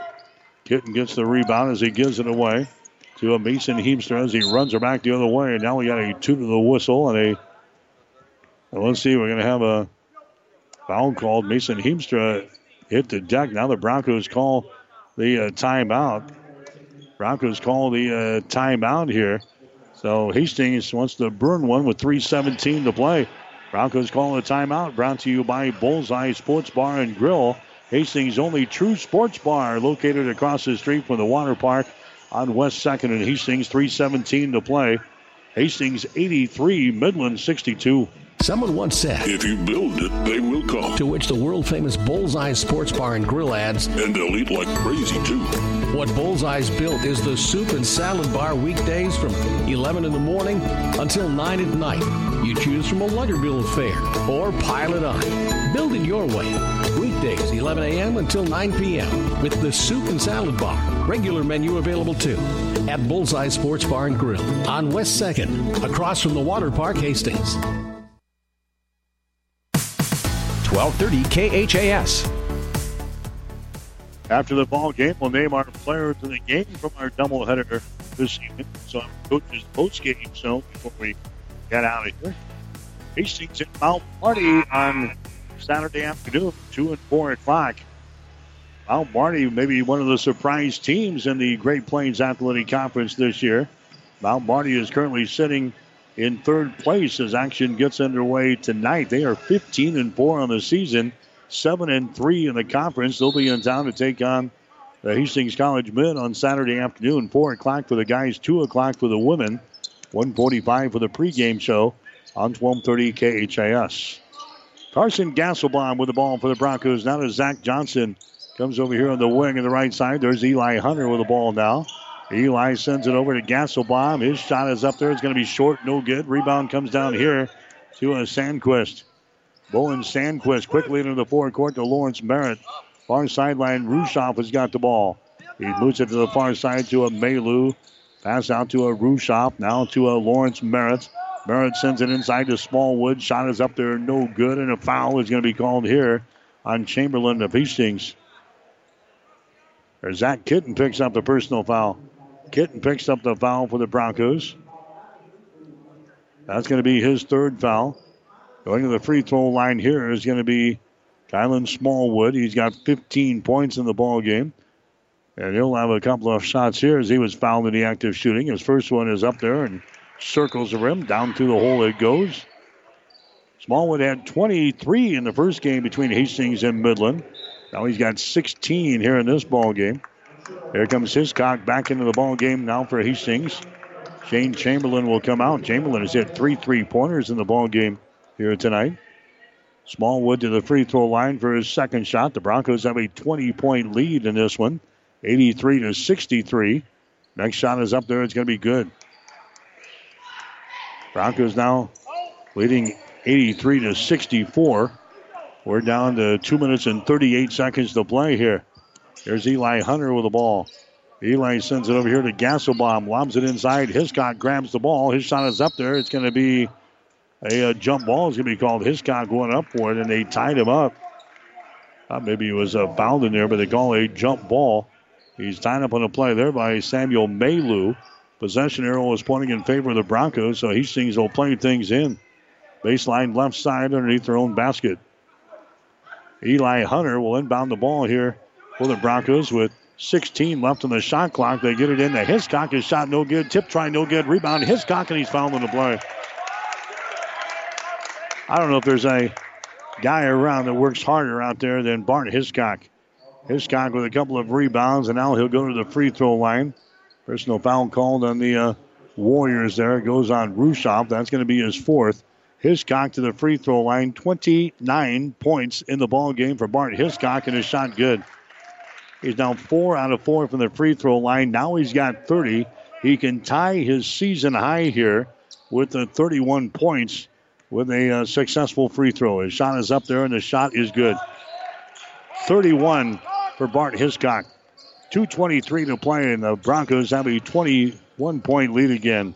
Kitten gets the rebound as he gives it away to a Mason Heemstra as he runs her back the other way. And now we got a toot of the whistle and a, and let's see, we're going to have a foul called. Mason Heemstra hit the deck. Now the Broncos call the uh, timeout. Broncos call the uh, timeout here. So Hastings wants to burn one with three seventeen to play. Broncos call a timeout. Brought to you by Bullseye Sports Bar and Grill. Hastings' only true sports bar located across the street from the water park. On West second and Hastings, three seventeen to play. Hastings eighty-three, Midland sixty-two. Someone once said, if you build it, they will come. To which the world-famous Bullseye Sports Bar and Grill adds, and they'll eat like crazy, too. What Bullseye's built is the soup and salad bar weekdays from eleven in the morning until nine at night. You choose from a lunch bill fare or pile it on. Build it your way. Weekdays, eleven a.m. until nine p.m. with the soup and salad bar. Regular menu available, too, at Bullseye Sports Bar and Grill on West second, across from the Water Park, Hastings. twelve thirty K H A S. After the ball game, we'll name our players in the game from our doubleheader this evening. So I'm coach's post game show before we get out of here. Hastings at Mount Party on Saturday afternoon, two and four o'clock. Well, Marty may be one of the surprise teams in the Great Plains Athletic Conference this year. Mount Marty is currently sitting in third place as action gets underway tonight. They are fifteen and four on the season, seven and three in the conference. They'll be in town to take on the Hastings College men on Saturday afternoon, four o'clock for the guys, two o'clock for the women, one forty-five for the pregame show on twelve thirty K H I S. Carson Gasselbaum with the ball for the Broncos. Now to Zach Johnson. Comes over here on the wing on the right side. There's Eli Hunter with the ball now. Eli sends it over to Gasselbaum. His shot is up there. It's going to be short. No good. Rebound comes down here to a Sandquist. Bowen Sandquist quickly into the forecourt to Lawrence Merritt. Far sideline, Rushoff has got the ball. He moves it to the far side to a Maylou. Pass out to a Rushoff. Now to a Lawrence Merritt. Merritt sends it inside to Smallwood. Shot is up there. No good. And a foul is going to be called here on Chamberlain of Hastings. There's Zach Kitten picks up the personal foul. Kitten picks up the foul for the Broncos. That's going to be his third foul. Going to the free throw line here is going to be Kylan Smallwood. He's got fifteen points in the ball game, and he'll have a couple of shots here as he was fouled in the act of shooting. His first one is up there and circles the rim. Down through the hole it goes. Smallwood had twenty-three in the first game between Hastings and Midland. Now he's got sixteen here in this ball game. Here comes Hiscock back into the ball game now for Hastings. Shane Chamberlain will come out. Chamberlain has hit three three-pointers in the ball game here tonight. Smallwood to the free throw line for his second shot. The Broncos have a twenty-point lead in this one, eighty-three to sixty-three. Next shot is up there. It's going to be good. Broncos now leading eighty-three to sixty-four. We're down to two minutes and thirty-eight seconds to play here. Here's Eli Hunter with the ball. Eli sends it over here to Gasselbaum. Lobs it inside. Hiscock grabs the ball. His shot is up there. It's going to be a, a jump ball. It's going to be called. Hiscock going up for it, and they tied him up. Thought maybe it was a foul in there, but they call a jump ball. He's tied up on a play there by Samuel Maylou. Possession arrow is pointing in favor of the Broncos, so Hastings will play things in. Baseline left side underneath their own basket. Eli Hunter will inbound the ball here for the Broncos with sixteen left on the shot clock. They get it into Hiscock. His shot no good. Tip try no good. Rebound Hiscock, and he's fouled on the play. I don't know if there's a guy around that works harder out there than Bart Hiscock. Hiscock with a couple of rebounds, and now he'll go to the free throw line. Personal foul called on the uh, Warriors there. It goes on Rushoff. That's going to be his fourth. Hiscock to the free throw line, twenty-nine points in the ball game for Bart Hiscock, and his shot good. He's now four out of four from the free throw line. Now he's got thirty. He can tie his season high here with the thirty-one points with a uh, successful free throw. His shot is up there, and the shot is good. thirty-one for Bart Hiscock. two twenty-three to play, and the Broncos have a twenty-one-point lead again.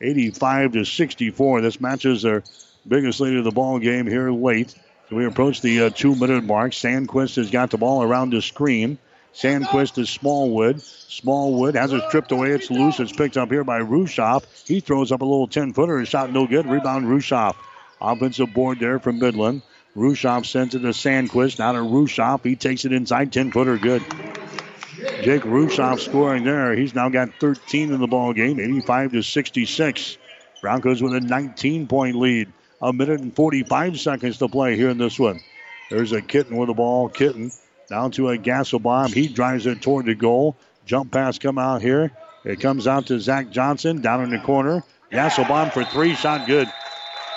eighty-five to sixty-four. This matches their biggest lead of the ball game here late. So we approach the uh, two-minute mark. Sandquist has got the ball around the screen. Sandquist to Smallwood. Smallwood has it stripped away. It's loose. It's picked up here by Rushoff. He throws up a little ten-footer. His shot no good. Rebound Rushoff. Offensive board there from Midland. Rushoff sends it to Sandquist. Now to Rushoff. He takes it inside. ten-footer good. Jake Rushoff scoring there. He's now got thirteen in the ball game, eighty-five to sixty-six. Broncos with a nineteen-point lead. A minute and forty-five seconds to play here in this one. There's a Kitten with the ball. Kitten down to a Gasselbaum. He drives it toward the goal. Jump pass come out here. It comes out to Zach Johnson down in the corner. Gasselbaum for three. Shot good.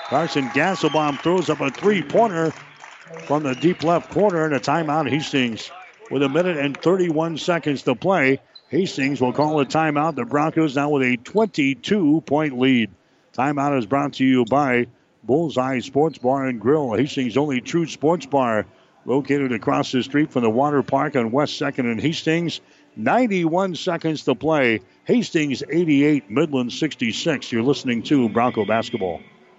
Carson Gasselbaum throws up a three-pointer from the deep left corner, and a timeout Hastings. With a minute and thirty-one seconds to play, Hastings will call a timeout. The Broncos now with a twenty-two-point lead. Timeout is brought to you by Bullseye Sports Bar and Grill, Hastings' only true sports bar, located across the street from the water park on West second and Hastings. ninety-one seconds to play. Hastings eighty-eight, Midland sixty-six. You're listening to Bronco Basketball.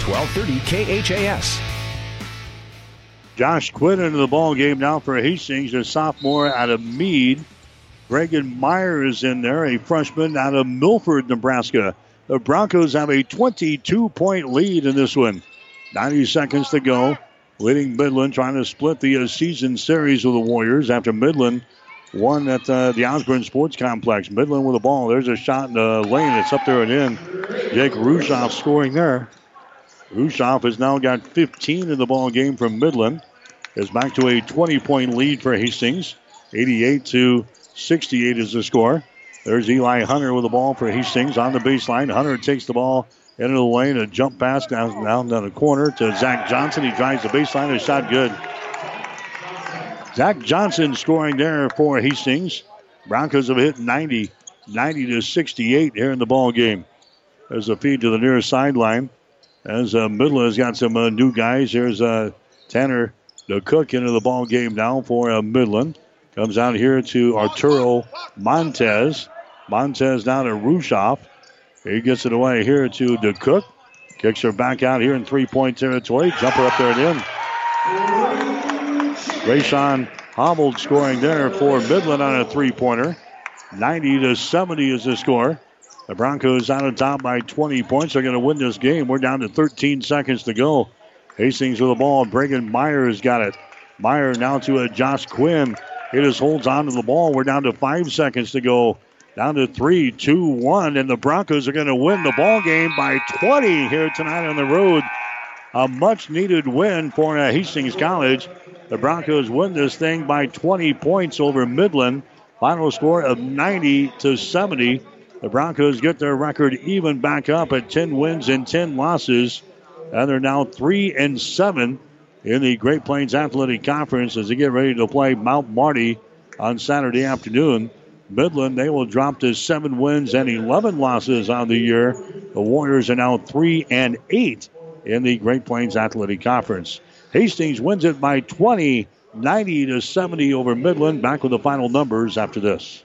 twelve thirty K H A S. Josh Quinn into the ball game now for Hastings, a sophomore out of Meade. Reagan Meyer is in there, a freshman out of Milford, Nebraska. The Broncos have a twenty-two point lead in this one. ninety seconds to go. Leading Midland, trying to split the uh, season series with the Warriors after Midland won at uh, the Osborne Sports Complex. Midland with the ball. There's a shot in the lane. It's up there and in. Jake Rushoff scoring there. Rushoff has now got fifteen in the ball game from Midland. It's back to a twenty point lead for Hastings. eighty-eight to sixty-eight is the score. There's Eli Hunter with the ball for Hastings on the baseline. Hunter takes the ball into the lane. A jump pass down, down the corner to Zach Johnson. He drives the baseline. A shot good. Zach Johnson scoring there for Hastings. Broncos have hit ninety, ninety to sixty-eight here in the ball game. There's a feed to the near sideline. As uh, Midland has got some uh, new guys. Here's uh, Tanner DeCook into the ball game now for uh, Midland. Comes out here to Arturo Montez. Montez down to Rushoff. He gets it away here to DeCook. Kicks her back out here in three-point territory. Jumper up there and in. Rayshawn Hobbled scoring there for Midland on a three-pointer. ninety to seventy is the score. The Broncos out on top by twenty points. They're going to win this game. We're down to thirteen seconds to go. Hastings with the ball. Bregan Meyer has got it. Meyer now to a Josh Quinn. He just holds on to the ball. We're down to five seconds to go. Down to three, two, one. And the Broncos are going to win the ball game by twenty here tonight on the road. A much-needed win for Hastings College. The Broncos win this thing by twenty points over Midland. Final score of ninety to seventy. The Broncos get their record even back up at ten wins and ten losses. And they're now three and seven in the Great Plains Athletic Conference as they get ready to play Mount Marty on Saturday afternoon. Midland, they will drop to seven wins and eleven losses on the year. The Warriors are now three and eight in the Great Plains Athletic Conference. Hastings wins it by twenty, ninety to seventy over Midland. Back with the final numbers after this.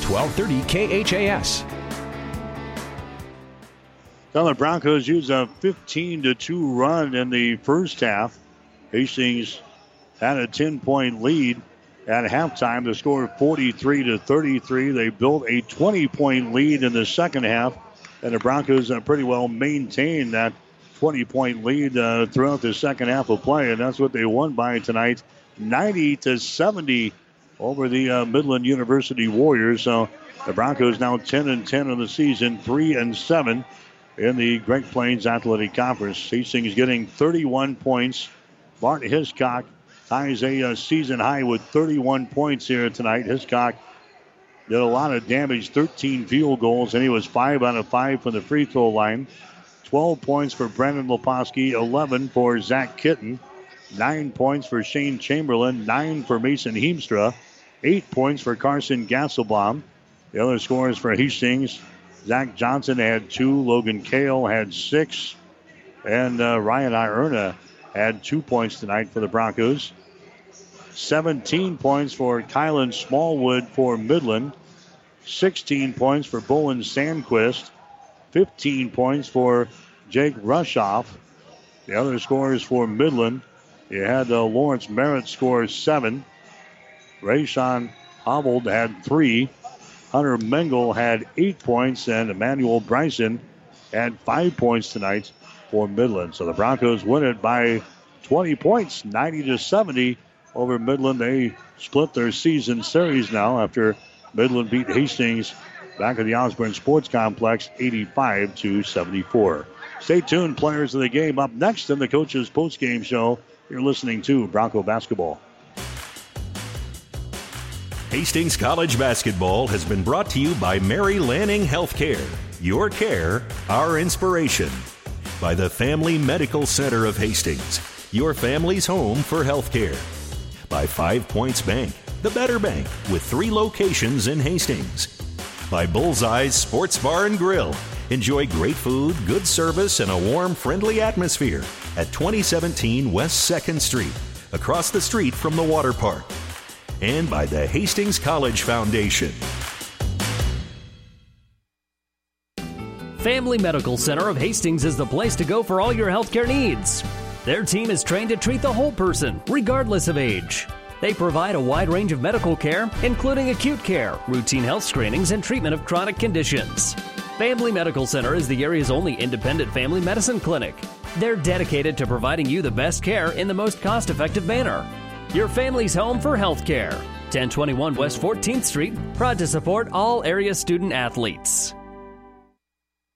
twelve thirty K H A S. Now the Broncos use a fifteen to two run in the first half. Hastings had a ten point lead at halftime. The score forty-three to thirty-three. They built a twenty point lead in the second half, and the Broncos uh, pretty well maintained that twenty point lead uh, throughout the second half of play, and that's what they won by tonight, ninety to seventy. Over the uh, Midland University Warriors. So the Broncos now ten and ten in the season, three and seven in the Great Plains Athletic Conference. Hastings getting thirty-one points. Bart Hiscock ties a uh, season high with thirty-one points here tonight. Hiscock did a lot of damage, thirteen field goals, and he was five out of five from the free throw line. twelve points for Brennan Leposki, eleven for Zach Kitten. Nine points for Shane Chamberlain, nine for Mason Heemstra, eight points for Carson Gasselbaum. The other scores for Hastings, Zach Johnson had two, Logan Cale had six, and uh, Ryan Ierna had two points tonight for the Broncos. seventeen points for Kylan Smallwood for Midland, sixteen points for Bowen Sandquist, fifteen points for Jake Rushoff, The other scores for Midland, you had uh, Lawrence Merritt score seven. Rayshawn Hobbled had three. Hunter Mengel had eight points. And Emmanuel Bryson had five points tonight for Midland. So the Broncos win it by twenty points, ninety to seventy over Midland. They split their season series now after Midland beat Hastings back at the Osborne Sports Complex eighty-five to seventy-four. Stay tuned, players of the game. Up next in the Coach's Postgame Show, you're listening to Bronco Basketball. Hastings College Basketball has been brought to you by Mary Lanning Healthcare. Your care, our inspiration. By the Family Medical Center of Hastings, your family's home for healthcare. By Five Points Bank, the better bank with three locations in Hastings. By Bullseye's Sports Bar and Grill. Enjoy great food, good service, and a warm, friendly atmosphere at twenty seventeen West second Street, across the street from the water park. And by the Hastings College Foundation. Family Medical Center of Hastings is the place to go for all your healthcare needs. Their team is trained to treat the whole person, regardless of age. They provide a wide range of medical care, including acute care, routine health screenings, and treatment of chronic conditions. Family Medical Center is the area's only independent family medicine clinic. They're dedicated to providing you the best care in the most cost-effective manner. Your family's home for healthcare. ten twenty-one West fourteenth Street, proud to support all area student athletes.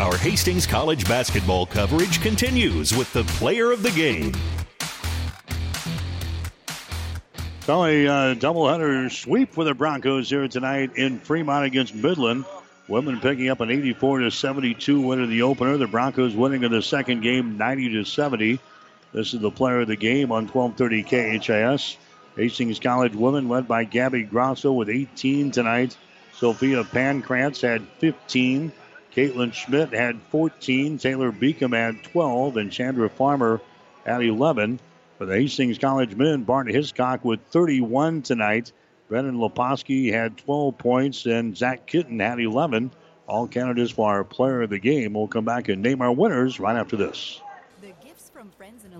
Our Hastings College basketball coverage continues with the player of the game. So a uh, doubleheader sweep for the Broncos here tonight in Fremont against Midland. Women picking up an eighty-four to seventy-two win in the opener. The Broncos winning in the second game, ninety to seventy. This is the player of the game on twelve thirty K H I S. Hastings College women led by Gabby Grosso with eighteen tonight. Sophia Pankratz had fifteen. Caitlin Schmidt had fourteen, Taylor Beacom had twelve, and Chandra Farmer had eleven. For the Hastings College men, Bart Hiscock with thirty-one tonight. Brennan Leposki had twelve points, and Zach Kitten had eleven. All candidates for our player of the game. We'll come back and name our winners right after this. Friends and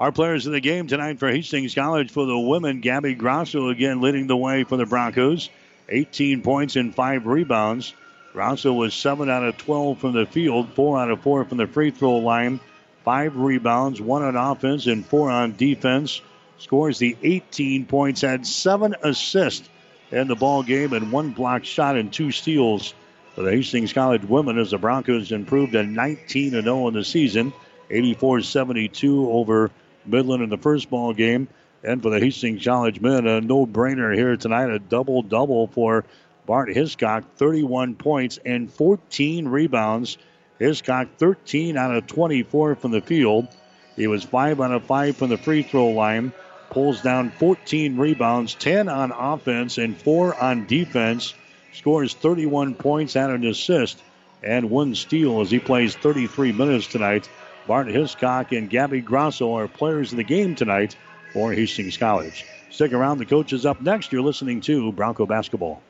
Our players in the game tonight for Hastings College for the women, Gabby Grosso again leading the way for the Broncos. eighteen points and five rebounds. Grosso was seven out of twelve from the field, four out of four from the free throw line, five rebounds, one on offense and four on defense. Scores the eighteen points, had seven assists in the ball game and one block shot and two steals for the Hastings College women as the Broncos improved to nineteen and oh in the season. eighty-four seventy-two over Midland in the first ball game. And for the Hastings College men, a no-brainer here tonight, a double-double for Bart Hiscock, thirty-one points and fourteen rebounds. Hiscock, thirteen out of twenty-four from the field. He was five out of five from the free throw line. Pulls down fourteen rebounds, ten on offense and four on defense. Scores thirty-one points, had an assist and one steal as he plays thirty-three minutes tonight. Bart Hiscock and Gabby Grosso are players in the game tonight for Hastings College. Stick around. The coach is up next. You're listening to Bronco Basketball.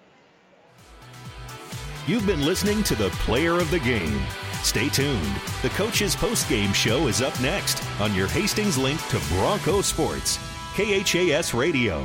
You've been listening to the player of the game. Stay tuned. The Coach's Postgame Show is up next on your Hastings link to Bronco Sports, K H A S Radio.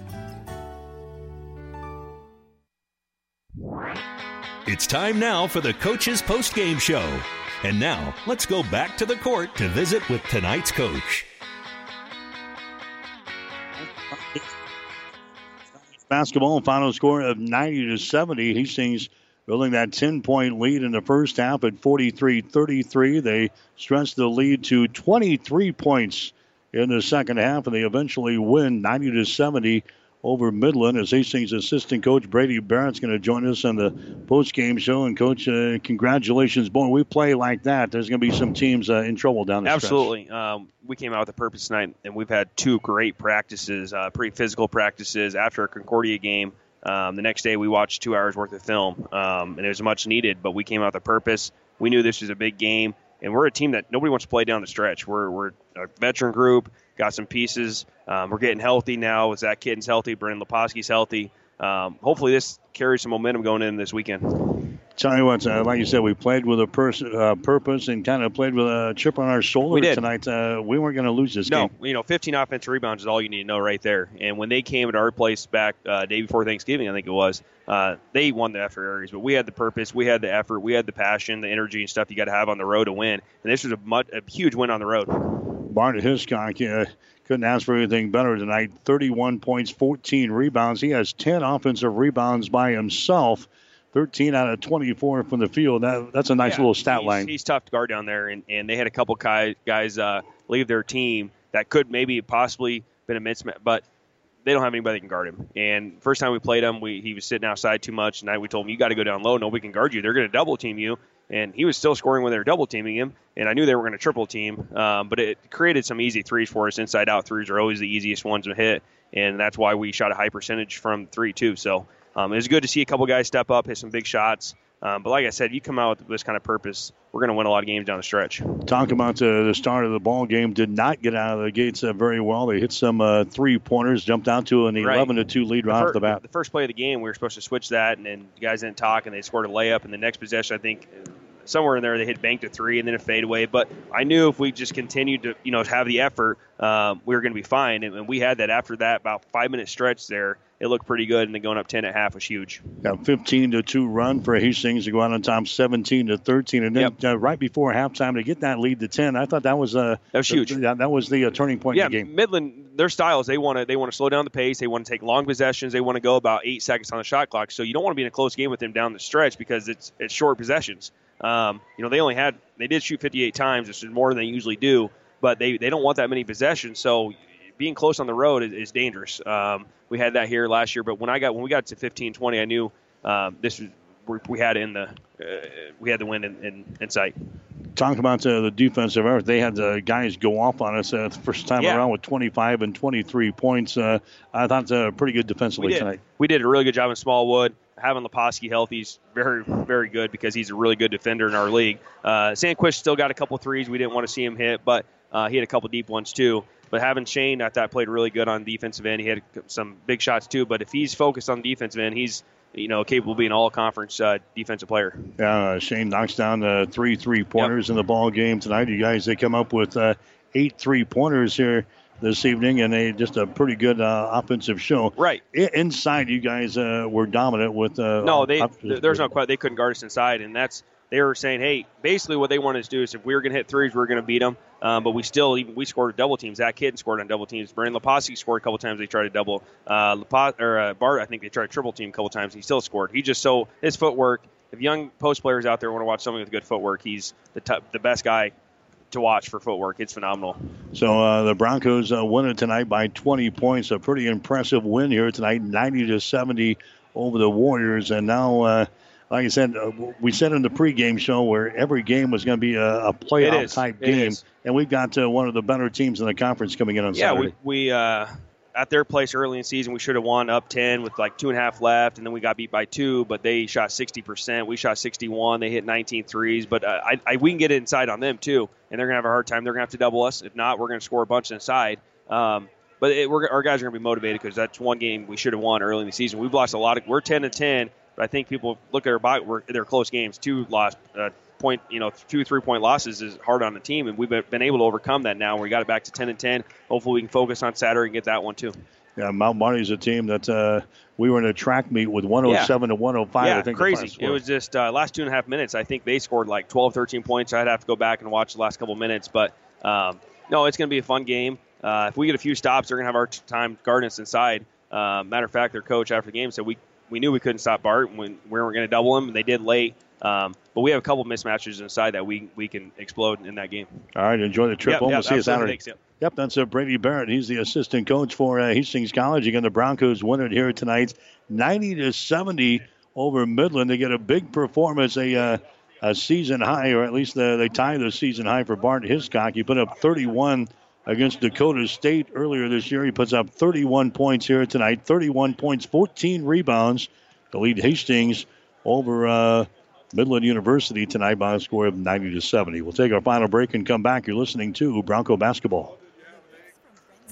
It's time now for the Coach's Post-Game Show. And now, let's go back to the court to visit with tonight's coach. Basketball, final score of ninety to seventy. Hastings building that ten-point lead in the first half at forty-three thirty-three. They stretched the lead to twenty-three points in the second half, and they eventually win ninety to seventy over Midland. As Hastings assistant coach Brady Barrett's going to join us on the post-game show. And, Coach, uh, congratulations. Boy, we play like that, there's going to be some teams uh, in trouble down the stretch. Absolutely. Um, we came out with a purpose tonight, and we've had two great practices, uh, pretty physical practices. After a Concordia game, um, the next day we watched two hours' worth of film, um, and it was much needed, but we came out with a purpose. We knew this was a big game, and we're a team that nobody wants to play down the stretch. We're, we're a veteran group. Got some pieces. Um, we're getting healthy now. Zach Kitten's healthy. Brennan Leposki's healthy. Um, hopefully this carries some momentum going in this weekend. Tell you what, uh, like you said, we played with a pers- uh, purpose and kind of played with a chip on our shoulder we did. Tonight. Uh, we weren't going to lose this no, game. No, you know, fifteen offensive rebounds is all you need to know right there. And when they came at our place back uh, day before Thanksgiving, I think it was, uh, they won the effort areas. But we had the purpose, we had the effort, we had the passion, the energy and stuff you got to have on the road to win. And this was a, much, a huge win on the road. Bart Hiscock uh, couldn't ask for anything better tonight. thirty-one points, fourteen rebounds. He has ten offensive rebounds by himself, thirteen out of twenty-four from the field. That, that's a nice yeah, little stat he's, line. He's tough to guard down there, and, and they had a couple guys uh, leave their team that could maybe possibly been a mismatch, but they don't have anybody that can guard him. And first time we played him, we, he was sitting outside too much. Tonight we told him, you got to go down low. Nobody can guard you. They're going to double-team you. And he was still scoring when they were double-teaming him, and I knew they were going to triple-team. Um, but it created some easy threes for us. Inside-out threes are always the easiest ones to hit, and that's why we shot a high percentage from three, too. So um, it was good to see a couple guys step up, hit some big shots. Um, but like I said, you come out with this kind of purpose, we're going to win a lot of games down the stretch. Talking about the, the start of the ball game, did not get out of the gates uh, very well. They hit some uh, three-pointers, jumped out to an right. eleven to two lead right the fir- off the bat. The first play of the game, we were supposed to switch that, and then the guys didn't talk, and they scored a layup. And the next possession, I think somewhere in there, they hit banked a three and then a fadeaway. But I knew if we just continued to you know, have the effort, um, we were going to be fine. And, and we had that after that about five-minute stretch there. It looked pretty good, and then going up ten at half was huge. Yeah, fifteen to two run for Hastings to go out on top, seventeen to thirteen. And then yep. uh, right before halftime to get that lead to ten, I thought that was uh, that was huge. Th- that was the uh, turning point yeah, in the game. Midland, their styles, they want to they want to slow down the pace. They want to take long possessions. They want to go about eight seconds on the shot clock. So you don't want to be in a close game with them down the stretch because it's it's short possessions. Um, you know, they only had they did shoot fifty-eight times, which is more than they usually do, but they, they don't want that many possessions. So being close on the road is, is dangerous. Um, we had that here last year, but when I got when we got to fifteen twenty, I knew um, this was we, we had in the uh, we had the win in, in, in sight. Talking about uh, the defensive effort, they had the guys go off on us uh, the first time yeah. around with twenty-five and twenty-three points. Uh, I thought it was uh, pretty good defensively we tonight. We did a really good job in Smallwood. Having Leposki healthy is very, very good because he's a really good defender in our league. Uh, Sandquist still got a couple threes. We didn't want to see him hit, but uh, he had a couple deep ones too. But having Shane, I thought, played really good on the defensive end. He had some big shots, too. But if he's focused on the defensive end, he's, you know, capable of being an all-conference uh, defensive player. Uh, Shane knocks down uh, three three-pointers yep. in the ball game tonight. You guys, they come up with uh, eight three-pointers here this evening, and they just a pretty good uh, offensive show. Right. I- inside, you guys uh, were dominant with uh, – No, they, there's no question. They couldn't guard us inside, and that's – they were saying, hey, basically what they wanted us to do is if we were going to hit threes, we were going to beat them. Um, but we still, even we scored double teams. Zach Kitten scored on double teams. Brennan Leposki scored a couple times. They tried to double. Uh, Lepo- or uh, Bart, I think they tried to triple team a couple times. He still scored. He just so his footwork. If young post players out there want to watch somebody with good footwork, he's the t- the best guy to watch for footwork. It's phenomenal. So uh, the Broncos uh, won it tonight by twenty points. A pretty impressive win here tonight, ninety to seventy over the Warriors, and now. Uh, Like I said, uh, we said in the pregame show where every game was going to be a, a playoff-type game, and we've got uh, one of the better teams in the conference coming in on yeah, Saturday. Yeah, we, we uh, at their place early in the season, we should have won up ten with like two and a half left, and then we got beat by two, but they shot sixty percent. We shot sixty-one. They hit nineteen threes, but uh, I, I, we can get it inside on them too, and they're going to have a hard time. They're going to have to double us. If not, we're going to score a bunch inside. Um, but it, we're, our guys are going to be motivated because that's one game we should have won early in the season. We've lost a lot. Of, we're ten to ten, but I think people look at our body, we're, they're close games. Two lost uh, point, you know, two three-point losses is hard on the team, and we've been able to overcome that now. We got it back to ten and ten. Hopefully we can focus on Saturday and get that one too. Yeah, Mount Marty is a team that uh, we were in a track meet with one oh seven yeah. to one oh five. Yeah, I think crazy. It was just uh, last two and a half minutes. I think they scored like twelve, thirteen points. I'd have to go back and watch the last couple minutes, but um, no, it's going to be a fun game. Uh, if we get a few stops, they're going to have our time guarding us inside. Uh, matter of fact, their coach after the game said we we knew we couldn't stop Bart and we, we weren't going to double him, and they did late. Um, but we have a couple mismatches inside that we we can explode in that game. All right, enjoy the trip. Yep, we'll yep, see you Saturday. Yep. yep, that's uh, Brady Barrett. He's the assistant coach for uh, Hastings College. Again, the Broncos win it here tonight, ninety to seventy over Midland. They get a big performance, a uh, a season high, or at least the, they tie the season high for Bart Hiscock. He put up thirty-one against Dakota State earlier this year. He puts up thirty-one points here tonight. thirty-one points, fourteen rebounds to lead Hastings over. Uh, Midland University tonight by a score of ninety to seventy. We'll take our final break and come back. You're listening to Bronco Basketball. Friends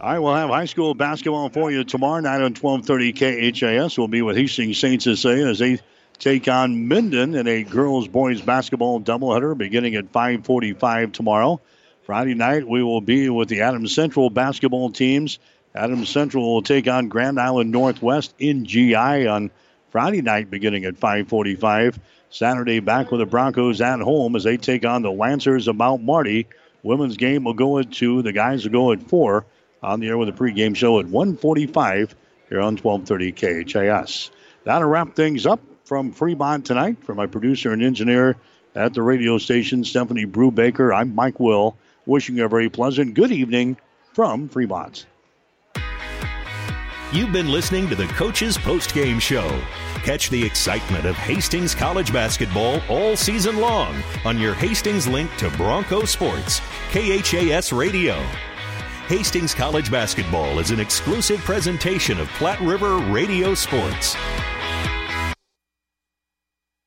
All right, we'll have high school basketball for you tomorrow night on twelve thirty K H A S. We'll be with Hastings Saints S A as they take on Minden in a girls-boys basketball doubleheader beginning at five forty-five tomorrow. Friday night, we will be with the Adams Central basketball teams. Adams Central will take on Grand Island Northwest in G I on Friday night beginning at five forty-five. Saturday back with the Broncos at home as they take on the Lancers of Mount Marty. Women's game will go at two. The guys will go at four. On the air with a pregame show at one forty-five here on twelve thirty K H A S. That'll wrap things up from Fremont tonight. For my producer and engineer at the radio station, Stephanie Brubaker, I'm Mike Will, wishing you a very pleasant good evening from Fremont. You've been listening to the Coach's Postgame Show. Catch the excitement of Hastings College basketball all season long on your Hastings link to Bronco Sports, K H A S Radio. Hastings College basketball is an exclusive presentation of Platte River Radio Sports.